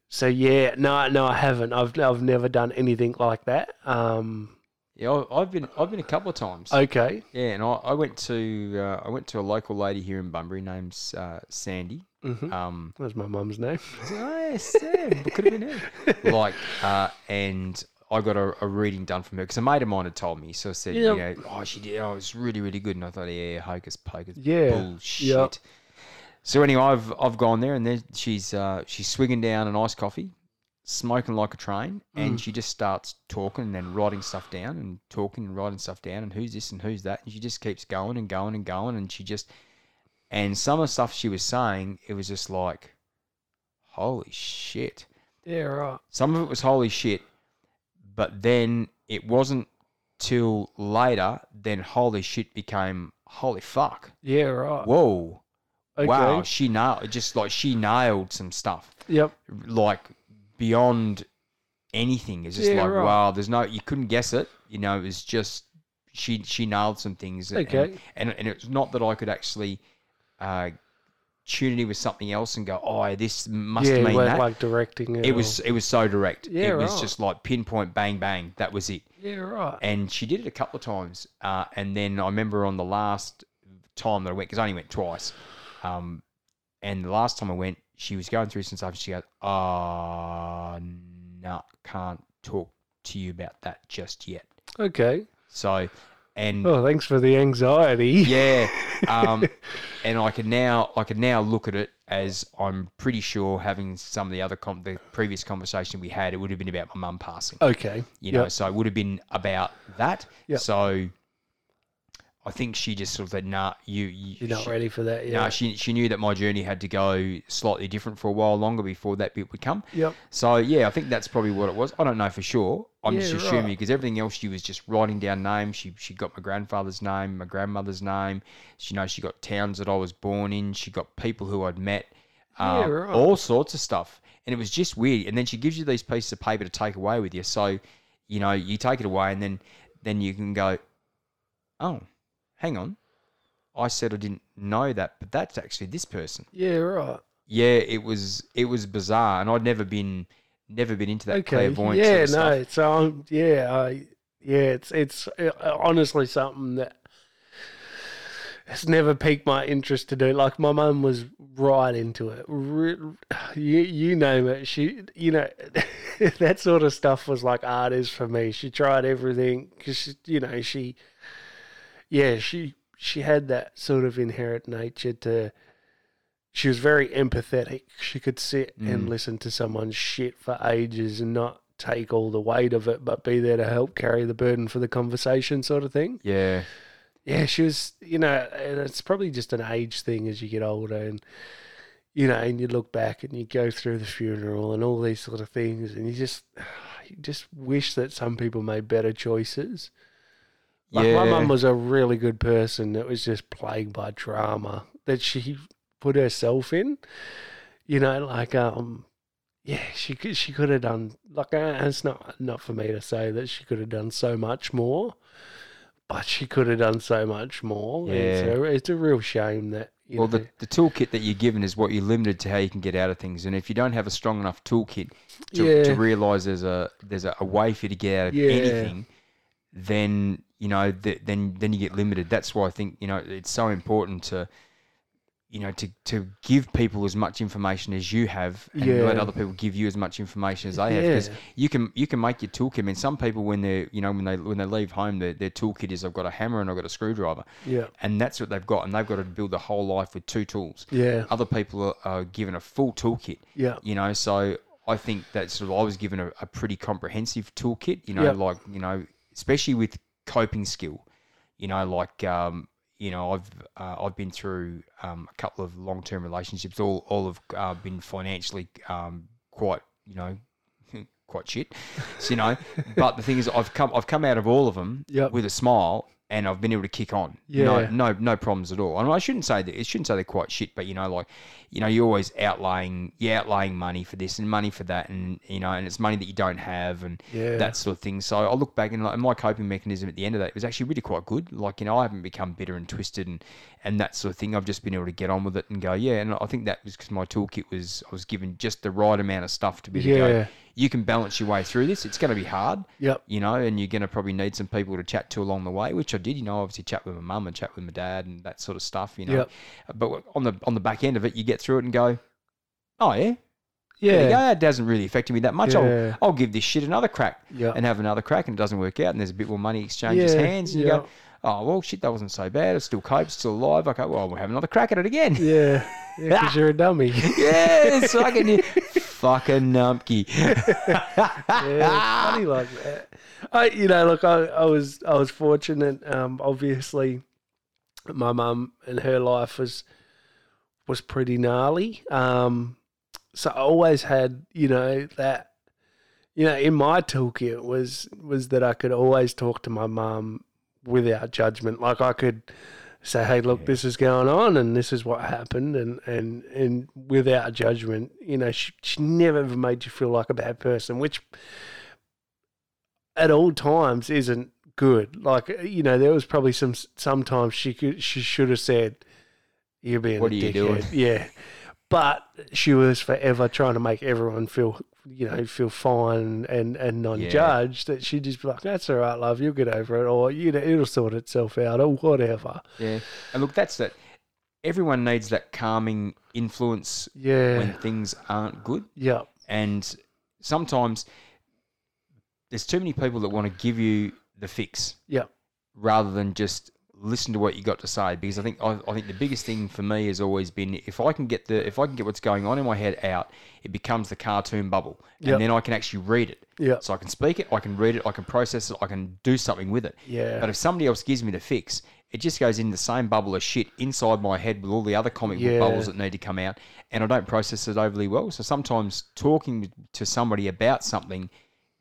so, yeah, no, no, I haven't. I've I've never done anything like that. Um, yeah, I've been I've been a couple of times. Okay. Yeah, and I, I went to uh, I went to a local lady here in Bunbury named uh, Sandy. Mm-hmm. Um, that was my mum's name. Oh, yeah, Sam. Could have been her. Like, uh, and. I got a, a reading done from her because a mate of mine had told me. So I said, yep. you know, oh, she did. Oh, it was really, really good. And I thought, yeah, hocus pocus, yeah. bullshit. Yep. So anyway, I've I've gone there and then she's uh, she's swigging down an iced coffee, smoking like a train, mm. and she just starts talking and then writing stuff down and talking and writing stuff down and who's this and who's that. And she just keeps going and going and going. And she just – and some of the stuff she was saying, it was just like, holy shit. Yeah, right. Some of it was holy shit. But then it wasn't till later, then holy shit became holy fuck. Yeah, right. Whoa. Okay. Wow, she nailed, just like she nailed some stuff. Yep. Like beyond anything. It's just yeah, like, right. wow, there's no, you couldn't guess it. You know, it was just, she she nailed some things. Okay. And, and, and it's not that I could actually uh, tune in with something else and go, oh, this must yeah, mean that. Like directing it. It was, it was so direct. Yeah, it was right. just like pinpoint, bang, bang. That was it. Yeah, right. And she did it a couple of times. Uh, and then I remember on the last time that I went, because I only went twice, um, and the last time I went, she was going through some stuff. She goes, oh, no, can't talk to you about that just yet. Okay. So, and oh, thanks for the anxiety. Yeah, um, and I can now I can now look at it as I'm pretty sure having some of the other com- the previous conversation we had, it would have been about my mum passing. Okay, you know, yep. so it would have been about that. Yep. So, I think she just sort of said, "Nah, you, you you're not she, ready for that." Yeah, nah, she she knew that my journey had to go slightly different for a while longer before that bit would come. Yep. So yeah, I think that's probably what it was. I don't know for sure. I'm yeah, just assuming because right. everything else she was just writing down names. She she got my grandfather's name, my grandmother's name. She you know she got towns that I was born in. She got people who I'd met. Uh, yeah, right. All sorts of stuff, and it was just weird. And then she gives you these pieces of paper to take away with you. So you know you take it away, and then then you can go, oh, hang on. I said I didn't know that, but that's actually this person. Yeah, right. Yeah, it was it was bizarre, and I'd never been. Never been into that okay. clairvoyance. Yeah, sort of no. Stuff. So um, yeah, I, yeah, it's it's honestly something that has never piqued my interest to do. Like my mum was right into it. Re, you you name it. She you know that sort of stuff was like art is for me. She tried everything because you know she yeah she she had that sort of inherent nature to. She was very empathetic. She could sit mm. and listen to someone's shit for ages and not take all the weight of it, but be there to help carry the burden for the conversation sort of thing. Yeah. Yeah, she was, you know, and it's probably just an age thing as you get older and, you know, and you look back and you go through the funeral and all these sort of things and you just, you just wish that some people made better choices. Like yeah. my mum was a really good person that was just plagued by drama that she... put herself in, you know, like, um, yeah, she could, she could have done like, uh, it's not, not for me to say that she could have done so much more, but she could have done so much more. Yeah. And so it's a real shame that, you well, know, the, the toolkit that you're given is what you're limited to how you can get out of things. And if you don't have a strong enough toolkit to, yeah. to realize there's a, there's a, a way for you to get out of yeah. anything, then, you know, th- then, then you get limited. That's why I think, you know, it's so important to, you know, to, to give people as much information as you have and yeah. let other people give you as much information as they have. Because yeah. you can you can make your toolkit. I mean, some people when they're you know, when they when they leave home their their toolkit is I've got a hammer and I've got a screwdriver. Yeah. And that's what they've got. And they've got to build their whole life with two tools. Yeah. Other people are, are given a full toolkit. Yeah. You know, so I think that sort of I was given a, a pretty comprehensive toolkit, you know, yeah. like, you know, especially with coping skill. You know, like um You know, I've uh, I've been through um, a couple of long-term relationships. All all have uh, been financially um, quite, you know, quite shit. So, you know, but the thing is, I've come I've come out of all of them yep. with a smile, and I've been able to kick on. Yeah. No, no, no problems at all. And I shouldn't say that. It shouldn't say they're quite shit, but you know, like, you know, you're always outlaying, you're outlaying money for this and money for that, and you know, and it's money that you don't have, and yeah. that sort of thing. So I look back and like my coping mechanism at the end of that was actually really quite good. Like, you know, I haven't become bitter and twisted and and that sort of thing. I've just been able to get on with it and go, yeah. And I think that was because my toolkit was I was given just the right amount of stuff to be able yeah. to go. You can balance your way through this. It's going to be hard, yep. you know, and you're going to probably need some people to chat to along the way, which I did, you know, obviously chat with my mum and chat with my dad and that sort of stuff, you know. Yep. But on the on the back end of it, you get through it and go, oh, yeah, yeah, go. That doesn't really affect me that much. Yeah. I'll, I'll give this shit another crack yep. and have another crack and it doesn't work out and there's a bit more money exchanges yeah. hands and yep. you go, oh, well, shit, that wasn't so bad. It still copes, still alive. Okay, well, we'll have another crack at it again. Yeah, because yeah, you're a dummy. yeah, so I can... Fucking numpky. yeah, funny like that. I, you know, look, I, I was, I was fortunate. Um, obviously, my mum and her life was, was pretty gnarly. Um, so I always had, you know, that, you know, in my toolkit was, was that I could always talk to my mum without judgment. Like I could say, hey, look, yeah. this is going on and this is what happened and, and, and without judgment, you know, she, she never made you feel like a bad person, which at all times isn't good. Like, you know, there was probably some sometimes she could she should have said, "You're being what a are dickhead. You doing?" Yeah, but she was forever trying to make everyone feel, you know, feel fine and, and non-judged, yeah. that she'd just be like, "That's all right, love, you'll get over it," or, you know, it'll sort itself out, or whatever. Yeah, and look, that's that. Everyone needs that calming influence yeah. when things aren't good. Yeah, and sometimes there's too many people that want to give you the fix. Yeah, rather than just listen to what you got to say, because I think I, I think the biggest thing for me has always been if I can get the if I can get what's going on in my head out, it becomes the cartoon bubble, and yep. then I can actually read it. Yeah, so I can speak it, I can read it, I can process it, I can do something with it. Yeah, but if somebody else gives me the fix, it just goes in the same bubble of shit inside my head with all the other comic book yeah. bubbles that need to come out, and I don't process it overly well. So sometimes talking to somebody about something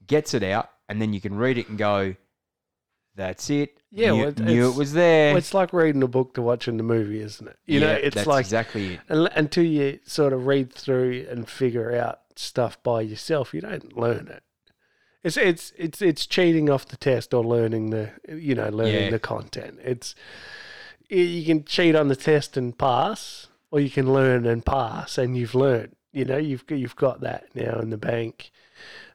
gets it out, and then you can read it and go, "That's it. Yeah, knew, well, knew it was there." Well, it's like reading a book to watching the movie, isn't it? You yeah, know, it's that's like exactly it. Until you sort of read through and figure out stuff by yourself, you don't learn it. It's it's it's it's cheating off the test or learning the you know learning yeah. the content. It's you can cheat on the test and pass, or you can learn and pass, and you've learned. You know, you've you've got that now in the bank.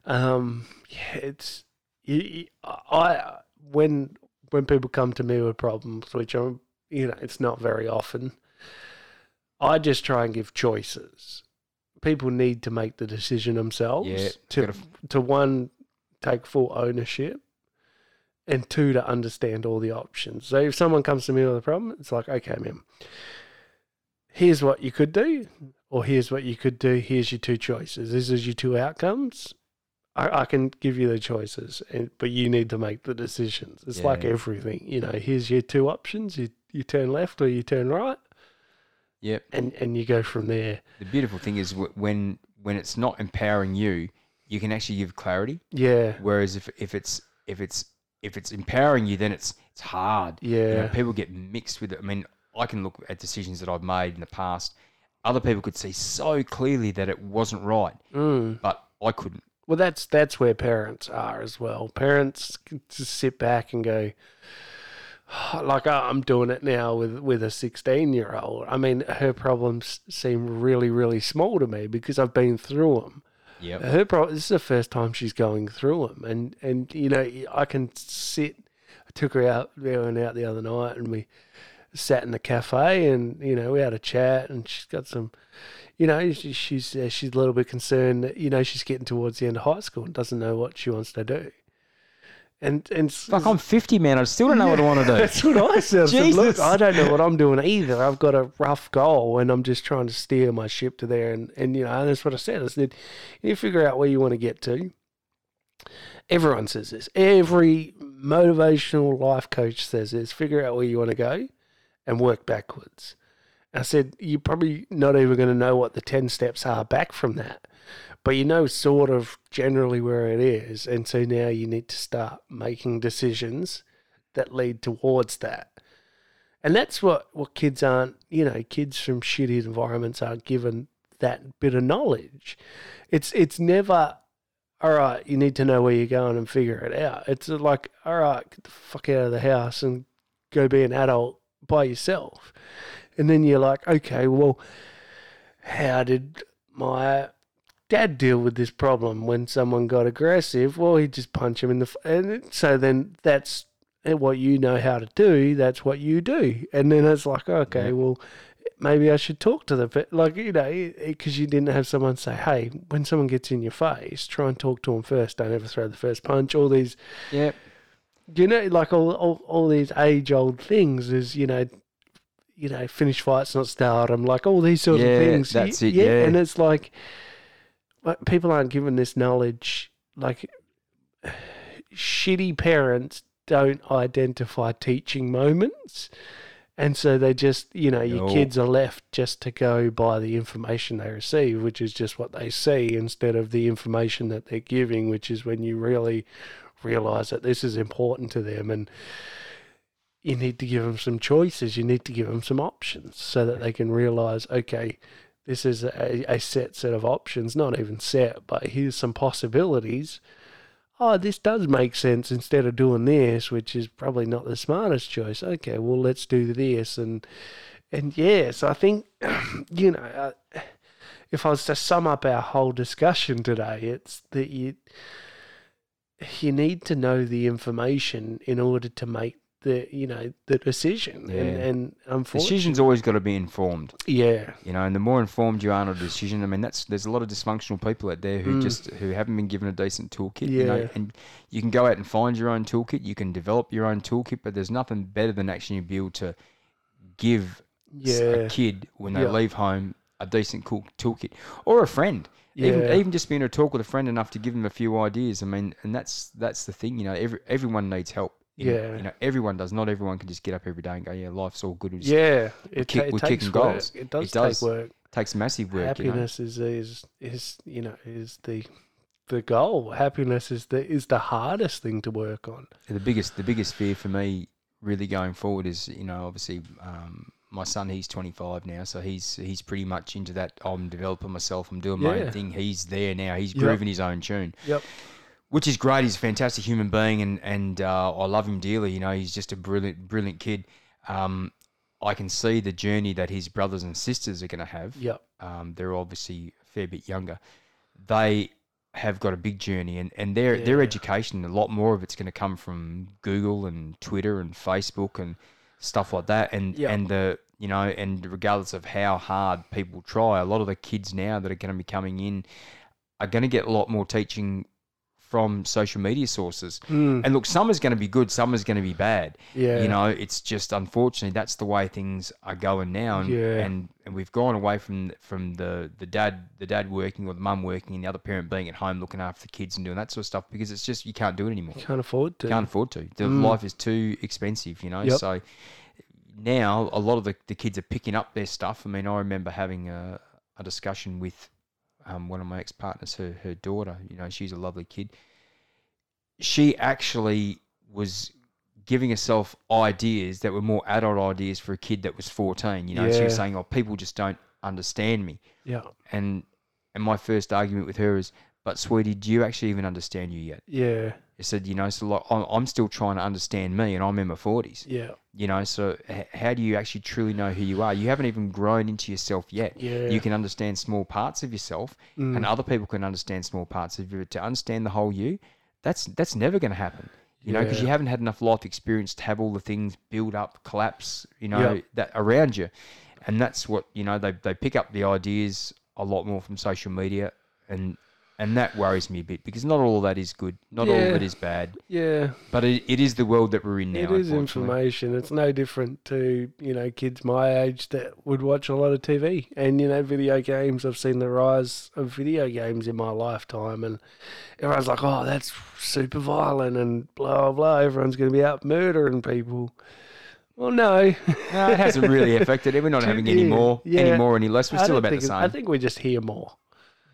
Um, yeah, it's you, I when. When people come to me with problems, which I'm, you know, it's not very often, I just try and give choices. People need to make the decision themselves yeah, to, f- to one, take full ownership, and two, to understand all the options. So if someone comes to me with a problem, it's like, okay, ma'am, here's what you could do, or here's what you could do, here's your two choices, this is your two outcomes. I, I can give you the choices, and, but you need to make the decisions. It's yeah. like everything, you know. Here's your two options: you you turn left or you turn right. Yep, and and you go from there. The beautiful thing is when when it's not empowering you, you can actually give clarity. Yeah. Whereas if, if it's if it's if it's empowering you, then it's it's hard. Yeah. You know, people get mixed with it. I mean, I can look at decisions that I've made in the past. Other people could see so clearly that it wasn't right, mm. but I couldn't. Well, that's that's where parents are as well. Parents just sit back and go, oh, like oh, I'm doing it now with, with a sixteen-year-old. I mean, her problems seem really, really small to me because I've been through them. Yep. Her pro- this is the first time she's going through them. And, and you know, I can sit. I took her out, we went out the other night and we sat in the cafe and, you know, we had a chat and she's got some... You know, she's she's a little bit concerned that, you know, she's getting towards the end of high school and doesn't know what she wants to do. And and fuck, I'm fifty, man. I still don't know yeah, what I want to do. That's what I said. Jesus. Look, I don't know what I'm doing either. I've got a rough goal and I'm just trying to steer my ship to there. And, and you know, and that's what I said. I said, you figure out where you want to get to. Everyone says this. Every motivational life coach says this. Figure out where you want to go and work backwards. I said, you're probably not even going to know what the ten steps are back from that, but you know sort of generally where it is. And so now you need to start making decisions that lead towards that. And that's what, what kids aren't, you know, kids from shitty environments aren't given that bit of knowledge. It's it's never, all right, you need to know where you're going and figure it out. It's like, all right, get the fuck out of the house and go be an adult by yourself. And then you're like, okay, well, how did my dad deal with this problem when someone got aggressive? Well, he'd just punch him in the... F- and so then that's what you know how to do. That's what you do. And then it's like, okay, well, maybe I should talk to the... Like, you know, because you didn't have someone say, hey, when someone gets in your face, try and talk to them first. Don't ever throw the first punch. All these... Yeah. You know, like all, all, all these age-old things is, you know... you know, finish fights, not start them, like all these sort yeah, of things. That's you, it, yeah. yeah. And it's like, like, people aren't given this knowledge. Like, shitty parents don't identify teaching moments. And so they just, you know, your oh. kids are left just to go by the information they receive, which is just what they see, instead of the information that they're giving, which is when you really realise that this is important to them. And you need to give them some choices. You need to give them some options so that they can realise, okay, this is a, a set set of options, not even set, but here's some possibilities. oh, this does make sense instead of doing this, which is probably not the smartest choice. Okay, well, let's do this. And, and yes, I think, you know, uh, if I was to sum up our whole discussion today, it's that you you need to know the information in order to make the, you know, the decision. Yeah. And, and unfortunately, decision's always got to be informed. Yeah. You know, and the more informed you are on a decision, I mean, that's there's a lot of dysfunctional people out there who mm. just who haven't been given a decent toolkit. Yeah. You know, and you can go out and find your own toolkit. You can develop your own toolkit, but there's nothing better than actually being able to give yeah. a kid when they yeah. leave home a decent cool toolkit, or a friend. Yeah. Even even just being able to talk with a friend enough to give them a few ideas. I mean, and that's that's the thing. You know, every everyone needs help. You yeah, know, you know, everyone does. Not everyone can just get up every day and go, "Yeah, life's all good." We'll just, yeah, it, kick, ta- it we'll takes work. Goals. It does, it does take work. It takes massive work. Happiness you know? is is is you know is the the goal. Happiness is the is the hardest thing to work on. The biggest the biggest fear for me, really going forward, is you know obviously um, my son. He's twenty-five now, so he's he's pretty much into that. I'm developing myself. I'm doing my yeah. own thing. He's there now. He's grooving yep. his own tune. Yep. Which is great. He's a fantastic human being, and and uh, I love him dearly. You know, he's just a brilliant, brilliant kid. Um, I can see the journey that his brothers and sisters are going to have. Yep. Um, they're obviously a fair bit younger. They have got a big journey, and and their yeah. their education, a lot more of it's going to come from Google and Twitter and Facebook and stuff like that. And yep. and the you know, and regardless of how hard people try, a lot of the kids now that are going to be coming in are going to get a lot more teaching from social media sources. Mm. And look, some is going to be good, some is going to be bad. Yeah. You know, it's just unfortunately that's the way things are going now. And yeah. and, and we've gone away from from the, the dad the dad working or the mum working and the other parent being at home looking after the kids and doing that sort of stuff, because it's just you can't do it anymore. You can't afford to. Can't afford to. The mm. life is too expensive, you know. Yep. So now a lot of the, the kids are picking up their stuff. I mean, I remember having a, a discussion with Um, one of my ex-partners, her her daughter, you know, she's a lovely kid. She actually was giving herself ideas that were more adult ideas for a kid that was fourteen. You know, yeah. she was saying, "Oh, people just don't understand me." Yeah. And and my first argument with her is, "But sweetie, do you actually even understand you yet?" Yeah. I said, you know, so like I'm, I'm still trying to understand me, and I'm in my forties. Yeah. You know, so h- how do you actually truly know who you are? You haven't even grown into yourself yet. Yeah. You can understand small parts of yourself, mm. and other people can understand small parts of you. But to understand the whole you, that's that's never going to happen. You yeah. know, because you haven't had enough life experience to have all the things build up, collapse. You know, yep. that around you, and that's what you know. They they pick up the ideas a lot more from social media, and. And that worries me a bit, because not all of that is good. Not yeah. all of it is bad. Yeah. But it, it is the world that we're in now. It is information. It's no different to, you know, kids my age that would watch a lot of T V and, you know, video games. I've seen the rise of video games in my lifetime, and everyone's like, oh, that's super violent and blah, blah, blah. Everyone's going to be out murdering people. Well, no. no, it hasn't really affected it. We're not having yeah. any more, yeah. any more, any less. We're still about the same. I think we just hear more.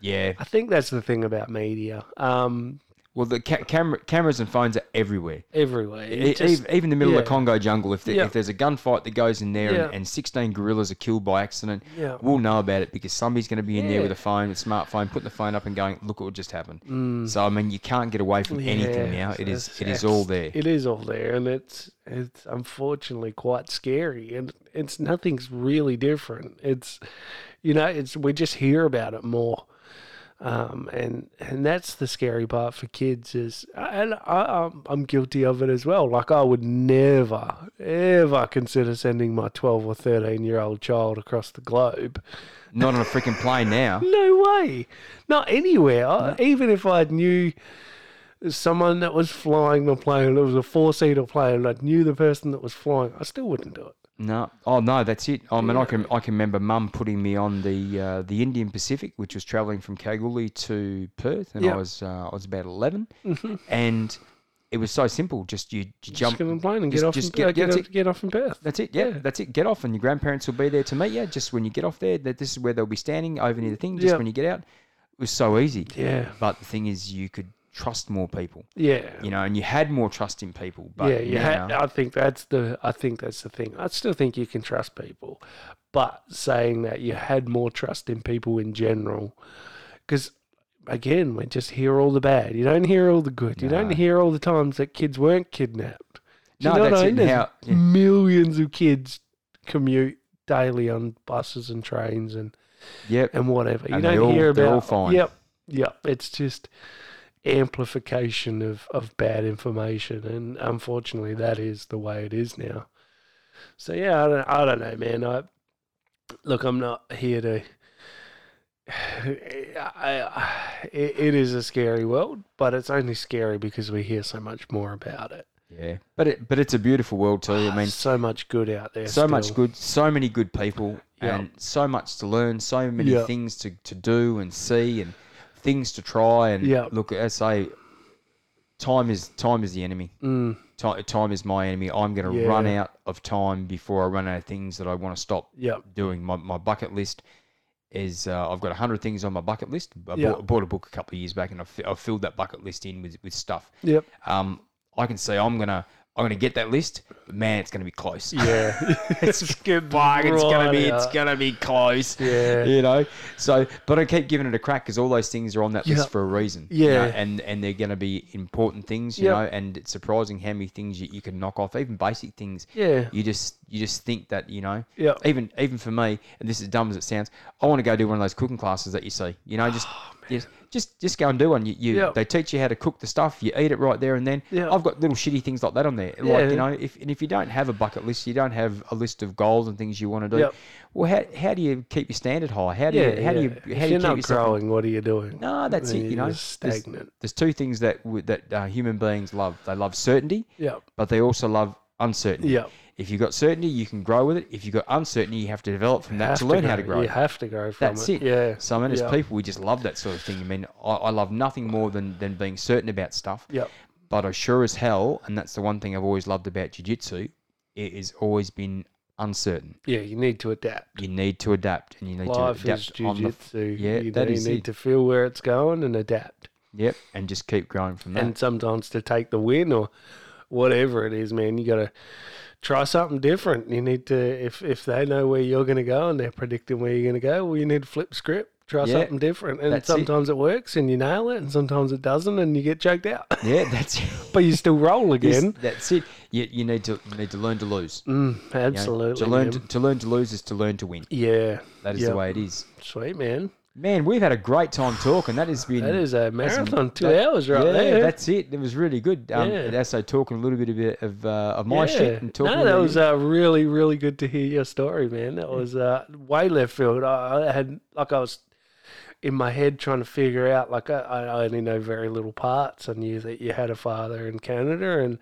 Yeah, I think that's the thing about media. Um, well, the ca- camera, cameras and phones are everywhere. Everywhere, it, just, even the middle yeah. of the Congo jungle. If, the, yeah. if there's a gunfight that goes in there, yeah. and, and sixteen gorillas are killed by accident, yeah. we'll know about it, because somebody's going to be in yeah. there with a phone, a smartphone, putting the phone up and going, "Look what just happened." Mm. So I mean, you can't get away from yeah. anything now. So it is, it is all there. It is all there, and it's it's unfortunately quite scary. And it's nothing's really different. It's, you know, it's we just hear about it more. Um, and, and that's the scary part for kids is, and I, I'm guilty of it as well. Like I would never, ever consider sending my twelve or thirteen year old child across the globe. Not on a freaking plane now. No way. Not anywhere. No. Even if I knew someone that was flying the plane, it was a four seater plane, and I knew the person that was flying, I still wouldn't do it. No, oh no, that's it. I mean, yeah. I can I can remember Mum putting me on the uh, the Indian Pacific, which was travelling from Kalgoorlie to Perth, and yeah. I was uh, I was about eleven, mm-hmm. and it was so simple. Just you, you just jump on the plane and just, get off. Just and, get, uh, get, off get off from Perth. That's it. Yeah, yeah, that's it. Get off, and your grandparents will be there to meet you. Just when you get off there, that this is where they'll be standing over near the thing. Just yeah. when you get out, it was so easy. Yeah, but the thing is, you could trust more people. Yeah. You know, and you had more trust in people. But yeah, you now, had, I think that's the I think that's the thing. I still think you can trust people. But saying that you had more trust in people in general, because again, we just hear all the bad. You don't hear all the good. No. You don't hear all the times that kids weren't kidnapped. Do no, you know that's what I mean? It. How, yeah. Millions of kids commute daily on buses and trains and yep. and whatever. You and don't all, hear about all fine. Yep, yep. It's just amplification of, of bad information, and unfortunately, that is the way it is now. So yeah, I don't, I don't know, man. I look, I'm not here to. I, I, it, it is a scary world, but it's only scary because we hear so much more about it. Yeah, but it but it's a beautiful world too. I mean, so much good out there. So still. much good, so many good people, yeah. and so much to learn. So many yeah. things to, to do and see, and things to try. And yeah. look, I say, time is time is the enemy. Mm. Time, time is my enemy. I'm going to yeah. run out of time before I run out of things that I want to stop yeah. doing. My my bucket list. Is uh, I've got one hundred things on my bucket list. I yep. bought, bought a book a couple of years back, and I've, I've filled that bucket list in with, with stuff. Yep. Um, I can say I'm gonna I'm gonna get that list. But man, it's gonna be close. Yeah. it's, it's, right it's gonna be out. It's gonna be close. Yeah. You know. So, but I keep giving it a crack because all those things are on that yep. list for a reason. Yeah. You know? And and they're gonna be important things. You yep. know. And it's surprising how many things you, you can knock off, even basic things. Yeah. You just. You just think that, you know, yep. even even for me, and this is dumb as it sounds, I want to go do one of those cooking classes that you see. You know, just oh, just, just just go and do one. You, you yep. They teach you how to cook the stuff. You eat it right there and then. Yep. I've got little shitty things like that on there. Yeah. Like, you know, if and if you don't have a bucket list, you don't have a list of goals and things you want to do, yep. well, how how do you keep your standard high? How do yeah, you, how yeah. do you, how if do you keep yourself... You're not growing, what are you doing? No, that's then it, you know. Stagnant. There's, there's two things that, that uh, human beings love. They love certainty, yep. but they also love uncertainty. Yeah. If you've got certainty, you can grow with it. If you've got uncertainty, you have to develop from that to learn how to grow. You have to grow from it. That's it. Yeah. So, I mean, as people, we just love that sort of thing. I mean, I, I love nothing more than, than being certain about stuff. Yeah. But I sure as hell, and that's the one thing I've always loved about jiu-jitsu, it has always been uncertain. Yeah, you need to adapt. You need to adapt. And you need Life to adapt. Life is jiu-jitsu. On the, yeah, you that is need it. to feel where it's going and adapt. Yep, and just keep growing from that. And sometimes to take the win or whatever it is, man, you got to... Try something different. You need to, if if they know where you're going to go and they're predicting where you're going to go, well, you need to flip script, try yeah, something different. And sometimes it. it works and you nail it, and sometimes it doesn't and you get choked out. Yeah, that's it. But you still roll again. Yes, that's it. You, you need to you need to learn to lose. Mm, absolutely. You know, to, learn to, to learn to lose is to learn to win. Yeah. That is yep. the way it is. Sweet, man. Man, we've had a great time talking. That has been... That is a marathon, two that, hours right yeah, there. Yeah, that's it. It was really good. Um, yeah. That's so talking a little bit of, uh, of my yeah. shit. And talking no, that was uh, really, really good to hear your story, man. That yeah. was uh, way left field. I, I had, like I was in my head trying to figure out, like I, I only know very little parts. I knew that you had a father in Canada and...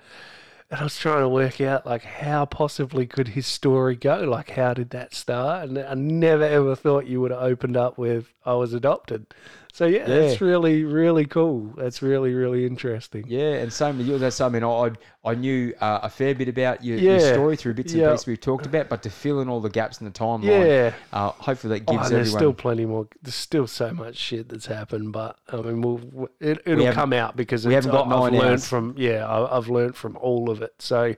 And I was trying to work out, like, how possibly could his story go? Like, how did that start? And I never, ever thought you would have opened up with, I was adopted. So, yeah, yeah. that's really, really cool. That's really, really interesting. Yeah, and same with you. That's, I mean, I I knew uh, a fair bit about your, yeah. your story through bits and yep. pieces we've talked about, but to fill in all the gaps in the timeline, yeah. uh, hopefully that gives oh, everyone... There's still plenty more. There's still so much shit that's happened, but, I mean, we'll, it, it'll we come out because we it's, haven't got I, I've learned from, yeah, I, I've learned from all of it. So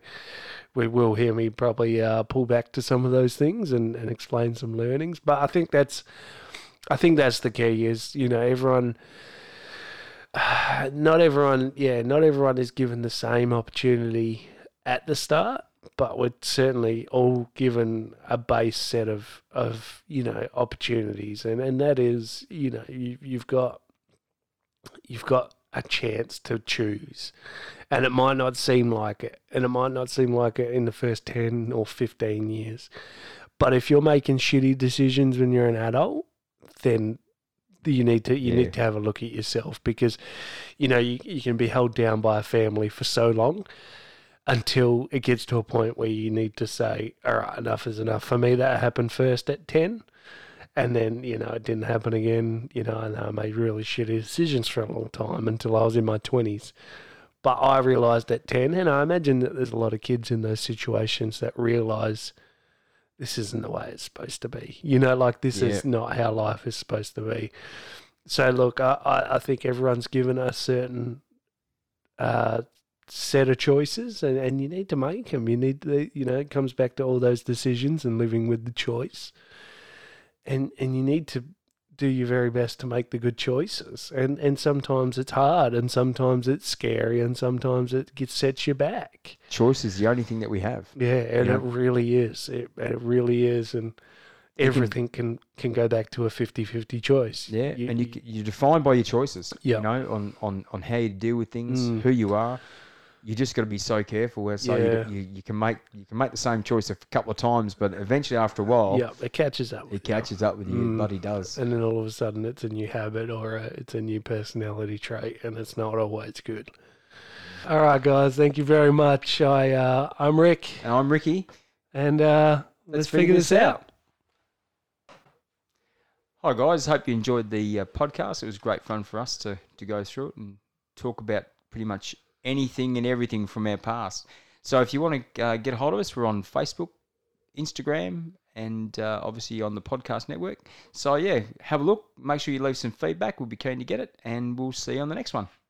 we will hear me probably uh, pull back to some of those things and, and explain some learnings. But I think that's, I think that's the key is, you know, everyone, uh, not everyone, yeah, not everyone is given the same opportunity at the start, but we're certainly all given a base set of, of you know, opportunities. And, and that is, you know, you, you've got, you've got, a chance to choose, and it might not seem like it and it might not seem like it in the first ten or fifteen years, but if you're making shitty decisions when you're an adult, then you need to you yeah. need to have a look at yourself, because you know you, you can be held down by a family for so long until it gets to a point where you need to say, all right, enough is enough. For me, that happened first at ten. And then, you know, it didn't happen again, you know, and I made really shitty decisions for a long time until I was in my twenties. But I realised at ten, and I imagine that there's a lot of kids in those situations that realise this isn't the way it's supposed to be. You know, like this yeah. is not how life is supposed to be. So, look, I, I think everyone's given a certain uh, set of choices, and, and you need to make them. You need to, you know, it comes back to all those decisions and living with the choice. And and you need to do your very best to make the good choices. And, and sometimes it's hard, and sometimes it's scary, and sometimes it gets, sets you back. Choice is the only thing that we have. Yeah, and you know? it really is. It, it really is. And everything can, can go back to a fifty-fifty choice. Yeah, you, and you, you're defined by your choices, yeah. you know, on, on, on how you deal with things, mm. who you are. You just got to be so careful. Where so yeah. you, you you can make you can make the same choice a couple of times, but eventually after a while, yeah, it catches up. With it you. catches up with you, mm. bloody does. And then all of a sudden, it's a new habit or a, it's a new personality trait, and it's not always good. All right, guys, thank you very much. I uh, I'm Rick. And I'm Ricky, and uh, let's, let's figure this out. out. Hi guys, hope you enjoyed the uh, podcast. It was great fun for us to to go through it and talk about pretty much anything and everything from our past. So if you want to uh, get a hold of us, we're on Facebook, Instagram, and uh, obviously on the podcast network. So yeah, have a look. Make sure you leave some feedback. We'll be keen to get it, and we'll see you on the next one.